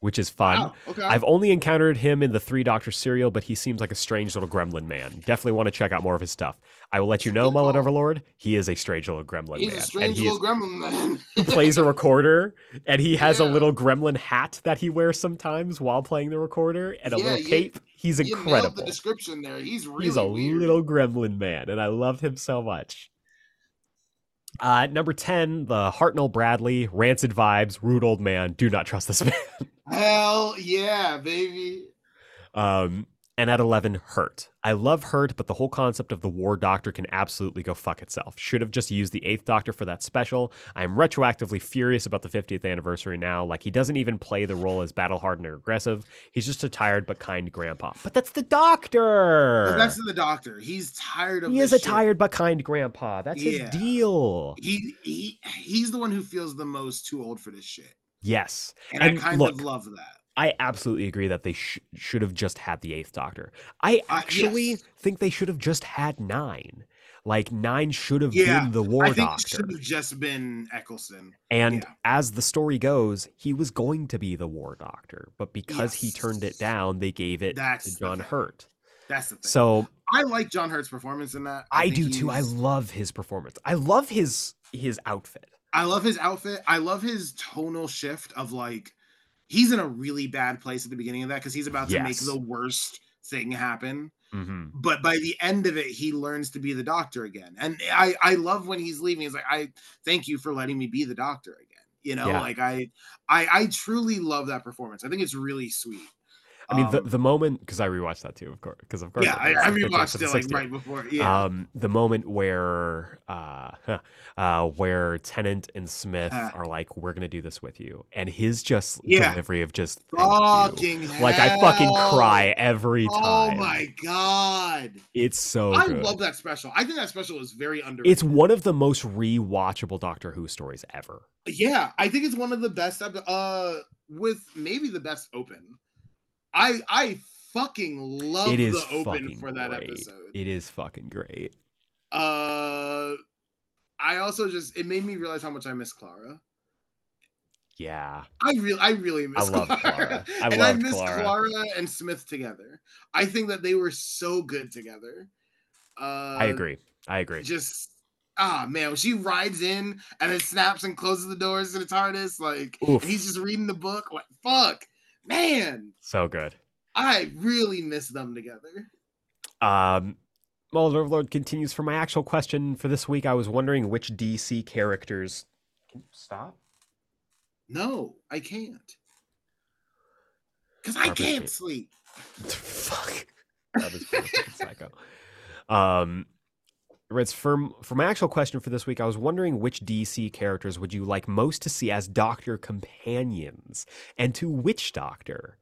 which is fun. Oh, okay. I've only encountered him in the 3 Doctor serial, but he seems like a strange little gremlin man. Definitely want to check out more of his stuff. I will let you know, Mullet Overlord, he is a strange little gremlin man. He's a strange little gremlin man. He plays a recorder, and he has a little gremlin hat that he wears sometimes while playing the recorder, and a little cape. He's incredible. You nailed the description there. He's really weird. Little gremlin man, and I love him so much. Number 10, the Hartnell Bradley, rancid vibes, rude old man. Do not trust this man. Hell yeah, baby. And at 11, Hurt. I love Hurt, but the whole concept of the War Doctor can absolutely go fuck itself. Should have just used the 8th Doctor for that special. I am retroactively furious about the 50th anniversary now. Like, he doesn't even play the role as battle-hardened or aggressive. He's just a tired but kind grandpa. But that's the Doctor! But that's the Doctor. He's tired of this shit. He is a tired but kind grandpa. That's his deal. He's the one who feels the most too old for this shit. Yes. And I kind of love that. I absolutely agree that they should have just had the 8th Doctor. I actually think they should have just had 9. Like, 9 should have been the War Doctor. I think it should have just been Eccleston. And as the story goes, he was going to be the War Doctor. But because he turned it down, they gave it to John Hurt. That's the thing. So I like John Hurt's performance in that. I do, too. I love his performance. I love his outfit. I love his outfit. I love his tonal shift of, like, he's in a really bad place at the beginning of that because he's about to make the worst thing happen. Mm-hmm. But by the end of it, he learns to be the Doctor again. And I love when he's leaving. He's like, I thank you for letting me be the Doctor again. You know, like I truly love that performance. I think it's really sweet. I mean, the moment, because I rewatched that too, of course. Because of course, I rewatched it like right before. Yeah. The moment where Tennant and Smith are like, "We're gonna do this with you," and his just delivery of just fucking hell. Like I fucking cry every time. Oh my god, it's so. I love that special. I think that special is very underrated. It's one of the most rewatchable Doctor Who stories ever. Yeah, I think it's one of the best. With maybe the best open. I fucking love the open for that episode. It is fucking great. I also it made me realize how much I miss Clara. Yeah. I really miss Clara. Love Clara. I miss Clara and Smith together. I think that they were so good together. I agree. Just man, when she rides in and then snaps and closes the doors to the TARDIS, like he's just reading the book, like fuck. Man, so good. I really miss them together. Mulder Overlord continues. For my actual question for this week, I was wondering which DC characters. Can you stop? No, I can't. Because I can't sleep. Fuck. That was pretty psycho. Reds, for my actual question for this week, I was wondering which DC characters would you like most to see as Doctor companions, and to which Doctor?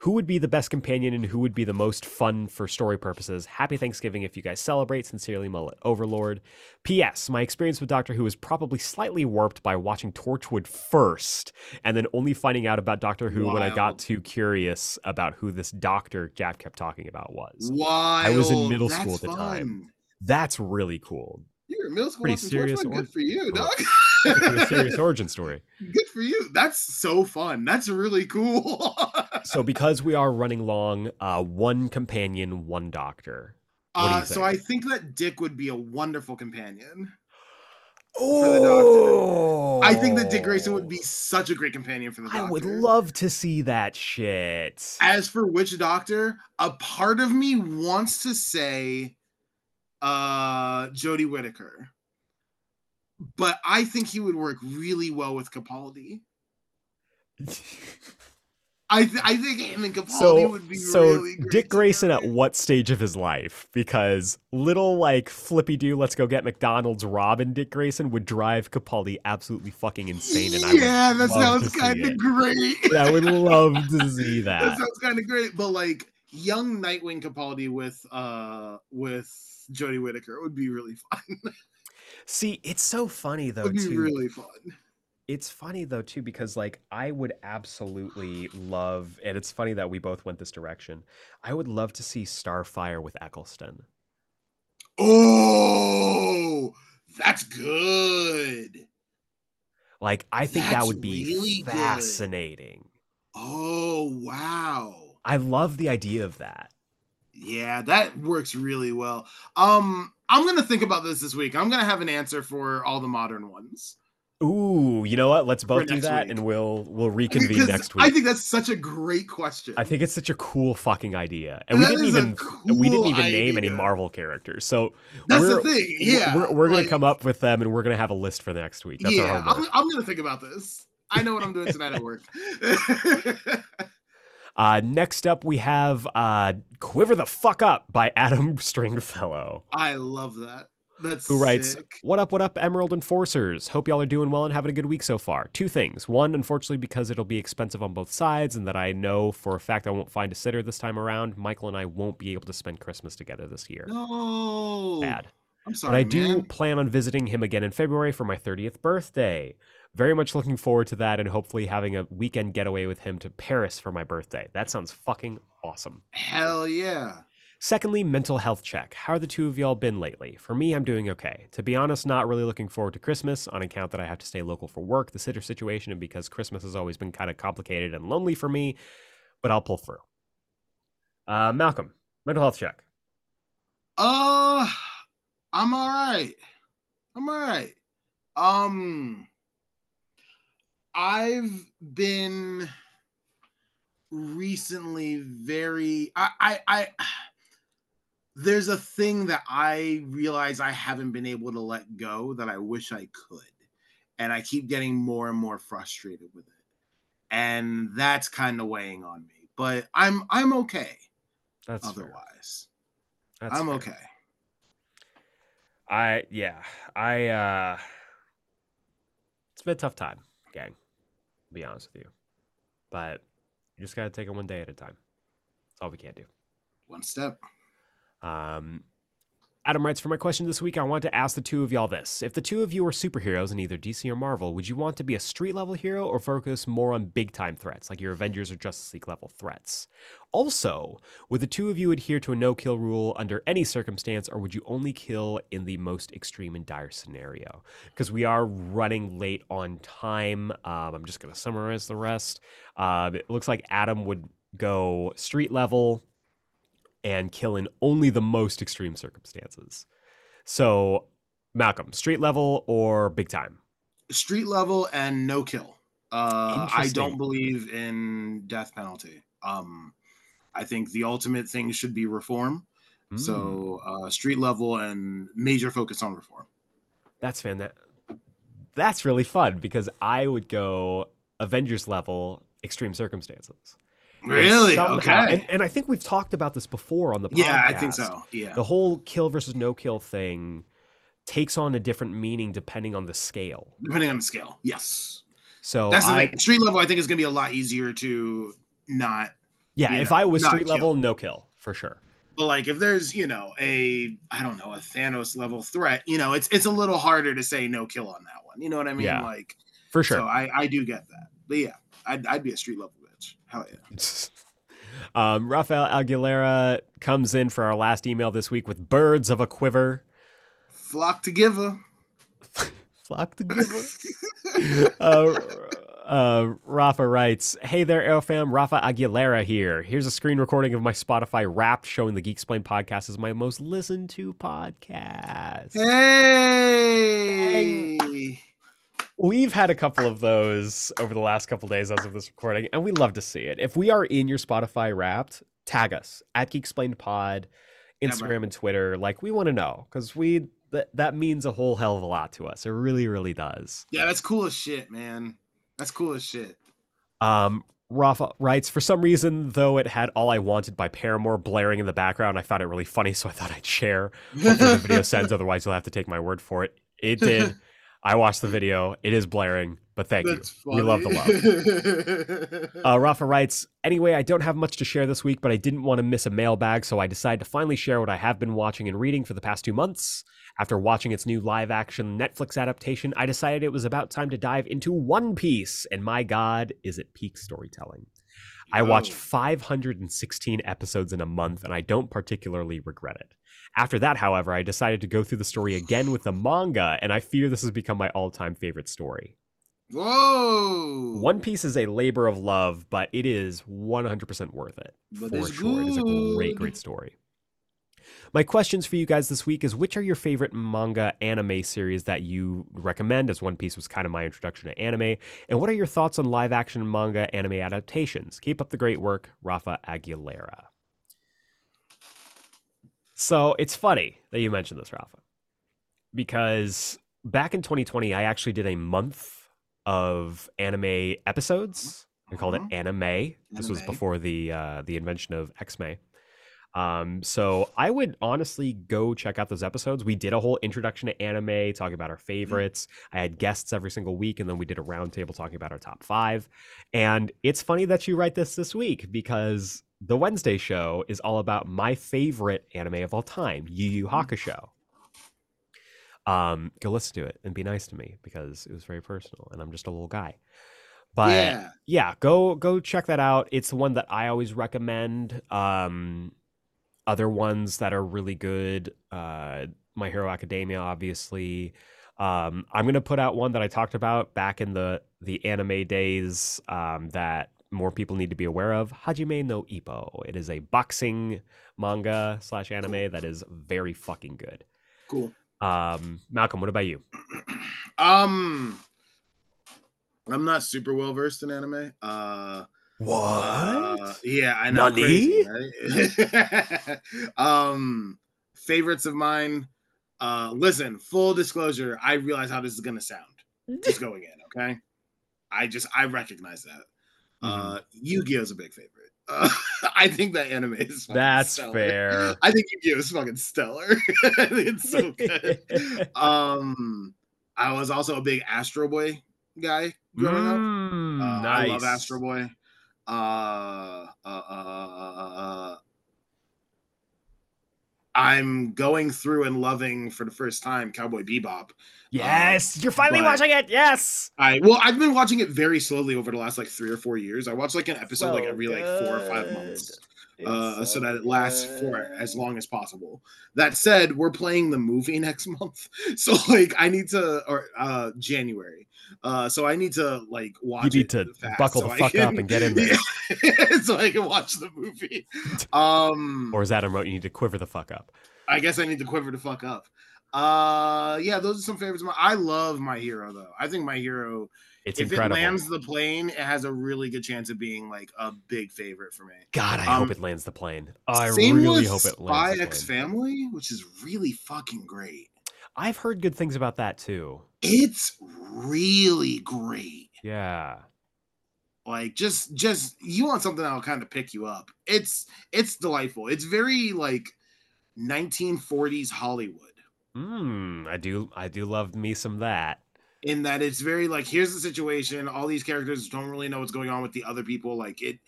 Who would be the best companion and who would be the most fun for story purposes? Happy Thanksgiving if you guys celebrate. Sincerely, Mullet Overlord. P.S. My experience with Doctor Who is probably slightly warped by watching Torchwood first and then only finding out about Doctor Who when I got too curious about who this Doctor Jack kept talking about was. I was in middle school at the time. That's really cool. You're in middle school. Pretty serious. Good for you, dog. A serious origin story. Good for you. That's so fun. That's really cool. So because we are running long, one companion, one Doctor. So I think that Dick would be a wonderful companion. Oh, I think that Dick Grayson would be such a great companion for the Doctor. I would love to see that shit. As for which Doctor, a part of me wants to say Jodie Whittaker, but I think he would work really well with Capaldi. I think him and Capaldi would be really great. So Dick Grayson at what stage of his life? Because little like flippy do, let's go get McDonald's Robin Dick Grayson would drive Capaldi absolutely fucking insane. And that sounds kind of great. I would love to see that. That sounds kind of great, but like young Nightwing Capaldi with Jodie Whittaker would be really fun. See, it's so funny though. It would be really fun. It's funny though too, because like I would absolutely love, and it's funny that we both went this direction. I would love to see Starfire with Eccleston. Oh, that's good. Like, I think that would be really fascinating. Good. Oh, wow. I love the idea of that. Yeah, that works really well. I'm going to think about this week. I'm going to have an answer for all the modern ones. Ooh, you know what? Let's both do that week. And we'll reconvene next week. I think that's such a great question. I think it's such a cool fucking idea. And we didn't even name any Marvel characters. So that's the thing. Yeah. We're going to come up with them and we're going to have a list for next week. That's our homework. I'm going to think about this. I know what I'm doing tonight at work. Next up, we have Quiver the Fuck Up by Adam Stringfellow. I love that. That's who writes, sick. What up, Emerald Enforcers? Hope y'all are doing well and having a good week so far. Two things. One, unfortunately, because it'll be expensive on both sides and that I know for a fact I won't find a sitter this time around, Michael and I won't be able to spend Christmas together this year. No. Bad. I'm sorry, but I do plan on visiting him again in February for my 30th birthday. Very much looking forward to that and hopefully having a weekend getaway with him to Paris for my birthday. That sounds fucking awesome. Hell yeah. Secondly, mental health check. How are the two of y'all been lately? For me, I'm doing okay. To be honest, not really looking forward to Christmas on account that I have to stay local for work, the sitter situation, and because Christmas has always been kind of complicated and lonely for me, but I'll pull through. Malcolm, mental health check. I'm all right. I'm all right. I've been recently very... There's a thing that I realize I haven't been able to let go that I wish I could. And I keep getting more and more frustrated with it. And that's kind of weighing on me. But I'm okay. That's otherwise. That's I'm fair. Okay. I it's been a tough time, gang. I'll be honest with you. But you just gotta take it one day at a time. That's all we can do. One step. Adam writes, for my question this week, I want to ask the two of y'all this. If the two of you were superheroes in either DC or Marvel, would you want to be a street-level hero or focus more on big-time threats, like your Avengers or Justice League-level threats? Also, would the two of you adhere to a no-kill rule under any circumstance, or would you only kill in the most extreme and dire scenario? Because we are running late on time. I'm just going to summarize the rest. It looks like Adam would go street-level and kill in only the most extreme circumstances. So, Malcolm, street level or big time? Street level and no kill. I don't believe in death penalty. I think the ultimate thing should be reform. Mm. So, street level and major focus on reform. That's really fun because I would go Avengers level extreme circumstances. Really? Somehow, okay. And I think we've talked about this before on the podcast. Yeah, I think so. Yeah. The whole kill versus no kill thing takes on a different meaning depending on the scale. Depending on the scale, yes. So that's the street level. I think is going to be a lot easier to not. Yeah, if I was street level, no kill for sure. But like if there's a Thanos level threat, it's a little harder to say no kill on that one. You know what I mean? Yeah, like for sure. So I do get that, but yeah, I'd be a street level. Hell yeah. Rafael Aguilera comes in for our last email this week with birds of a quiver. Flock together. Rafa writes, hey there, Arrow fam. Rafa Aguilera here. Here's a screen recording of my Spotify rap showing the Geeksplain podcast is my most listened to podcast. Hey! We've had a couple of those over the last couple of days as of this recording, and we love to see it. If we are in your Spotify Wrapped, tag us at GeeksplainedPod, Instagram and Twitter. Like, we want to know because that means a whole hell of a lot to us. It really, really does. Yeah, that's cool as shit, man. That's cool as shit. Rafa writes, for some reason, though it had All I Wanted by Paramore blaring in the background, I found it really funny, so I thought I'd share. Hopefully the video sends, otherwise you'll have to take my word for it. It did. I watched the video. It is blaring, but thank you. Funny. We love the love. Rafa writes, anyway, I don't have much to share this week, but I didn't want to miss a mailbag, so I decided to finally share what I have been watching and reading for the past 2 months. After watching its new live-action Netflix adaptation, I decided it was about time to dive into One Piece, and my God, is it peak storytelling. I watched 516 episodes in a month, and I don't particularly regret it. After that, however, I decided to go through the story again with the manga, and I fear this has become my all-time favorite story. Whoa! One Piece is a labor of love, but it is 100% worth it. But for sure. It is a great, great story. My questions for you guys this week is, which are your favorite manga anime series that you recommend, as One Piece was kind of my introduction to anime, and what are your thoughts on live action manga anime adaptations? Keep up the great work, Rafa Aguilera. So it's funny that you mentioned this, Rafa, because back in 2020, I actually did a month of anime episodes. We called it Anime. This was before the invention of X-May. So I would honestly go check out those episodes. We did a whole introduction to anime, talking about our favorites. I had guests every single week, and then we did a roundtable talking about our top five. And it's funny that you write this week, because the Wednesday show is all about my favorite anime of all time, Yu Yu Hakusho. Go listen to it and be nice to me, because it was very personal, and I'm just a little guy. But yeah, go check that out. It's the one that I always recommend. Other ones that are really good, My Hero Academia, obviously. I'm going to put out one that I talked about back in the anime days that more people need to be aware of, Hajime no Ippo. It is a boxing manga / anime that is very fucking good. Cool. Malcolm, what about you? I'm not super well versed in anime. What? Yeah, I know. Crazy, right? Favorites of mine. Listen, full disclosure, I realize how this is gonna sound. Just going in, okay? I recognize that. Yu-Gi-Oh's a big favorite. I think that anime is fucking stellar. Fair. I think Yu-Gi-Oh is fucking stellar. I think it's so good. I was also a big Astro Boy guy growing up. Nice. I love Astro Boy. I'm going through and loving for the first time Cowboy Bebop. Yes, you're finally watching it. Yes. I've been watching it very slowly over the last 3 or 4 years. I watch an episode every 4 or 5 months, so that it lasts for as long as possible. That said, we're playing the movie next month, so I need to, or January. So I need to watch. You need to buckle the fuck up and get in there, so I can watch the movie. Or is that a remote? You need to quiver the fuck up. I guess I need to quiver the fuck up. Yeah, those are some favorites of mine. I love My Hero though. I think My Hero, it's if incredible. It lands the plane, it has a really good chance of being a big favorite for me. God, I hope it lands the plane. I really hope it lands. Spy X Family, which is really fucking great. I've heard good things about that too. It's really great. Yeah. Just you want something that'll kind of pick you up. It's delightful. It's very 1940s Hollywood. I do love me some that. In that it's very here's the situation. All these characters don't really know what's going on with the other people. It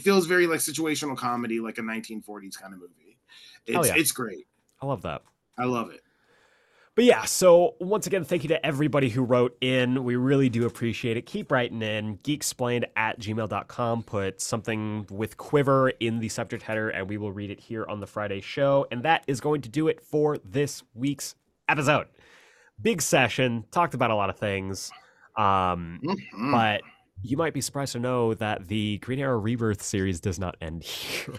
feels very situational comedy, a 1940s kind of movie. It's great. I love that. I love it. But yeah, so once again, thank you to everybody who wrote in. We really do appreciate it. Keep writing in. Geeksplained@gmail.com. Put something with quiver in the subject header, and we will read it here on the Friday show. And that is going to do it for this week's episode. Big session. Talked about a lot of things. But you might be surprised to know that the Green Arrow Rebirth series does not end here.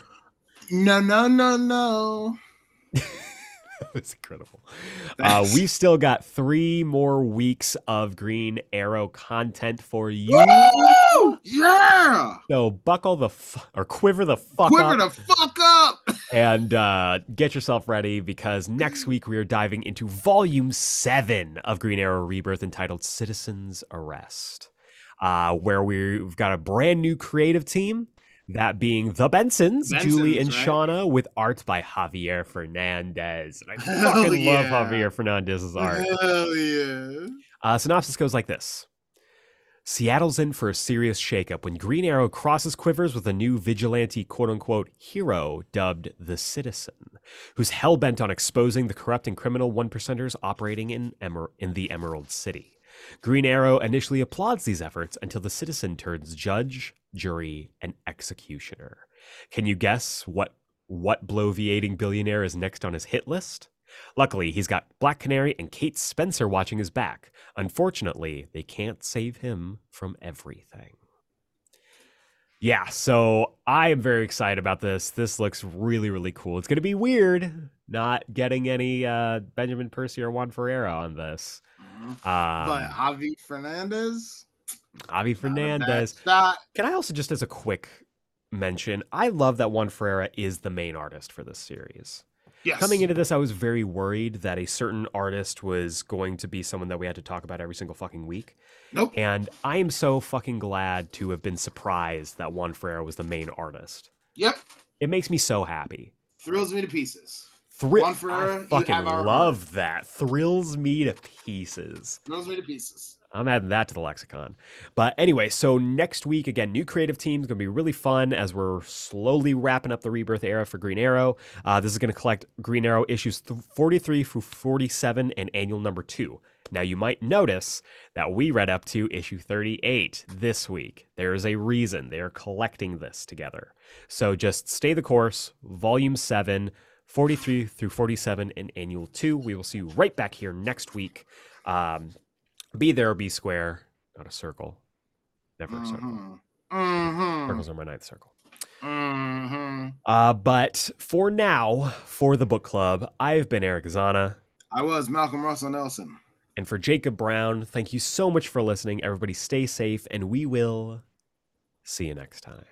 No. It's incredible. We've still got 3 more weeks of Green Arrow content for you. Woo! Yeah. So buckle the quiver the fuck up. Quiver the fuck up. And get yourself ready, because next week we are diving into Volume 7 of Green Arrow Rebirth, entitled Citizen's Arrest, where we've got a brand new creative team. That being the Bensons, Julie and Shauna, with art by Javier Fernandez. And I fucking love Javier Fernandez's art. Hell yeah. Synopsis goes like this. Seattle's in for a serious shakeup when Green Arrow crosses quivers with a new vigilante quote-unquote hero dubbed the Citizen, who's hell-bent on exposing the corrupt and criminal one-percenters operating in the Emerald City. Green Arrow initially applauds these efforts until the Citizen turns judge, jury, and executioner. Can you guess what bloviating billionaire is next on his hit list? Luckily, he's got Black Canary and Kate Spencer watching his back. Unfortunately, they can't save him from everything. Yeah, so I am very excited about this. This looks really, really cool. It's going to be weird not getting any Benjamin Percy or Juan Ferreyra on this. But Avi Fernandez. Can I also, just as a quick mention, I love that Juan Ferreyra is the main artist for this series. Yes. Coming into this, I was very worried that a certain artist was going to be someone that we had to talk about every single fucking week. Nope. And I am so fucking glad to have been surprised that Juan Ferreyra was the main artist. Yep. It makes me so happy. Thrills me to pieces. Juan Ferreyra, I fucking love that. Thrills me to pieces. Thrills me to pieces. I'm adding that to the lexicon. But anyway, so next week, again, new creative team is going to be really fun as we're slowly wrapping up the Rebirth era for Green Arrow. This is going to collect Green Arrow issues 43 through 47 and annual number 2. Now, you might notice that we read up to issue 38 this week. There is a reason they are collecting this together. So just stay the course, volume 7, 43 through 47 and annual 2. We will see you right back here next week. Be there or be square, not a circle, never a circle. Circles are my ninth circle. But for now, for the book club, I've been Eric Zana. I was Malcolm Russell Nelson. And for Jacob Brown, thank you so much for listening. Everybody stay safe, and we will see you next time.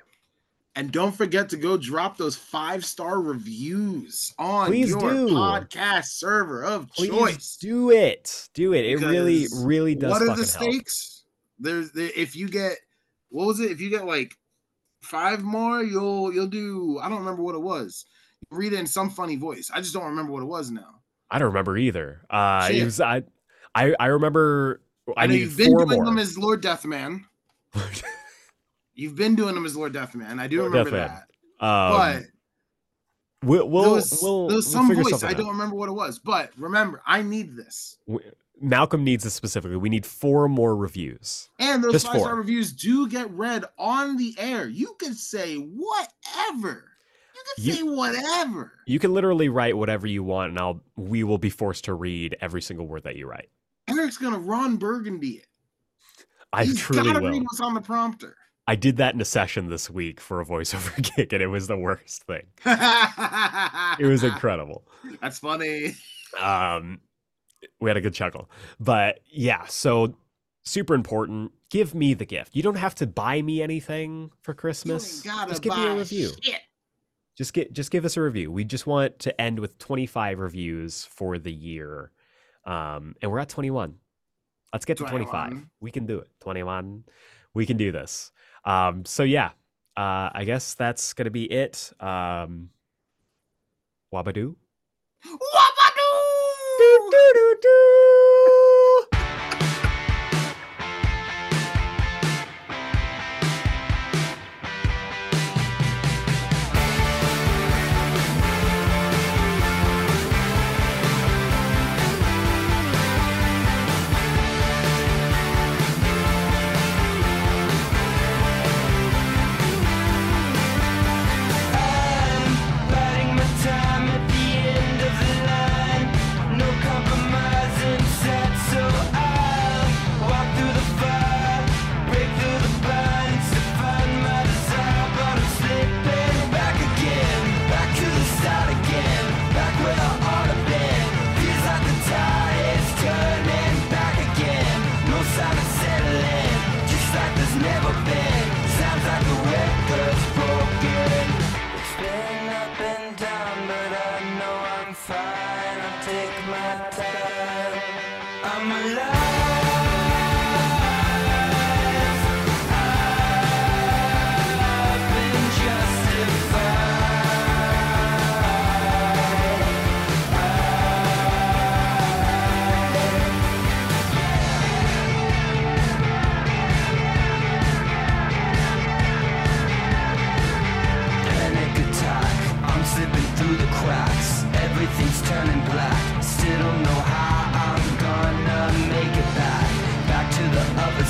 And don't forget to go drop those 5-star reviews on your podcast server of choice. Do it. Do it. It really, really does help. What are the stakes? If you get, what was it? If you get like 5 more, you'll do, I don't remember what it was. Read it in some funny voice. I just don't remember what it was now. I don't remember either. It was, I remember I need 4 more. You've been doing them as Lord Deathman. You've been doing them as Lord Deathman. I do remember that. But there was some voice. I don't remember what it was. But remember, I need this. Malcolm needs this specifically. We need 4 more reviews. And those 5-star reviews do get read on the air. You can say whatever. You can literally write whatever you want, and we will be forced to read every single word that you write. Eric's going to Ron Burgundy it. He's truly gotta read what's on the prompter. I did that in a session this week for a voiceover gig, and it was the worst thing. It was incredible. That's funny. We had a good chuckle. But yeah, so super important. Give me the gift. You don't have to buy me anything for Christmas. Just give me a review. Shit. Just give us a review. We just want to end with 25 reviews for the year. And we're at 21. Let's get to 25. We can do it. 21. We can do this. So yeah, I guess that's gonna be it. Wabadoo. Wabadoo. Do do do do.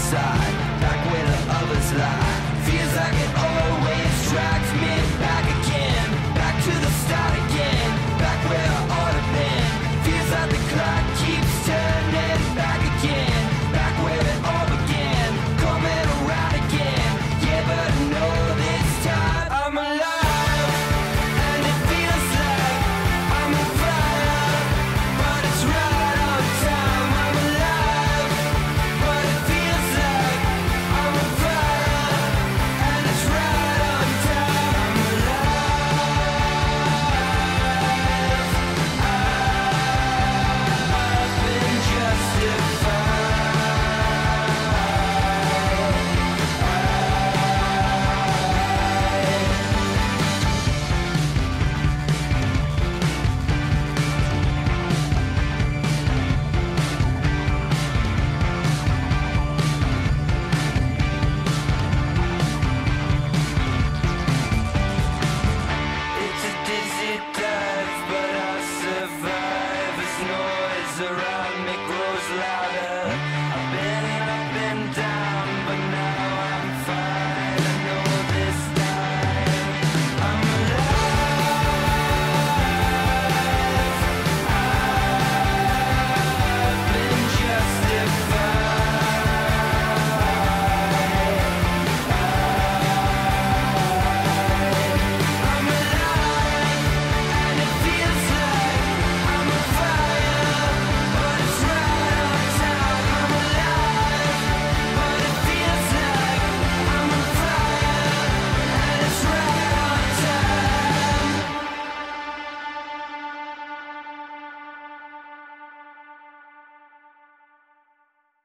Back where the others lie.